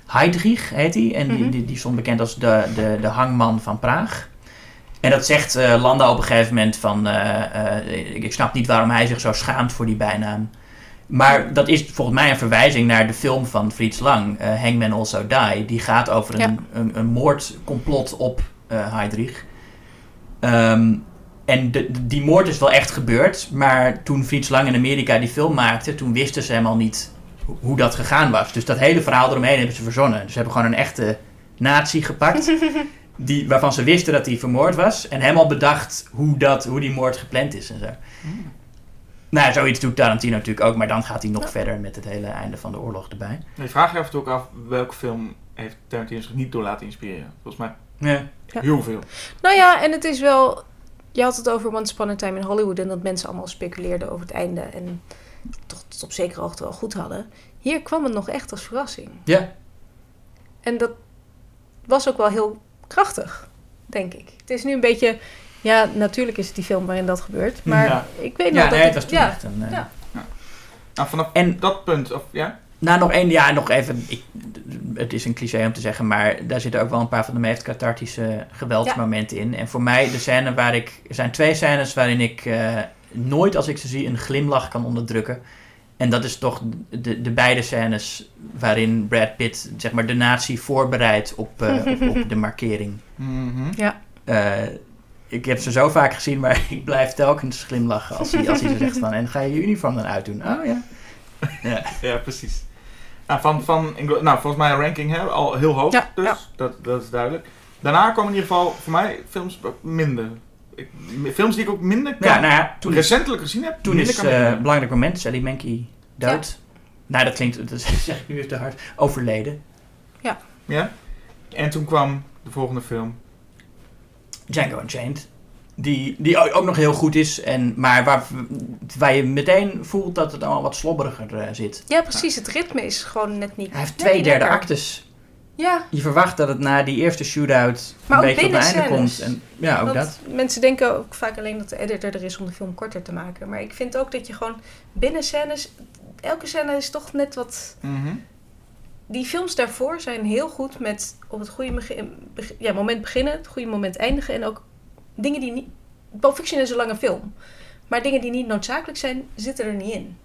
Heydrich, heet hij. En die stond bekend als de hangman van Praag. En dat zegt Landa op een gegeven moment van, ik snap niet waarom hij zich zo schaamt voor die bijnaam. Maar dat is volgens mij een verwijzing naar de film van Fritz Lang, Hangman Also Die. Die gaat over een moordcomplot op Heydrich. En die moord is wel echt gebeurd. Maar toen Fritz Lang in Amerika die film maakte, toen wisten ze helemaal niet hoe dat gegaan was. Dus dat hele verhaal eromheen hebben ze verzonnen. Dus ze hebben gewoon een echte nazi gepakt. Waarvan ze wisten dat hij vermoord was. En helemaal bedacht hoe die moord gepland is en zo. Mm. Nou, zoiets doet Tarantino natuurlijk ook. Maar dan gaat hij nog verder met het hele einde van de oorlog erbij. Ik vraag je af en toe ook af, welke film heeft Tarantino zich niet door laten inspireren? Volgens mij heel veel. Nou ja, en het is wel, je had het over Once Upon a Time in Hollywood. En dat mensen allemaal speculeerden over het einde. En toch tot op zekere hoogte wel goed hadden. Hier kwam het nog echt als verrassing. Ja. Yeah. En dat was ook wel heel krachtig, denk ik. Het is nu een beetje, ja, natuurlijk is het die film waarin dat gebeurt, maar ik weet nog dat het was toen echt een. Ja. Ja. Nou, vanaf en, dat punt, of ja? Nou, nog één, ja, nog even. Het is een cliché om te zeggen, maar daar zitten ook wel een paar van de meest cathartische geweldsmomenten in. En voor mij de scène er zijn twee scènes waarin ik nooit, als ik ze zie, een glimlach kan onderdrukken. En dat is toch de beide scènes waarin Brad Pitt, zeg maar, de natie voorbereidt op de markering. Mm-hmm. Ja. Ik heb ze zo vaak gezien, maar ik blijf telkens glimlachen als hij ze zegt van, en ga je je uniform dan uitdoen? Oh ja. Ja, precies. Nou, volgens mij een ranking hebben, al heel hoog, dus dat is duidelijk. Daarna komen in ieder geval voor mij films minder. Films die ik ook minder kan, toen recentelijk gezien heb. Toen is belangrijk moment, Sally Menke dood. Ja. Nou, dat klinkt, dat zeg ik nu even te hard, overleden. Ja. Ja. En toen kwam de volgende film, Django Unchained. Die ook nog heel goed is, maar waar je meteen voelt dat het allemaal wat slobberiger zit. Ja, precies. Het ritme is gewoon net niet. Hij heeft twee derde actes. Ja. Je verwacht dat het na die eerste shootout maar een beetje op het einde komt. En, ja, ook dat. Mensen denken ook vaak alleen dat de editor er is om de film korter te maken. Maar ik vind ook dat je gewoon binnen scènes, elke scène is toch net wat. Mm-hmm. Die films daarvoor zijn heel goed met op het goede moment beginnen, het goede moment eindigen. En ook dingen die niet. Pulp Fiction is een lange film. Maar dingen die niet noodzakelijk zijn, zitten er niet in.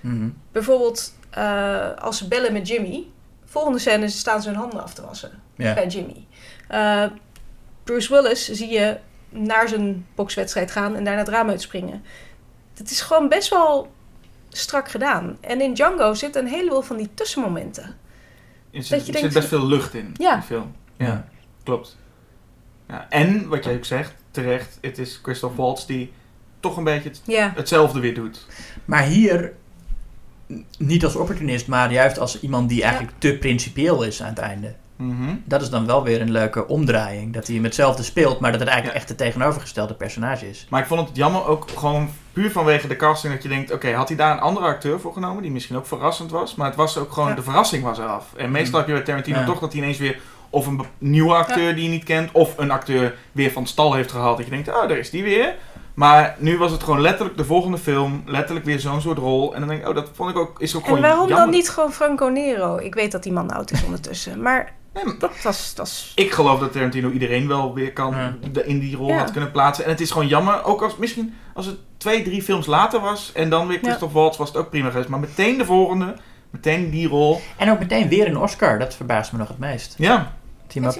Mm-hmm. Bijvoorbeeld als ze bellen met Jimmy. Volgende scène staan ze hun handen af te wassen bij Jimmy. Bruce Willis zie je naar zijn bokswedstrijd gaan en daarna het raam uitspringen. Het is gewoon best wel strak gedaan. En in Django zit een heleboel van die tussenmomenten. Er zit best veel lucht in de film. Ja, klopt. Ja, en wat jij ook zegt, terecht, het is Christopher Waltz die toch een beetje hetzelfde weer doet. Maar hier niet als opportunist, maar juist als iemand die eigenlijk te principieel is aan het einde. Mm-hmm. Dat is dan wel weer een leuke omdraaiing. Dat hij hem hetzelfde speelt, maar dat het eigenlijk echt de tegenovergestelde personage is. Maar ik vond het jammer ook gewoon puur vanwege de casting dat je denkt, oké, had hij daar een andere acteur voor genomen die misschien ook verrassend was, maar het was ook gewoon, de verrassing was eraf. En meestal heb je bij Tarantino toch dat hij ineens weer of een nieuwe acteur die je niet kent, of een acteur weer van stal heeft gehaald. Dat je denkt, daar is die weer. Maar nu was het gewoon letterlijk de volgende film, letterlijk weer zo'n soort rol. En dan denk ik, dat vond ik ook, is ook gewoon jammer. En waarom dan niet gewoon Franco Nero? Ik weet dat die man oud is ondertussen. Maar Nee, maar dat is... Ik geloof dat Tarantino iedereen wel weer kan in die rol had kunnen plaatsen. En het is gewoon jammer, ook als misschien als het 2-3 films later was en dan weer Christopher Waltz was het ook prima geweest. Maar meteen de volgende, meteen die rol. En ook meteen weer een Oscar, dat verbaast me nog het meest. Ja. Hij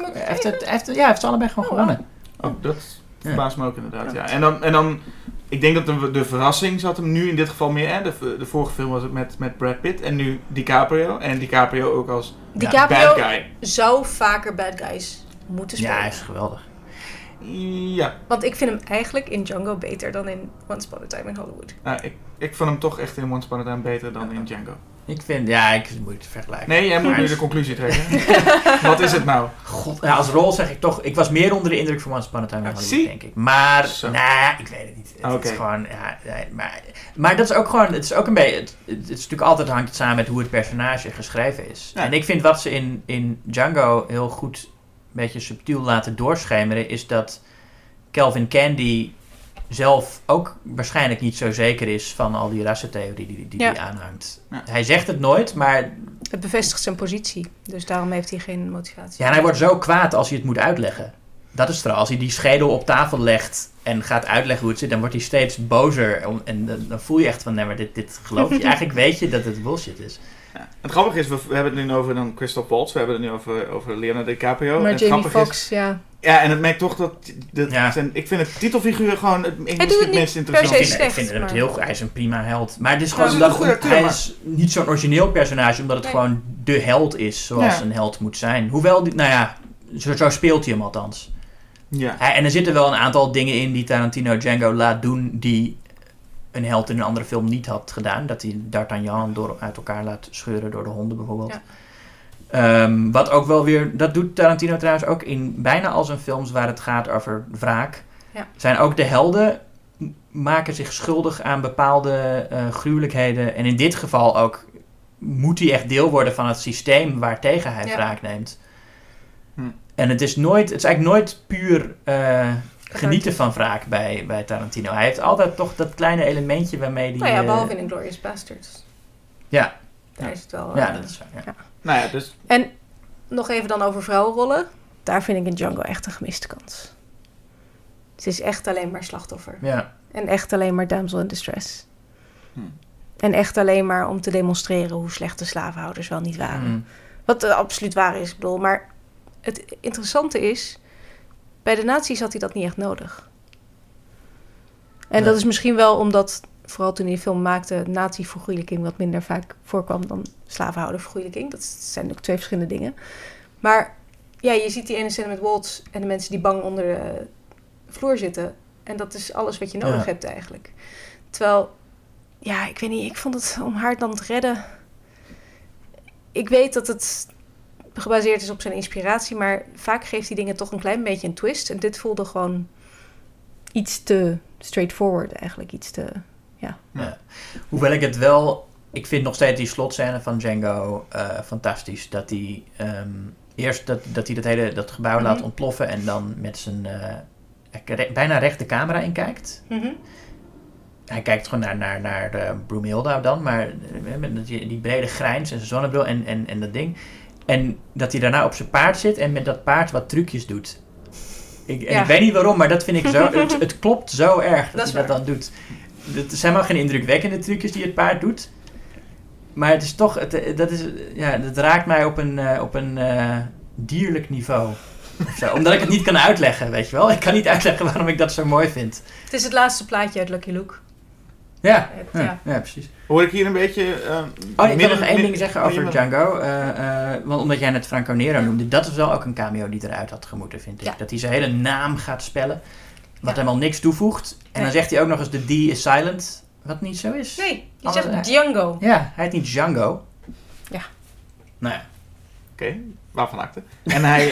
heeft ze allebei gewoon gewonnen. Wow. Oh, dat verbaast me ook inderdaad, ja. En dan ik denk dat de verrassing zat hem nu in dit geval meer. Hè? De vorige film was het met Brad Pitt en nu DiCaprio. En DiCaprio ook als bad guy. Zou vaker bad guys moeten spelen. Ja, hij is geweldig. Ja. Want ik vind hem eigenlijk in Django beter dan in Once Upon a Time in Hollywood. Nou, ik vond hem toch echt in Once Upon a Time beter dan in Django. Ik moet het vergelijken. Nee, jij moet nu de conclusie trekken. Wat is het nou? God, nou, als rol zeg ik toch, ik was meer onder de indruk van Once Upon a Time in Hollywood, denk ik. Maar, ik weet het niet. Het is gewoon, maar dat is ook gewoon, het is ook een beetje, het is natuurlijk altijd hangt het samen met hoe het personage geschreven is. Ja. En ik vind wat ze in Django heel goed, een beetje subtiel laten doorschemeren, is dat Calvin Candy zelf ook waarschijnlijk niet zo zeker is van al die rassentheorie die hij aanhangt. Ja. Hij zegt het nooit, maar... Het bevestigt zijn positie, dus daarom heeft hij geen motivatie. Ja, en hij wordt zo kwaad als hij het moet uitleggen. Dat is trouwens, als hij die schedel op tafel legt en gaat uitleggen hoe het zit, dan wordt hij steeds bozer. En dan voel je echt van, nee, maar dit geloof je. Eigenlijk weet je dat het bullshit is. Ja. Het grappige is, we hebben het nu over dan Christopher Waltz, we hebben het nu over Leonardo DiCaprio. Maar Jamie Foxx, ja. Ja, en het merkt toch dat ik vind het titelfiguur gewoon het meest interessant. Ik vind het heel goed. Hij is een prima held. Maar het is gewoon hij is niet zo'n origineel personage, omdat het gewoon de held is, zoals een held moet zijn. Hoewel, zo speelt hij hem althans. Ja. En er zitten wel een aantal dingen in die Tarantino Django laat doen die een held in een andere film niet had gedaan. Dat hij D'Artagnan uit elkaar laat scheuren door de honden bijvoorbeeld. Ja. Wat ook wel weer... Dat doet Tarantino trouwens ook in bijna al zijn films waar het gaat over wraak. Ja. Zijn ook de helden maken zich schuldig aan bepaalde gruwelijkheden. En in dit geval ook moet hij echt deel worden van het systeem waartegen hij wraak neemt. Hm. En het is eigenlijk nooit puur genieten van wraak bij Tarantino. Hij heeft altijd toch dat kleine elementje waarmee die... behalve in Inglourious Basterds. Ja. Daar is het wel... Ja, dat is waar, ja. Nou ja, dus... En nog even dan over vrouwenrollen. Daar vind ik in Django echt een gemiste kans. Ze is echt alleen maar slachtoffer. Ja. En echt alleen maar damsel in distress. Hm. En echt alleen maar om te demonstreren hoe slecht de slavenhouders wel niet waren. Hm. Wat absoluut waar is, ik bedoel. Maar het interessante is, bij de nazi's had hij dat niet echt nodig. En dat is misschien wel omdat... Vooral toen hij de film maakte, nazi-vergoeilijking wat minder vaak voorkwam dan slavenhouder-vergoeilijking. Dat zijn ook twee verschillende dingen. Maar ja, je ziet die ene scène met Waltz en de mensen die bang onder de vloer zitten. En dat is alles wat je nodig hebt eigenlijk. Terwijl, ja, ik weet niet, ik vond het om haar dan te redden. Ik weet dat het gebaseerd is op zijn inspiratie, maar vaak geeft hij dingen toch een klein beetje een twist. En dit voelde gewoon iets te straightforward eigenlijk, iets te... Ja. Ja. Hoewel ik vind nog steeds die slotscène van Django fantastisch. Dat hij eerst dat gebouw laat ontploffen en dan met zijn bijna rechte camera inkijkt. Mm-hmm. Hij kijkt gewoon naar Brumilda dan, maar met die brede grijns en zijn zonnebril en dat ding. En dat hij daarna op zijn paard zit en met dat paard wat trucjes doet. Ik weet niet waarom, maar dat vind ik zo... het klopt zo erg dat hij dat dan doet. Het zijn maar geen indrukwekkende trucjes die het paard doet. Maar het is toch... Het raakt mij op een dierlijk niveau. Ofzo. Omdat ik het niet kan uitleggen, weet je wel. Ik kan niet uitleggen waarom ik dat zo mooi vind. Het is het laatste plaatje uit Lucky Luke. Ja, precies. Hoor ik hier een beetje... Ik wil nog één ding zeggen over Django. Want omdat jij net Franco Nero noemde. Dat is wel ook een cameo die eruit had gemoeten, vind ik. Ja. Dat hij zijn hele naam gaat spellen. Wat helemaal niks toevoegt. En dan zegt hij ook nog eens de D is silent. Wat niet zo is. Nee, hij zegt Django. Ja, hij heet niet Django. Ja. Nou ja. Oké, waarvan acte. En hij...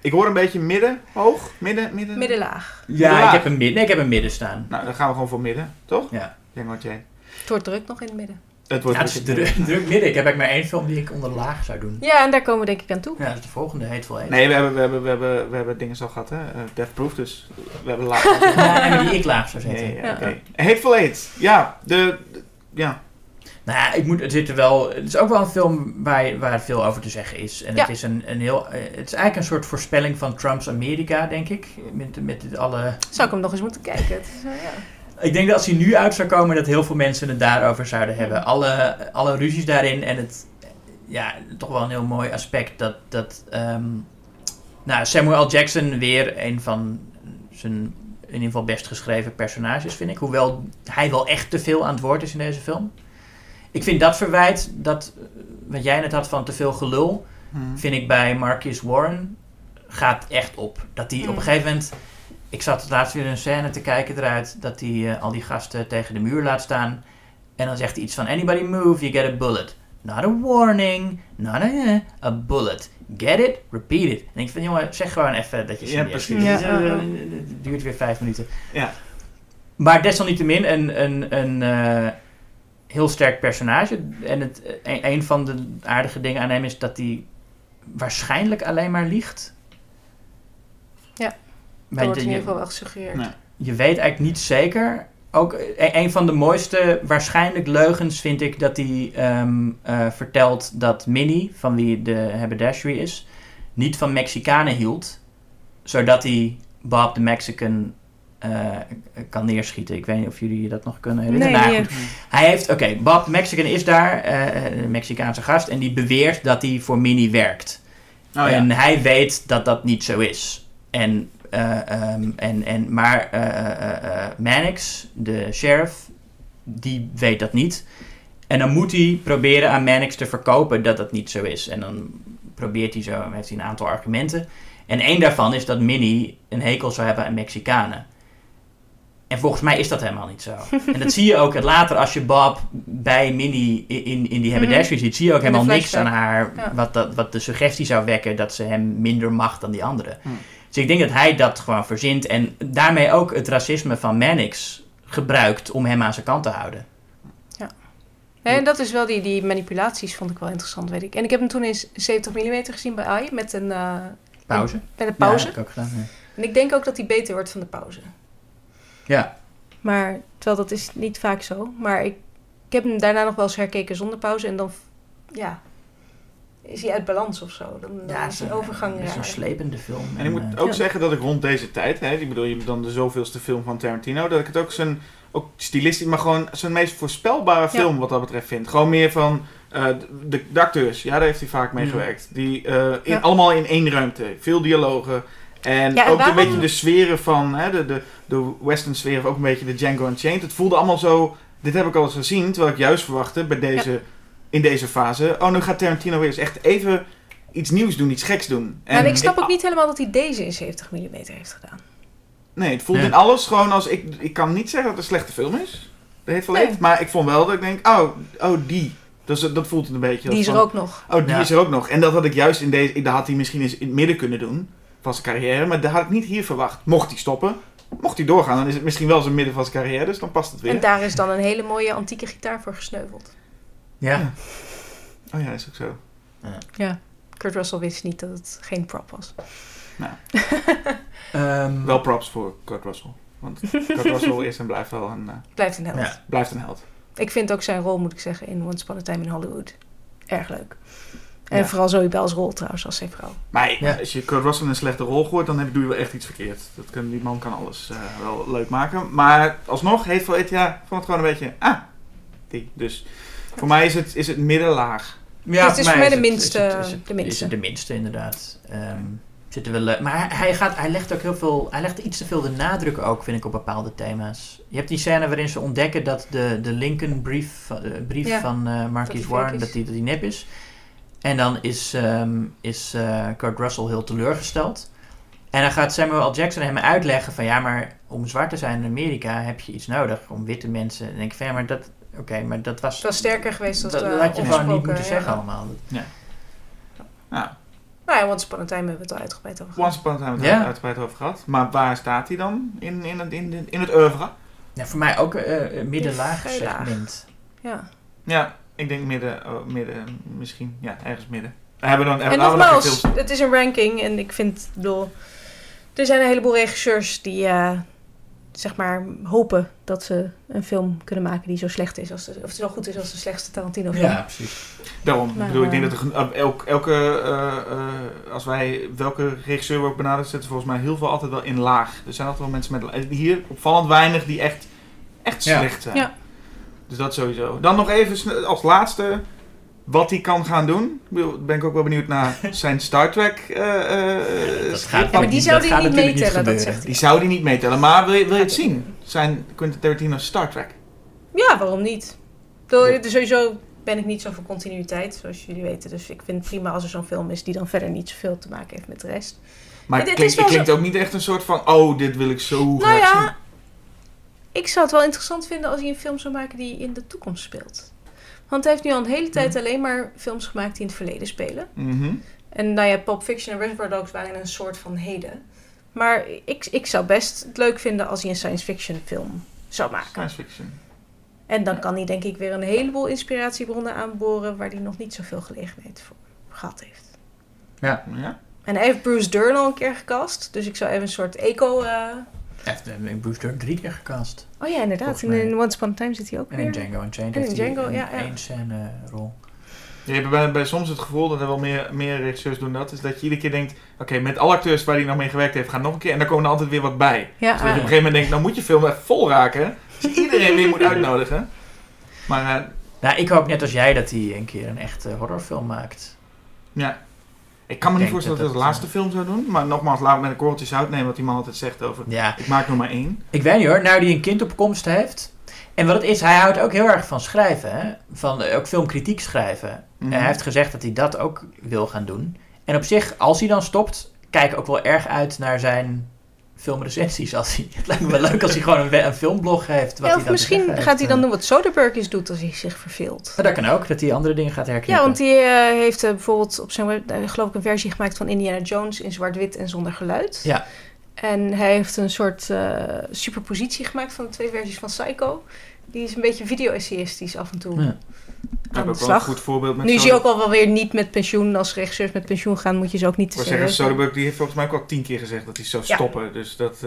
ik hoor een beetje midden, hoog, midden... Middenlaag. Ja, middenlaag. Ik heb een midden staan. Nou, dan gaan we gewoon voor midden, toch? Ja. Het wordt druk nog in het midden. Het wordt druk midden. Ik heb eigenlijk maar één film die ik onder laag zou doen. Ja, en daar komen we denk ik aan toe. Ja, dat is de volgende Hateful Eight. Nee, we hebben dingen zo gehad, hè. Death Proof, dus we hebben laag. Ja, die ik laag zou zetten. Nee, Hateful Eight. Ja, Nou ja, het is ook wel een film waar veel over te zeggen is. En ja. Het is het is eigenlijk een soort voorspelling van Trumps Amerika, denk ik. Met alle... Zou ik hem nog eens moeten kijken? Ik denk dat als hij nu uit zou komen, dat heel veel mensen het daarover zouden hebben. Alle ruzies daarin en het... Ja, toch wel een heel mooi aspect dat Samuel L. Jackson weer een van zijn in ieder geval best geschreven personages, vind ik. Hoewel hij wel echt te veel aan het woord is in deze film. Ik vind dat verwijt, dat wat jij net had van te veel gelul, vind ik bij Marquis Warren gaat echt op. Dat hij op een gegeven moment... Ik zat laatst weer een scène te kijken eruit, dat hij al die gasten tegen de muur laat staan. En dan zegt hij iets van, anybody move, you get a bullet. Not a warning, not a bullet. Get it, repeat it. En ik vind, jongen, zeg gewoon even dat je serieus bent. Ja, het duurt weer 5 minuten. Ja. Maar desalniettemin een heel sterk personage. En een van de aardige dingen aan hem is dat hij waarschijnlijk alleen maar liegt. Ja, dat wordt in ieder geval wel gesuggereerd. Nou, je weet eigenlijk niet zeker... Ook een van de mooiste waarschijnlijk leugens vind ik dat hij vertelt dat Minnie, van wie de haberdashery is, niet van Mexicanen hield. Zodat hij Bob de Mexican kan neerschieten. Ik weet niet of jullie dat nog kunnen herinneren. Nee, nou, hij heeft... Oké, Bob de Mexican is daar, een Mexicaanse gast, en die beweert dat hij voor Minnie werkt. Oh, en hij weet dat dat niet zo is. Maar Mannix, de sheriff, die weet dat niet. En dan moet hij proberen aan Mannix te verkopen dat dat niet zo is. En dan heeft hij een aantal argumenten. En één daarvan is dat Minnie een hekel zou hebben aan Mexicanen. En volgens mij is dat helemaal niet zo. En dat zie je ook later als je Bob bij Minnie in die haberdashery ziet. Zie je ook helemaal niks aan haar wat de suggestie zou wekken dat ze hem minder mag dan die anderen. Hmm. Dus ik denk dat hij dat gewoon verzint en daarmee ook het racisme van Mannix gebruikt om hem aan zijn kant te houden. Ja. Nee, en dat is wel die manipulaties vond ik wel interessant, weet ik. En ik heb hem toen eens 70 mm gezien bij AI met een... pauze. Met een pauze. Ja, dat heb ik ook gedaan, ja. En ik denk ook dat hij beter wordt van de pauze. Ja. Maar, terwijl dat is niet vaak zo. Maar ik heb hem daarna nog wel eens herkeken zonder pauze en dan... Ja... Is hij uit balans of zo? Dan is een overgang. Het is een slepende film. En ik moet ook zeggen dat ik rond deze tijd... Hè, ik bedoel, je hebt dan de zoveelste film van Tarantino... dat ik het ook stilistisch... maar gewoon zijn meest voorspelbare film wat dat betreft vind. Gewoon meer van... de acteurs, daar heeft hij vaak mee gewerkt. Die allemaal in één ruimte. Veel dialogen. En ook een beetje de sferen van... Hè, de western sfeer of ook een beetje de Django Unchained. Het voelde allemaal zo... Dit heb ik al eens gezien, terwijl ik juist verwachtte bij deze... Ja. In deze fase. Oh, nu gaat Tarantino weer eens echt even iets nieuws doen. Iets geks doen. En ik snap ook niet helemaal dat hij deze in 70 mm heeft gedaan. Nee, het voelt in alles gewoon als... Ik kan niet zeggen dat het een slechte film is. De Hateful Eight. Maar ik vond wel dat ik denk... Oh, die. Dus dat voelt het een beetje... Die is er ook nog. Oh, die is er ook nog. En dat had ik juist in deze... Dat had hij misschien eens in het midden kunnen doen. Van zijn carrière. Maar dat had ik niet hier verwacht. Mocht hij stoppen... Mocht hij doorgaan... Dan is het misschien wel zijn midden van zijn carrière. Dus dan past het weer. En daar is dan een hele mooie antieke gitaar voor gesneuveld. Ja. Oh ja, is ook zo. Ja. Kurt Russell wist niet dat het geen prop was. Nou. Wel props voor Kurt Russell. Want Kurt Russell is en blijft wel een... Blijft een held. Ja. Blijft een held. Ik vind ook zijn rol, moet ik zeggen, in Once Upon a Time in Hollywood erg leuk. En vooral Zoe Bell's rol trouwens, als zijn vrouw. Maar als je Kurt Russell een slechte rol gooit, dan doe je wel echt iets verkeerd. Die man kan alles wel leuk maken. Maar alsnog, Hateful Eight, vond het gewoon een beetje... die. Dus... Voor mij is het middenlaag. Ja, het is voor mij de minste. Is het de minste, inderdaad. Maar hij legt ook heel veel... Hij legt iets te veel de nadruk ook, vind ik, op bepaalde thema's. Je hebt die scène waarin ze ontdekken dat de Lincoln-brief van Marquis Warren... dat die nep is. En dan is Kurt Russell heel teleurgesteld. En dan gaat Samuel L. Jackson hem uitleggen van... Ja, maar om zwart te zijn in Amerika heb je iets nodig. Om witte mensen... En dan denk ik van, ja, maar dat... Oké, maar dat was... Het was sterker geweest dan dat had je gewoon niet moeten zeggen allemaal. Ja. Nou. Nou, Once Upon a Time hebben we het al uitgebreid over gehad. Once Upon a Time hebben we het uitgebreid over gehad. Maar waar staat hij dan in het oeuvre? Ja, voor mij ook middenlaag segment. Ja. Ja, ik denk midden misschien. Ja, ergens midden. En nogmaals, het is een ranking. En ik vind, er zijn een heleboel regisseurs die... zeg maar hopen dat ze een film kunnen maken die zo slecht is als de, of zo goed is als de slechtste Tarantino film. Ja, precies. Daarom maar, bedoel ik denk dat er, als wij welke regisseur we ook benaderen, zitten volgens mij heel veel altijd wel in laag. Er zijn altijd wel mensen met hier opvallend weinig die echt slecht zijn. Ja. Dus dat sowieso. Dan nog even als laatste wat hij kan gaan doen. Ben ik ook wel benieuwd naar zijn Star Trek. Maar die zou hij niet meetellen, dat zegt hij. Die zou hij niet meetellen, maar wil je het zien? Zijn Quinten Tarantino Star Trek? Ja, waarom niet? Sowieso ben ik niet zo voor continuïteit, zoals jullie weten. Dus ik vind het prima als er zo'n film is die dan verder niet zoveel te maken heeft met de rest. Maar het klinkt ook niet echt een soort van, oh, dit wil ik zo graag zien. Ik zou het wel interessant vinden als hij een film zou maken die in de toekomst speelt. Want hij heeft nu al een hele tijd alleen maar films gemaakt die in het verleden spelen. Mm-hmm. En nou ja, Pulp Fiction en Reservoir Dogs waren een soort van heden. Maar ik zou best het leuk vinden als hij een science fiction film zou maken. Science fiction. En dan kan hij denk ik weer een heleboel inspiratiebronnen aanboren waar hij nog niet zoveel gelegenheid voor gehad heeft. Ja, ja. En hij heeft Bruce Dern al een keer gecast. Dus ik zou even een soort eco... Hij heeft Bruce Dern 3 keer gecast. Oh ja, inderdaad. En in Once Upon a Time zit hij ook weer. En in Django Unchained heeft hij één scène rol. Je hebt bij soms het gevoel dat er wel meer regisseurs doen dat. Is dat je iedere keer denkt, oké, met alle acteurs waar hij nog mee gewerkt heeft, gaan nog een keer. En daar komen er altijd weer wat bij. Ja, dus dat je op een gegeven moment denkt, nou moet je film even vol raken. Dus iedereen weer moet uitnodigen. Maar... Nou, ik hoop net als jij dat hij een keer een echte horrorfilm maakt. Ja. Ik kan me niet voorstellen dat hij de laatste film zou doen. Maar nogmaals, laat me met een korreltje zout nemen wat die man altijd zegt over... Ja. Ik maak nog maar 1. Ik weet niet hoor. Nou, die een kind op komst heeft. En wat het is, hij houdt ook heel erg van schrijven. Hè? Van ook filmkritiek schrijven. Mm-hmm. En hij heeft gezegd dat hij dat ook wil gaan doen. En op zich, als hij dan stopt, kijk ik ook wel erg uit naar zijn filmrecensies. Het lijkt me wel leuk als hij gewoon een filmblog heeft. Wat hij dan misschien gaat hij dan doen wat Soderbergh eens doet als hij zich verveelt. Ja, dat kan ook, dat hij andere dingen gaat herkennen. Ja, want hij heeft bijvoorbeeld op zijn web, geloof ik, een versie gemaakt van Indiana Jones in zwart-wit en zonder geluid. Ja. En hij heeft een soort superpositie gemaakt van de 2 versies van Psycho. Die is een beetje video-essayistisch af en toe. Ja. Aan de slag. Goed voorbeeld met nu is hij ook al wel weer niet met pensioen. Als regisseurs met pensioen gaan, moet je ze ook niet te zeggen. Soderbergh die heeft volgens mij ook al 10 keer gezegd dat hij zou stoppen. Dus dat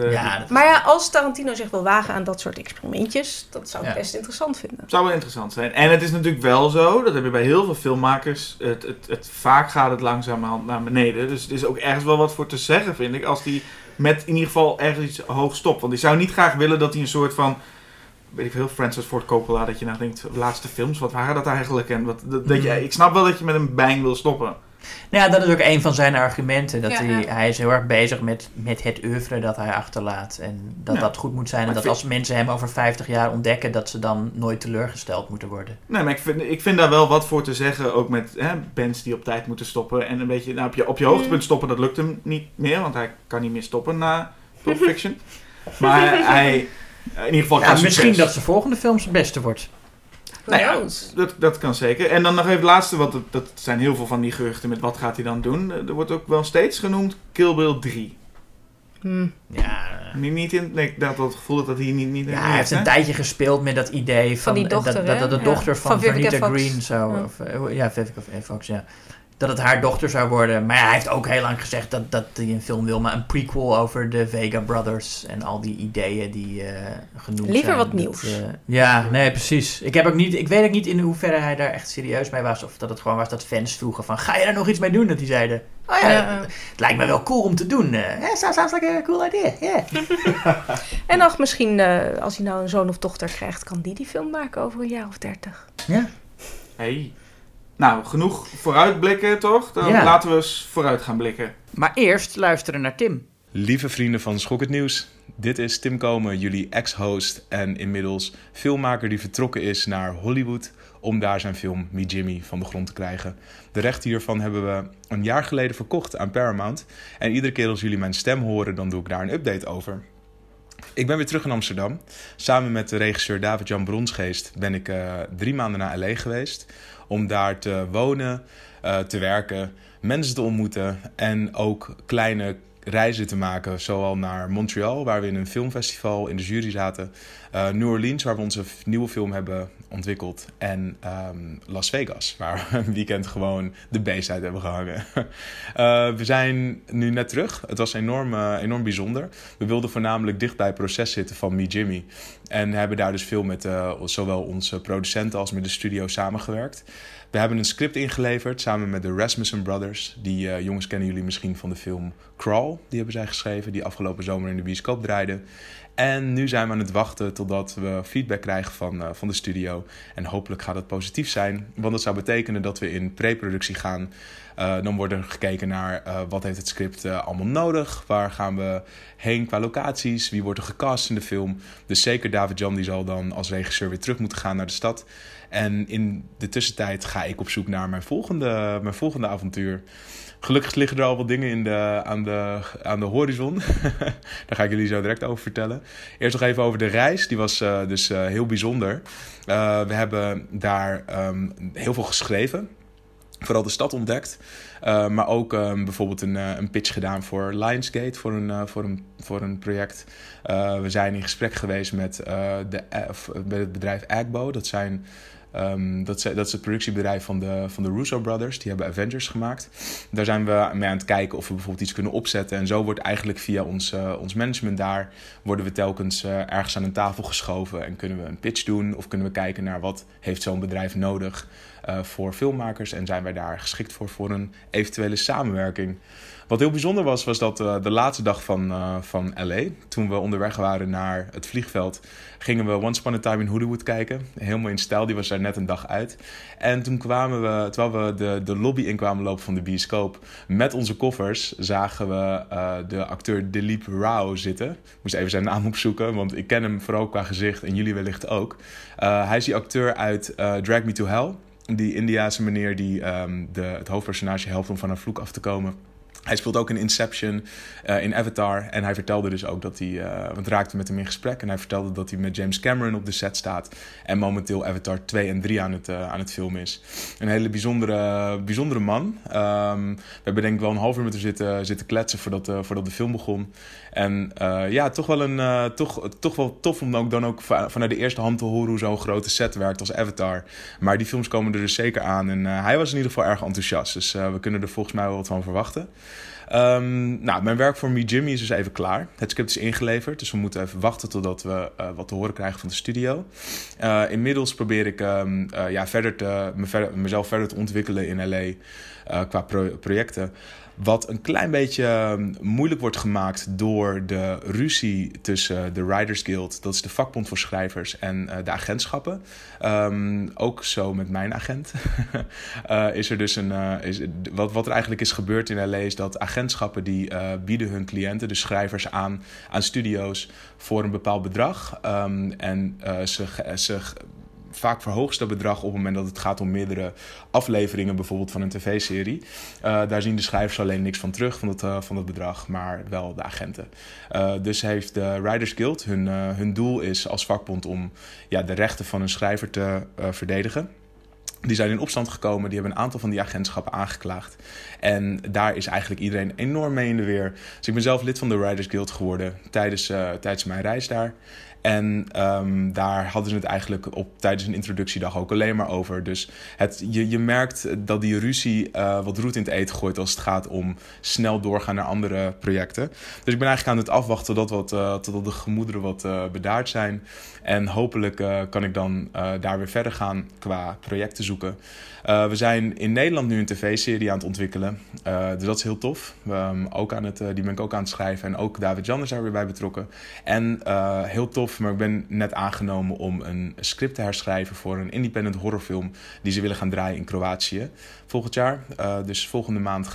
maar ja, als Tarantino zich wil wagen aan dat soort experimentjes, dat zou ik best interessant vinden. Zou wel interessant zijn. En het is natuurlijk wel zo, dat heb je bij heel veel filmmakers, vaak gaat het langzamerhand naar beneden. Dus het is ook ergens wel wat voor te zeggen, vind ik, als die met in ieder geval ergens iets hoog stopt. Want ik zou niet graag willen dat hij een soort van... weet ik veel, Francis Ford Coppola, dat je nou denkt, laatste films, wat waren dat eigenlijk? En ik snap wel dat je met een bang wil stoppen. Nou ja, dat is ook een van zijn argumenten. Dat hij is heel erg bezig met het oeuvre dat hij achterlaat. En dat goed moet zijn. En als mensen hem over 50 jaar ontdekken, dat ze dan nooit teleurgesteld moeten worden. Nee, maar ik vind daar wel wat voor te zeggen. Ook met bands die op tijd moeten stoppen. En een beetje op je hoogtepunt stoppen, dat lukt hem niet meer. Want hij kan niet meer stoppen na Pulp Fiction. Maar hij... in ieder geval misschien dat de volgende film zijn beste wordt. Nou ja, dat kan zeker. En dan nog even het laatste, want dat zijn heel veel van die geruchten met wat gaat hij dan doen. Er wordt ook wel steeds genoemd Kill Bill 3. Ja. Niet in, nee, ik had het gevoel dat hij niet in heeft. Hij heeft een tijdje gespeeld met dat idee van die dochter, dat de dochter van Vernita Green zou... Vivica Fox, ja. Dat het haar dochter zou worden. Maar hij heeft ook heel lang gezegd dat hij een film wil. Maar een prequel over de Vega Brothers. En al die ideeën die genoemd Liever zijn. Wat nieuws. Nee, precies. Ik weet ook niet in hoeverre hij daar echt serieus mee was. Of dat het gewoon was dat fans vroegen van... ga je daar nog iets mee doen? Dat die zeiden... oh ja, het lijkt me wel cool om te doen. Sounds like a cool idea. Yeah. En nog misschien als hij nou een zoon of dochter krijgt... kan die film maken over een jaar of 30. Ja. Hey. Nou, genoeg vooruitblikken, toch? Dan laten we eens vooruit gaan blikken. Maar eerst luisteren naar Tim. Lieve vrienden van Schok het Nieuws. Dit is Tim Komen, jullie ex-host en inmiddels filmmaker die vertrokken is naar Hollywood... om daar zijn film Me Jimmy van de grond te krijgen. De rechten hiervan hebben we een jaar geleden verkocht aan Paramount. En iedere keer als jullie mijn stem horen, dan doe ik daar een update over. Ik ben weer terug in Amsterdam. Samen met de regisseur David-Jan Bronsgeest ben ik 3 maanden naar L.A. geweest... om daar te wonen, te werken, mensen te ontmoeten... en ook kleine reizen te maken. Zowel naar Montreal, waar we in een filmfestival in de jury zaten. New Orleans, waar we onze nieuwe film hebben ontwikkeld. En Las Vegas, waar we een weekend gewoon de beest uit hebben gehangen. We zijn nu net terug. Het was enorm bijzonder. We wilden voornamelijk dicht bij het proces zitten van Me Jimmy. En hebben daar dus veel met zowel onze producenten als met de studio samengewerkt. We hebben een script ingeleverd samen met de Rasmussen Brothers. Die jongens kennen jullie misschien van de film Crawl. Die hebben zij geschreven, die afgelopen zomer in de bioscoop draaide. En nu zijn we aan het wachten totdat we feedback krijgen van de studio. En hopelijk gaat het positief zijn. Want dat zou betekenen dat we in pre-productie gaan. Dan wordt er gekeken naar wat heeft het script allemaal nodig. Waar gaan we heen qua locaties. Wie wordt er gecast in de film. Dus zeker David-Jan die zal dan als regisseur weer terug moeten gaan naar de stad. En in de tussentijd ga ik op zoek naar mijn volgende avontuur. Gelukkig liggen er al wat dingen aan de horizon. Daar ga ik jullie zo direct over vertellen. Eerst nog even over de reis. Die was dus heel bijzonder. We hebben daar heel veel geschreven. Vooral de stad ontdekt. Maar ook bijvoorbeeld een pitch gedaan voor Lionsgate. Voor een project. We zijn in gesprek geweest met het bedrijf Agbo. Dat is het productiebedrijf van de Russo Brothers. Die hebben Avengers gemaakt. Daar zijn we mee aan het kijken of we bijvoorbeeld iets kunnen opzetten. En zo wordt eigenlijk via ons management daar... worden we telkens ergens aan een tafel geschoven. En kunnen we een pitch doen? Of kunnen we kijken naar wat heeft zo'n bedrijf nodig voor filmmakers? En zijn wij daar geschikt voor een eventuele samenwerking? Wat heel bijzonder was dat de laatste dag van LA, toen we onderweg waren naar het vliegveld, gingen we Once Upon a Time in Hollywood kijken. Helemaal in stijl, die was daar net een dag uit. En toen kwamen we, terwijl we de lobby in kwamen lopen van de bioscoop, met onze koffers zagen we de acteur Dilip Rao zitten. Ik moest even zijn naam opzoeken, want ik ken hem vooral qua gezicht en jullie wellicht ook. Hij is die acteur uit Drag Me to Hell, die Indiase meneer die het hoofdpersonage helpt om van een vloek af te komen. Hij speelt ook in Inception, in Avatar. En hij vertelde dus ook dat hij... want raakte met hem in gesprek. En hij vertelde dat hij met James Cameron op de set staat. En momenteel Avatar 2 en 3 aan het filmen is. Een hele bijzondere man. We hebben denk ik wel een half uur met hem zitten kletsen voordat de film begon. En toch wel tof om ook dan ook vanuit de eerste hand te horen hoe zo'n grote set werkt als Avatar. Maar die films komen er dus zeker aan. En hij was in ieder geval erg enthousiast. Dus we kunnen er volgens mij wel wat van verwachten. Mijn werk voor Me Jimmy is dus even klaar. Het script is ingeleverd, dus we moeten even wachten totdat we wat te horen krijgen van de studio. Inmiddels probeer ik mezelf verder te ontwikkelen in LA qua projecten. Wat een klein beetje moeilijk wordt gemaakt door de ruzie tussen de Writers Guild, dat is de vakbond voor schrijvers, en de agentschappen. Ook zo met mijn agent. Is er dus wat er eigenlijk is gebeurd in LA is dat agentschappen die bieden hun cliënten, dus schrijvers, aan studio's voor een bepaald bedrag. Vaak verhoogt dat bedrag op het moment dat het gaat om meerdere afleveringen, bijvoorbeeld van een tv-serie. Daar zien de schrijvers alleen niks van terug van dat bedrag, maar wel de agenten. Dus heeft de Writers Guild, hun doel is als vakbond om de rechten van een schrijver te verdedigen. Die zijn in opstand gekomen, die hebben een aantal van die agentschappen aangeklaagd. En daar is eigenlijk iedereen enorm mee in de weer. Dus ik ben zelf lid van de Writers Guild geworden tijdens mijn reis daar. En daar hadden ze het eigenlijk tijdens een introductiedag ook alleen maar over. Dus je merkt dat die ruzie wat roet in het eten gooit als het gaat om snel doorgaan naar andere projecten. Dus ik ben eigenlijk aan het afwachten totdat de gemoederen wat bedaard zijn. En hopelijk kan ik dan daar weer verder gaan qua projecten zoeken. We zijn in Nederland nu een tv-serie aan het ontwikkelen. Dus dat is heel tof. Die ben ik ook aan het schrijven. En ook David-Jan is daar weer bij betrokken. En heel tof. Maar ik ben net aangenomen om een script te herschrijven voor een independent horrorfilm die ze willen gaan draaien in Kroatië volgend jaar. Dus volgende maand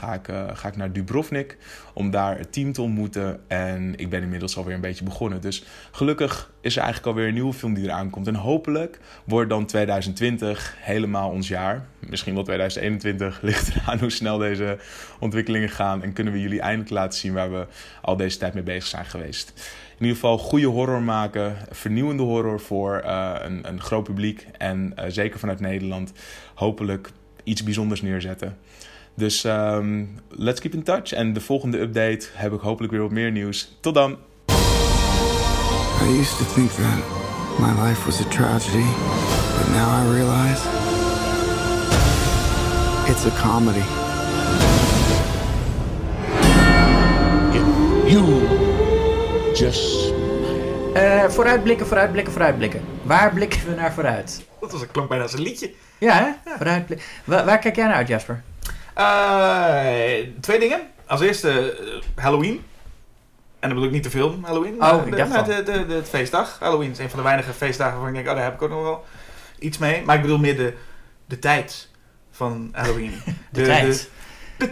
ga ik naar Dubrovnik om daar het team te ontmoeten. En ik ben inmiddels alweer een beetje begonnen. Dus gelukkig is er eigenlijk alweer een nieuwe film die eraan komt. En hopelijk wordt dan 2020 helemaal ons jaar. Misschien wel 2021, ligt eraan hoe snel deze ontwikkelingen gaan. En kunnen we jullie eindelijk laten zien waar we al deze tijd mee bezig zijn geweest. In ieder geval goede horror maken, vernieuwende horror voor een groot publiek. En zeker vanuit Nederland hopelijk iets bijzonders neerzetten. Dus let's keep in touch. En de volgende update heb ik hopelijk weer wat meer nieuws. Tot dan! I used to think that my life was a tragedy. But now I realize it's a comedy. If you just... Vooruitblikken. Waar blikken we naar vooruit? Dat was een klank bijna als een liedje. Ja, hè? Ja. Vooruitblikken. Waar kijk jij naar uit, Jasper? Twee dingen. Als eerste Halloween. En dan bedoel ik niet de film Halloween. Oh, ik dacht de feestdag. Halloween is een van de weinige feestdagen waarvan ik denk, daar heb ik ook nog wel iets mee. Maar ik bedoel meer de tijd van Halloween. De tijd.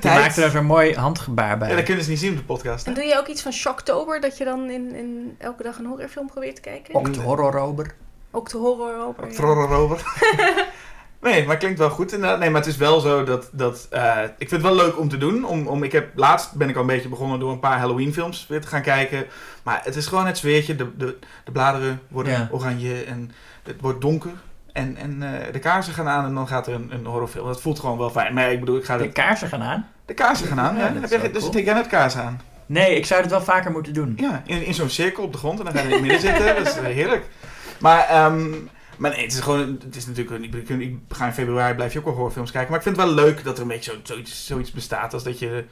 Je maakt er even een mooi handgebaar bij. Ja, dat kunnen ze niet zien op de podcast. Hè? En doe je ook iets van Shocktober? Dat je dan in elke dag een horrorfilm probeert te kijken? Ook de horrorober. Nee, maar klinkt wel goed inderdaad. Nee, maar het is wel zo dat ik vind het wel leuk om te doen. Laatst ben ik al een beetje begonnen door een paar Halloween films weer te gaan kijken. Maar het is gewoon het zweertje. De bladeren worden oranje en het wordt donker. En de kaarsen gaan aan en dan gaat er een horrorfilm. Dat voelt gewoon wel fijn. Maar ik bedoel, De kaarsen gaan aan? Ja, ja. Dus cool. Tik jij net kaarsen aan? Nee, ik zou het wel vaker moeten doen. Ja, in zo'n cirkel op de grond en dan ga je in het midden zitten. Dat is heerlijk. Maar nee, het is natuurlijk... Ik ga in februari, blijf je ook wel horrorfilms kijken. Maar ik vind het wel leuk dat er een beetje zoiets bestaat. Als dat je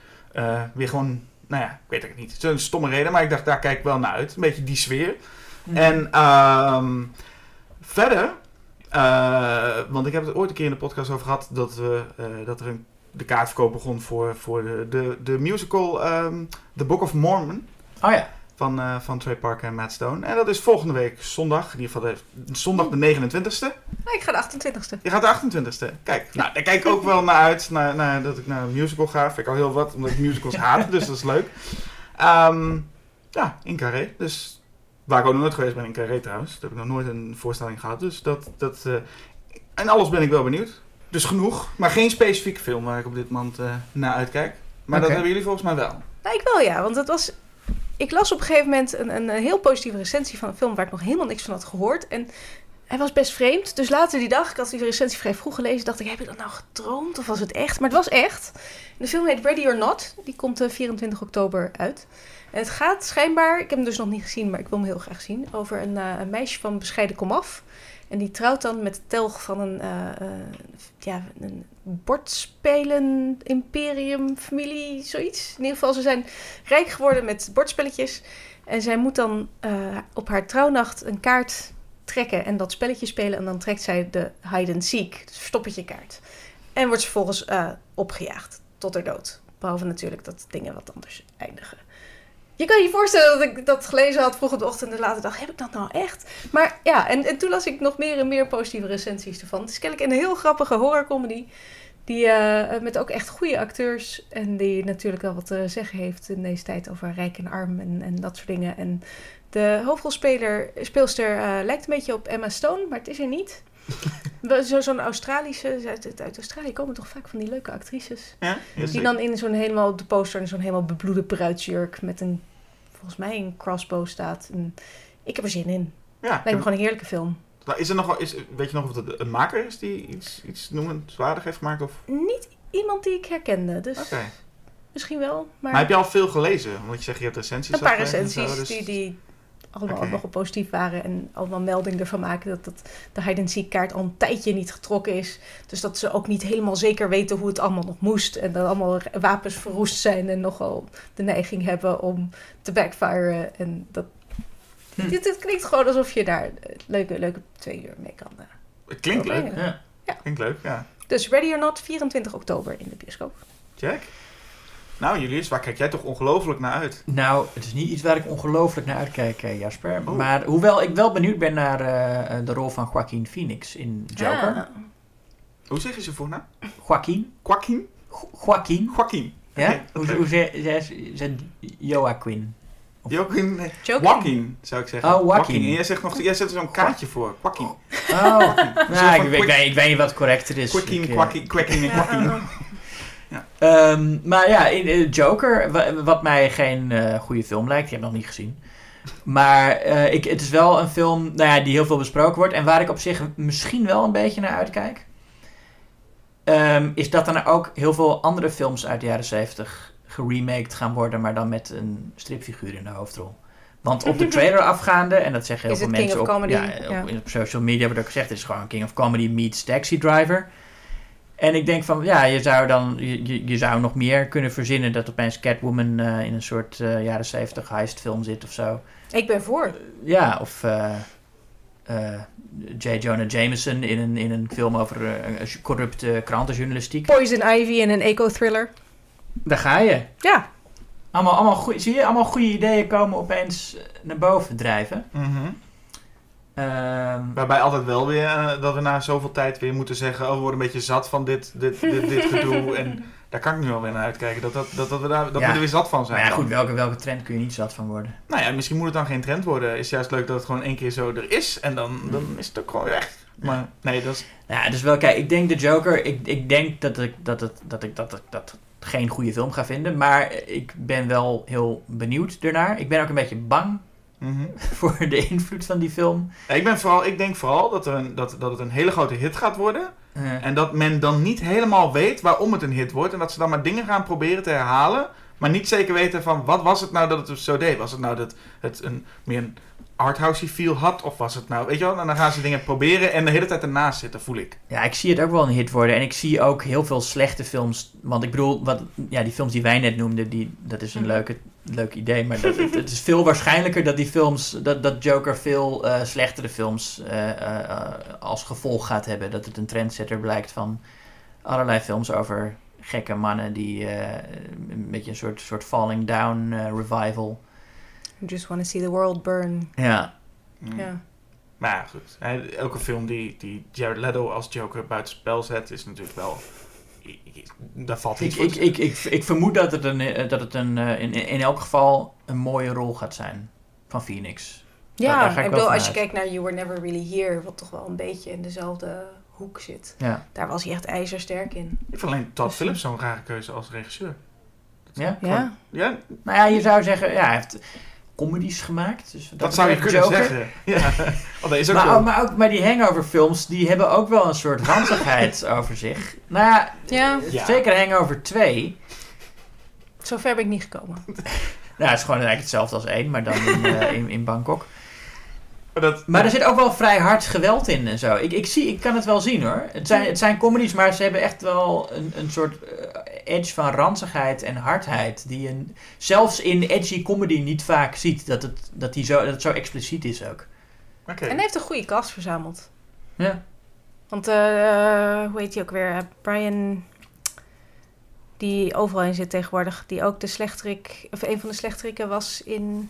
weer gewoon... Nou ja, ik weet het niet. Het is een stomme reden, maar ik dacht, daar kijk ik wel naar uit. Een beetje die sfeer. Mm. En verder... want ik heb het ooit een keer in de podcast over gehad... dat de kaartverkoop begon voor de musical The Book of Mormon. Oh ja. Van Trey Parker en Matt Stone. En dat is volgende week zondag. In ieder geval zondag de 29e. Nee, ik ga de 28e. Je gaat de 28e. Kijk, nou, daar kijk ik ook wel naar uit. Dat ik naar een musical ga. Vind ik al heel wat, omdat ik musicals haat. Dus dat is leuk. Ja, in Carré. Dus... Waar ik ook nog nooit geweest ben in Carré trouwens. Daar heb ik nog nooit een voorstelling gehad. Dus en alles ben ik wel benieuwd. Dus genoeg. Maar geen specifieke film waar ik op dit moment naar uitkijk. Maar dat hebben jullie volgens mij wel. Nou, ik wel ja. Want dat was... Ik las op een gegeven moment een heel positieve recensie van een film waar ik nog helemaal niks van had gehoord. En hij was best vreemd. Dus later die dag, ik had die recensie vrij vroeg gelezen, dacht ik, heb ik dat nou gedroomd of was het echt? Maar het was echt. De film heet Ready or Not. Die komt 24 oktober uit. En het gaat schijnbaar, ik heb hem dus nog niet gezien, maar ik wil hem heel graag zien, over een meisje van bescheiden komaf. En die trouwt dan met de telg van een bordspelen, imperium, familie, zoiets. In ieder geval, ze zijn rijk geworden met bordspelletjes. En zij moet dan op haar trouwnacht een kaart trekken en dat spelletje spelen. En dan trekt zij de hide and seek, dus verstoppertje kaart. En wordt ze vervolgens opgejaagd tot haar dood. Behalve natuurlijk dat dingen wat anders eindigen. Je kan je voorstellen dat ik dat gelezen had vroeg op de ochtend en later dacht, heb ik dat nou echt? Maar ja, en toen las ik nog meer en meer positieve recensies ervan. Het is kennelijk een heel grappige horrorcomedy, die met ook echt goede acteurs en die natuurlijk wel wat te zeggen heeft in deze tijd over rijk en arm en dat soort dingen. En de hoofdrolspeelster lijkt een beetje op Emma Stone, maar het is er niet. Zo'n Australische, uit Australië komen toch vaak van die leuke actrices. Ja, die dan in zo'n helemaal op de poster in zo'n helemaal bebloede bruidsjurk met een, volgens mij een crossbow staat. En ik heb er zin in. Ja, lijkt me gewoon een heerlijke film. Is er nog wel, weet je nog of het een maker is die iets noemenswaardig heeft gemaakt? Of? Niet iemand die ik herkende, dus misschien wel. Maar heb je al veel gelezen? Want je zegt, je hebt recensies. Een paar recensies dus... die allemaal nog wel positief waren en allemaal melding ervan maken dat de hide and seek kaart al een tijdje niet getrokken is. Dus dat ze ook niet helemaal zeker weten hoe het allemaal nog moest. En dat allemaal wapens verroest zijn en nogal de neiging hebben om te backfiren. En dat... Dit klinkt gewoon alsof je daar leuke 2 uur mee kan. Het klinkt leuk, ja. Klinkt leuk, ja. Dus Ready or Not, 24 oktober in de bioscoop. Check. Nou Julius, waar kijk jij toch ongelooflijk naar uit? Nou, het is niet iets waar ik ongelooflijk naar uitkijk, Jasper. Oh. Maar hoewel ik wel benieuwd ben naar de rol van Joaquin Phoenix in Joker. Ah. Hoe zeg je ze voornaam? Joaquin. Ja? Okay. Hoe zeg Joaquin? Joaquin, zou ik zeggen. Oh, Joaquin. En jij zet er zo'n kaartje voor. Joaquin. Oh, nou, ik weet niet wat correcter is. Joaquin. Ja. Maar ja, Joker, wat mij geen goede film lijkt, ik heb nog niet gezien. Maar het is wel een film die heel veel besproken wordt en waar ik op zich misschien wel een beetje naar uitkijk. is dat er ook heel veel andere films uit de jaren 70 geremaked gaan worden, maar dan met een stripfiguur in de hoofdrol. Want op de trailer afgaande, en dat zeggen heel veel mensen op social media, wordt ook gezegd, het is gewoon King of Comedy meets Taxi Driver. En ik denk van, ja, je zou nog meer kunnen verzinnen dat opeens Catwoman in een soort jaren 70 heistfilm zit of zo. Ik ben voor. Ja, of J. Jonah Jameson in een film over corrupte krantenjournalistiek. Poison Ivy in een eco-thriller. Daar ga je. Ja. Allemaal goede ideeën komen opeens naar boven drijven. Mm-hmm. Waarbij altijd wel weer dat we na zoveel tijd weer moeten zeggen, oh, we worden een beetje zat van dit gedoe. En daar kan ik nu al weer naar uitkijken, dat we er weer zat van zijn. Maar ja, goed, welke trend kun je niet zat van worden? Nou ja, misschien moet het dan geen trend worden. Is juist leuk dat het gewoon één keer zo er is en dan is het ook gewoon weg. Maar nee, dat is... Ja, dus wel, kijk, ik denk de Joker, ik denk dat geen goede film ga vinden, maar ik ben wel heel benieuwd ernaar. Ik ben ook een beetje bang voor de invloed van die film. Ja, ik denk vooral dat het een hele grote hit gaat worden. En dat men dan niet helemaal weet waarom het een hit wordt. En dat ze dan maar dingen gaan proberen te herhalen, maar niet zeker weten van wat was het nou dat het zo deed. Was het nou dat het meer een arthousey feel had, of was het nou, weet je wel, en dan gaan ze dingen proberen en de hele tijd ernaast zitten, voel ik. Ja, ik zie het ook wel een hit worden en ik zie ook heel veel slechte films, want ik bedoel, die films die wij net noemden, dat is een leuk idee, maar het is veel waarschijnlijker dat die films, dat Joker veel slechtere films als gevolg gaat hebben, dat het een trendsetter blijkt van allerlei films over gekke mannen die een beetje een soort Falling Down revival. I just want to see the world burn. Ja. Mm. Ja. Maar ja, goed. Elke film die Jared Leto als Joker buitenspel zet, is natuurlijk wel... Daar valt iets voor. Ik vermoed dat het in elk geval een mooie rol gaat zijn van Phoenix. Ja, daar ga ik bedoel, als je kijkt naar You Were Never Really Here, wat toch wel een beetje in dezelfde hoek zit. Ja. Daar was hij echt ijzersterk in. Ik vind alleen Todd Phillips zo'n rare keuze als regisseur. Ja? Gewoon, ja? Nou ja, je zou zeggen, ja, hij heeft... comedies gemaakt. Dus dat zou je kunnen Joker zeggen. Ja. Oh, dat is ook maar die hangover films, die hebben ook wel een soort ranzigheid over zich. Nou ja. Zeker Hangover 2. Zover ben ik niet gekomen. Nou, het is gewoon eigenlijk hetzelfde als 1, maar dan in Bangkok. Maar er zit ook wel vrij hard geweld in en zo. Ik kan het wel zien hoor. Het zijn comedies, maar ze hebben echt wel een soort edge van ranzigheid en hardheid. Die je zelfs in edgy comedy niet vaak ziet. Dat het zo expliciet is ook. Okay. En hij heeft een goede cast verzameld. Ja. Want hoe heet hij ook weer? Brian, die overal in zit tegenwoordig. Die ook de slechterik, of een van de slechterikken was in...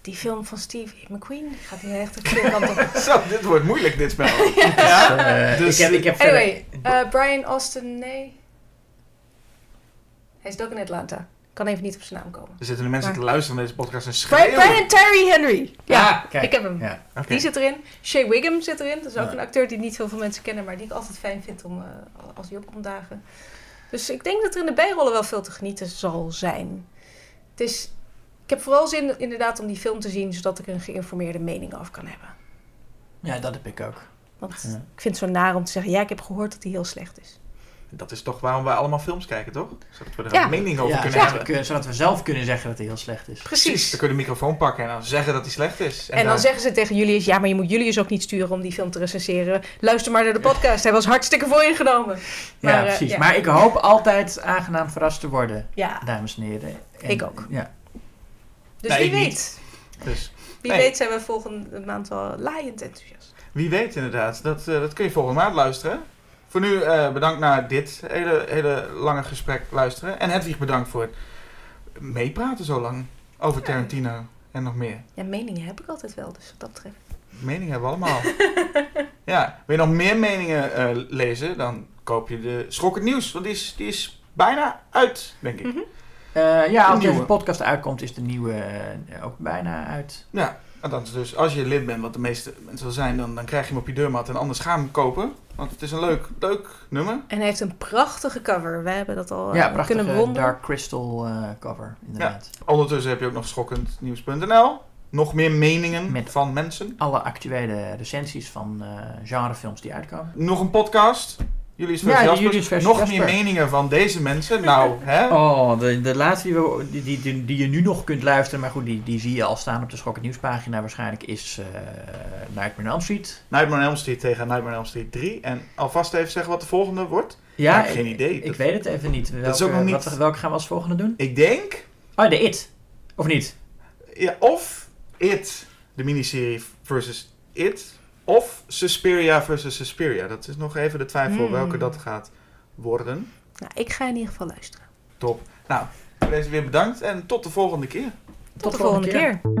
Die film van Steve McQueen gaat hier echt een veel kant op. Zo, dit wordt moeilijk, dit spel. Ja. Ja. Dus ik heb anyway, Brian Austin, nee. Hij zit ook in Atlanta. Kan even niet op zijn naam komen. Er zitten de mensen te luisteren naar deze podcast en schreeuwen. Brian Terry Henry. Ja, kijk. Ik heb hem. Ja. Okay. Die zit erin. Shea Wiggum zit erin. Dat is ook een acteur die niet heel veel mensen kennen, maar die ik altijd fijn vind om als hij opkomt dagen. Dus ik denk dat er in de bijrollen wel veel te genieten zal zijn. Het is... Ik heb vooral zin inderdaad om die film te zien, zodat ik een geïnformeerde mening af kan hebben. Ja, dat heb ik ook. Want ik vind het zo naar om te zeggen, ja, ik heb gehoord dat die heel slecht is. Dat is toch waarom wij allemaal films kijken, toch? Zodat we er een mening over kunnen hebben. Zodat we zelf kunnen zeggen dat hij heel slecht is. Precies. We kunnen de microfoon pakken en dan zeggen dat hij slecht is. En dan zeggen ze tegen Julius, ja, maar je moet Julius ook niet sturen om die film te recenseren. Luister maar naar de podcast, hij was hartstikke voor je genomen. Maar, ja, precies. Maar ik hoop altijd aangenaam verrast te worden, dames en heren. En, ik ook. Ja. Dus nee, wie weet. Dus, wie weet zijn we volgende maand wel laaiend enthousiast. Wie weet inderdaad. Dat kun je volgende maand luisteren. Voor nu bedankt naar dit hele lange gesprek luisteren. En Hedwig bedankt voor het meepraten zo lang over Tarantino en nog meer. Ja, meningen heb ik altijd wel, dus wat dat betreft. Meningen hebben we allemaal. Ja, wil je nog meer meningen lezen, dan koop je de Schokkend Nieuws. Want die is bijna uit, denk ik. Mm-hmm. Als deze podcast uitkomt, is de nieuwe ook bijna uit. Ja, althans, dus als je lid bent, wat de meeste mensen wel zijn, dan krijg je hem op je deurmat en anders gaan we hem kopen. Want het is een leuk nummer. En hij heeft een prachtige cover. We hebben dat al kunnen bewonderen. Ja, Dark Crystal cover, inderdaad. Ja. Ondertussen heb je ook nog schokkendnieuws.nl. Nog meer meningen met van mensen. Alle actuele recensies van genrefilms die uitkomen. Nog een podcast. Julius Vers Jaspers, nog meer meningen van deze mensen. Nou, hè? Oh, de laatste die je nu nog kunt luisteren, maar goed, die zie je al staan op de Schokkend Nieuwspagina waarschijnlijk, is Nightmare on Elm Street. Nightmare on Elm Street tegen Nightmare on Elm Street 3. En alvast even zeggen wat de volgende wordt? Ja, nou, geen idee. Ik weet het even niet. Dat is ook nog niet. Welke gaan we als volgende doen? Ik denk... Oh, de It. Of niet? Ja, of It, de miniserie versus It... Of Suspiria versus Suspiria. Dat is nog even de twijfel welke dat gaat worden. Nou, ik ga in ieder geval luisteren. Top. Nou, voor deze weer bedankt en tot de volgende keer. Tot de volgende keer.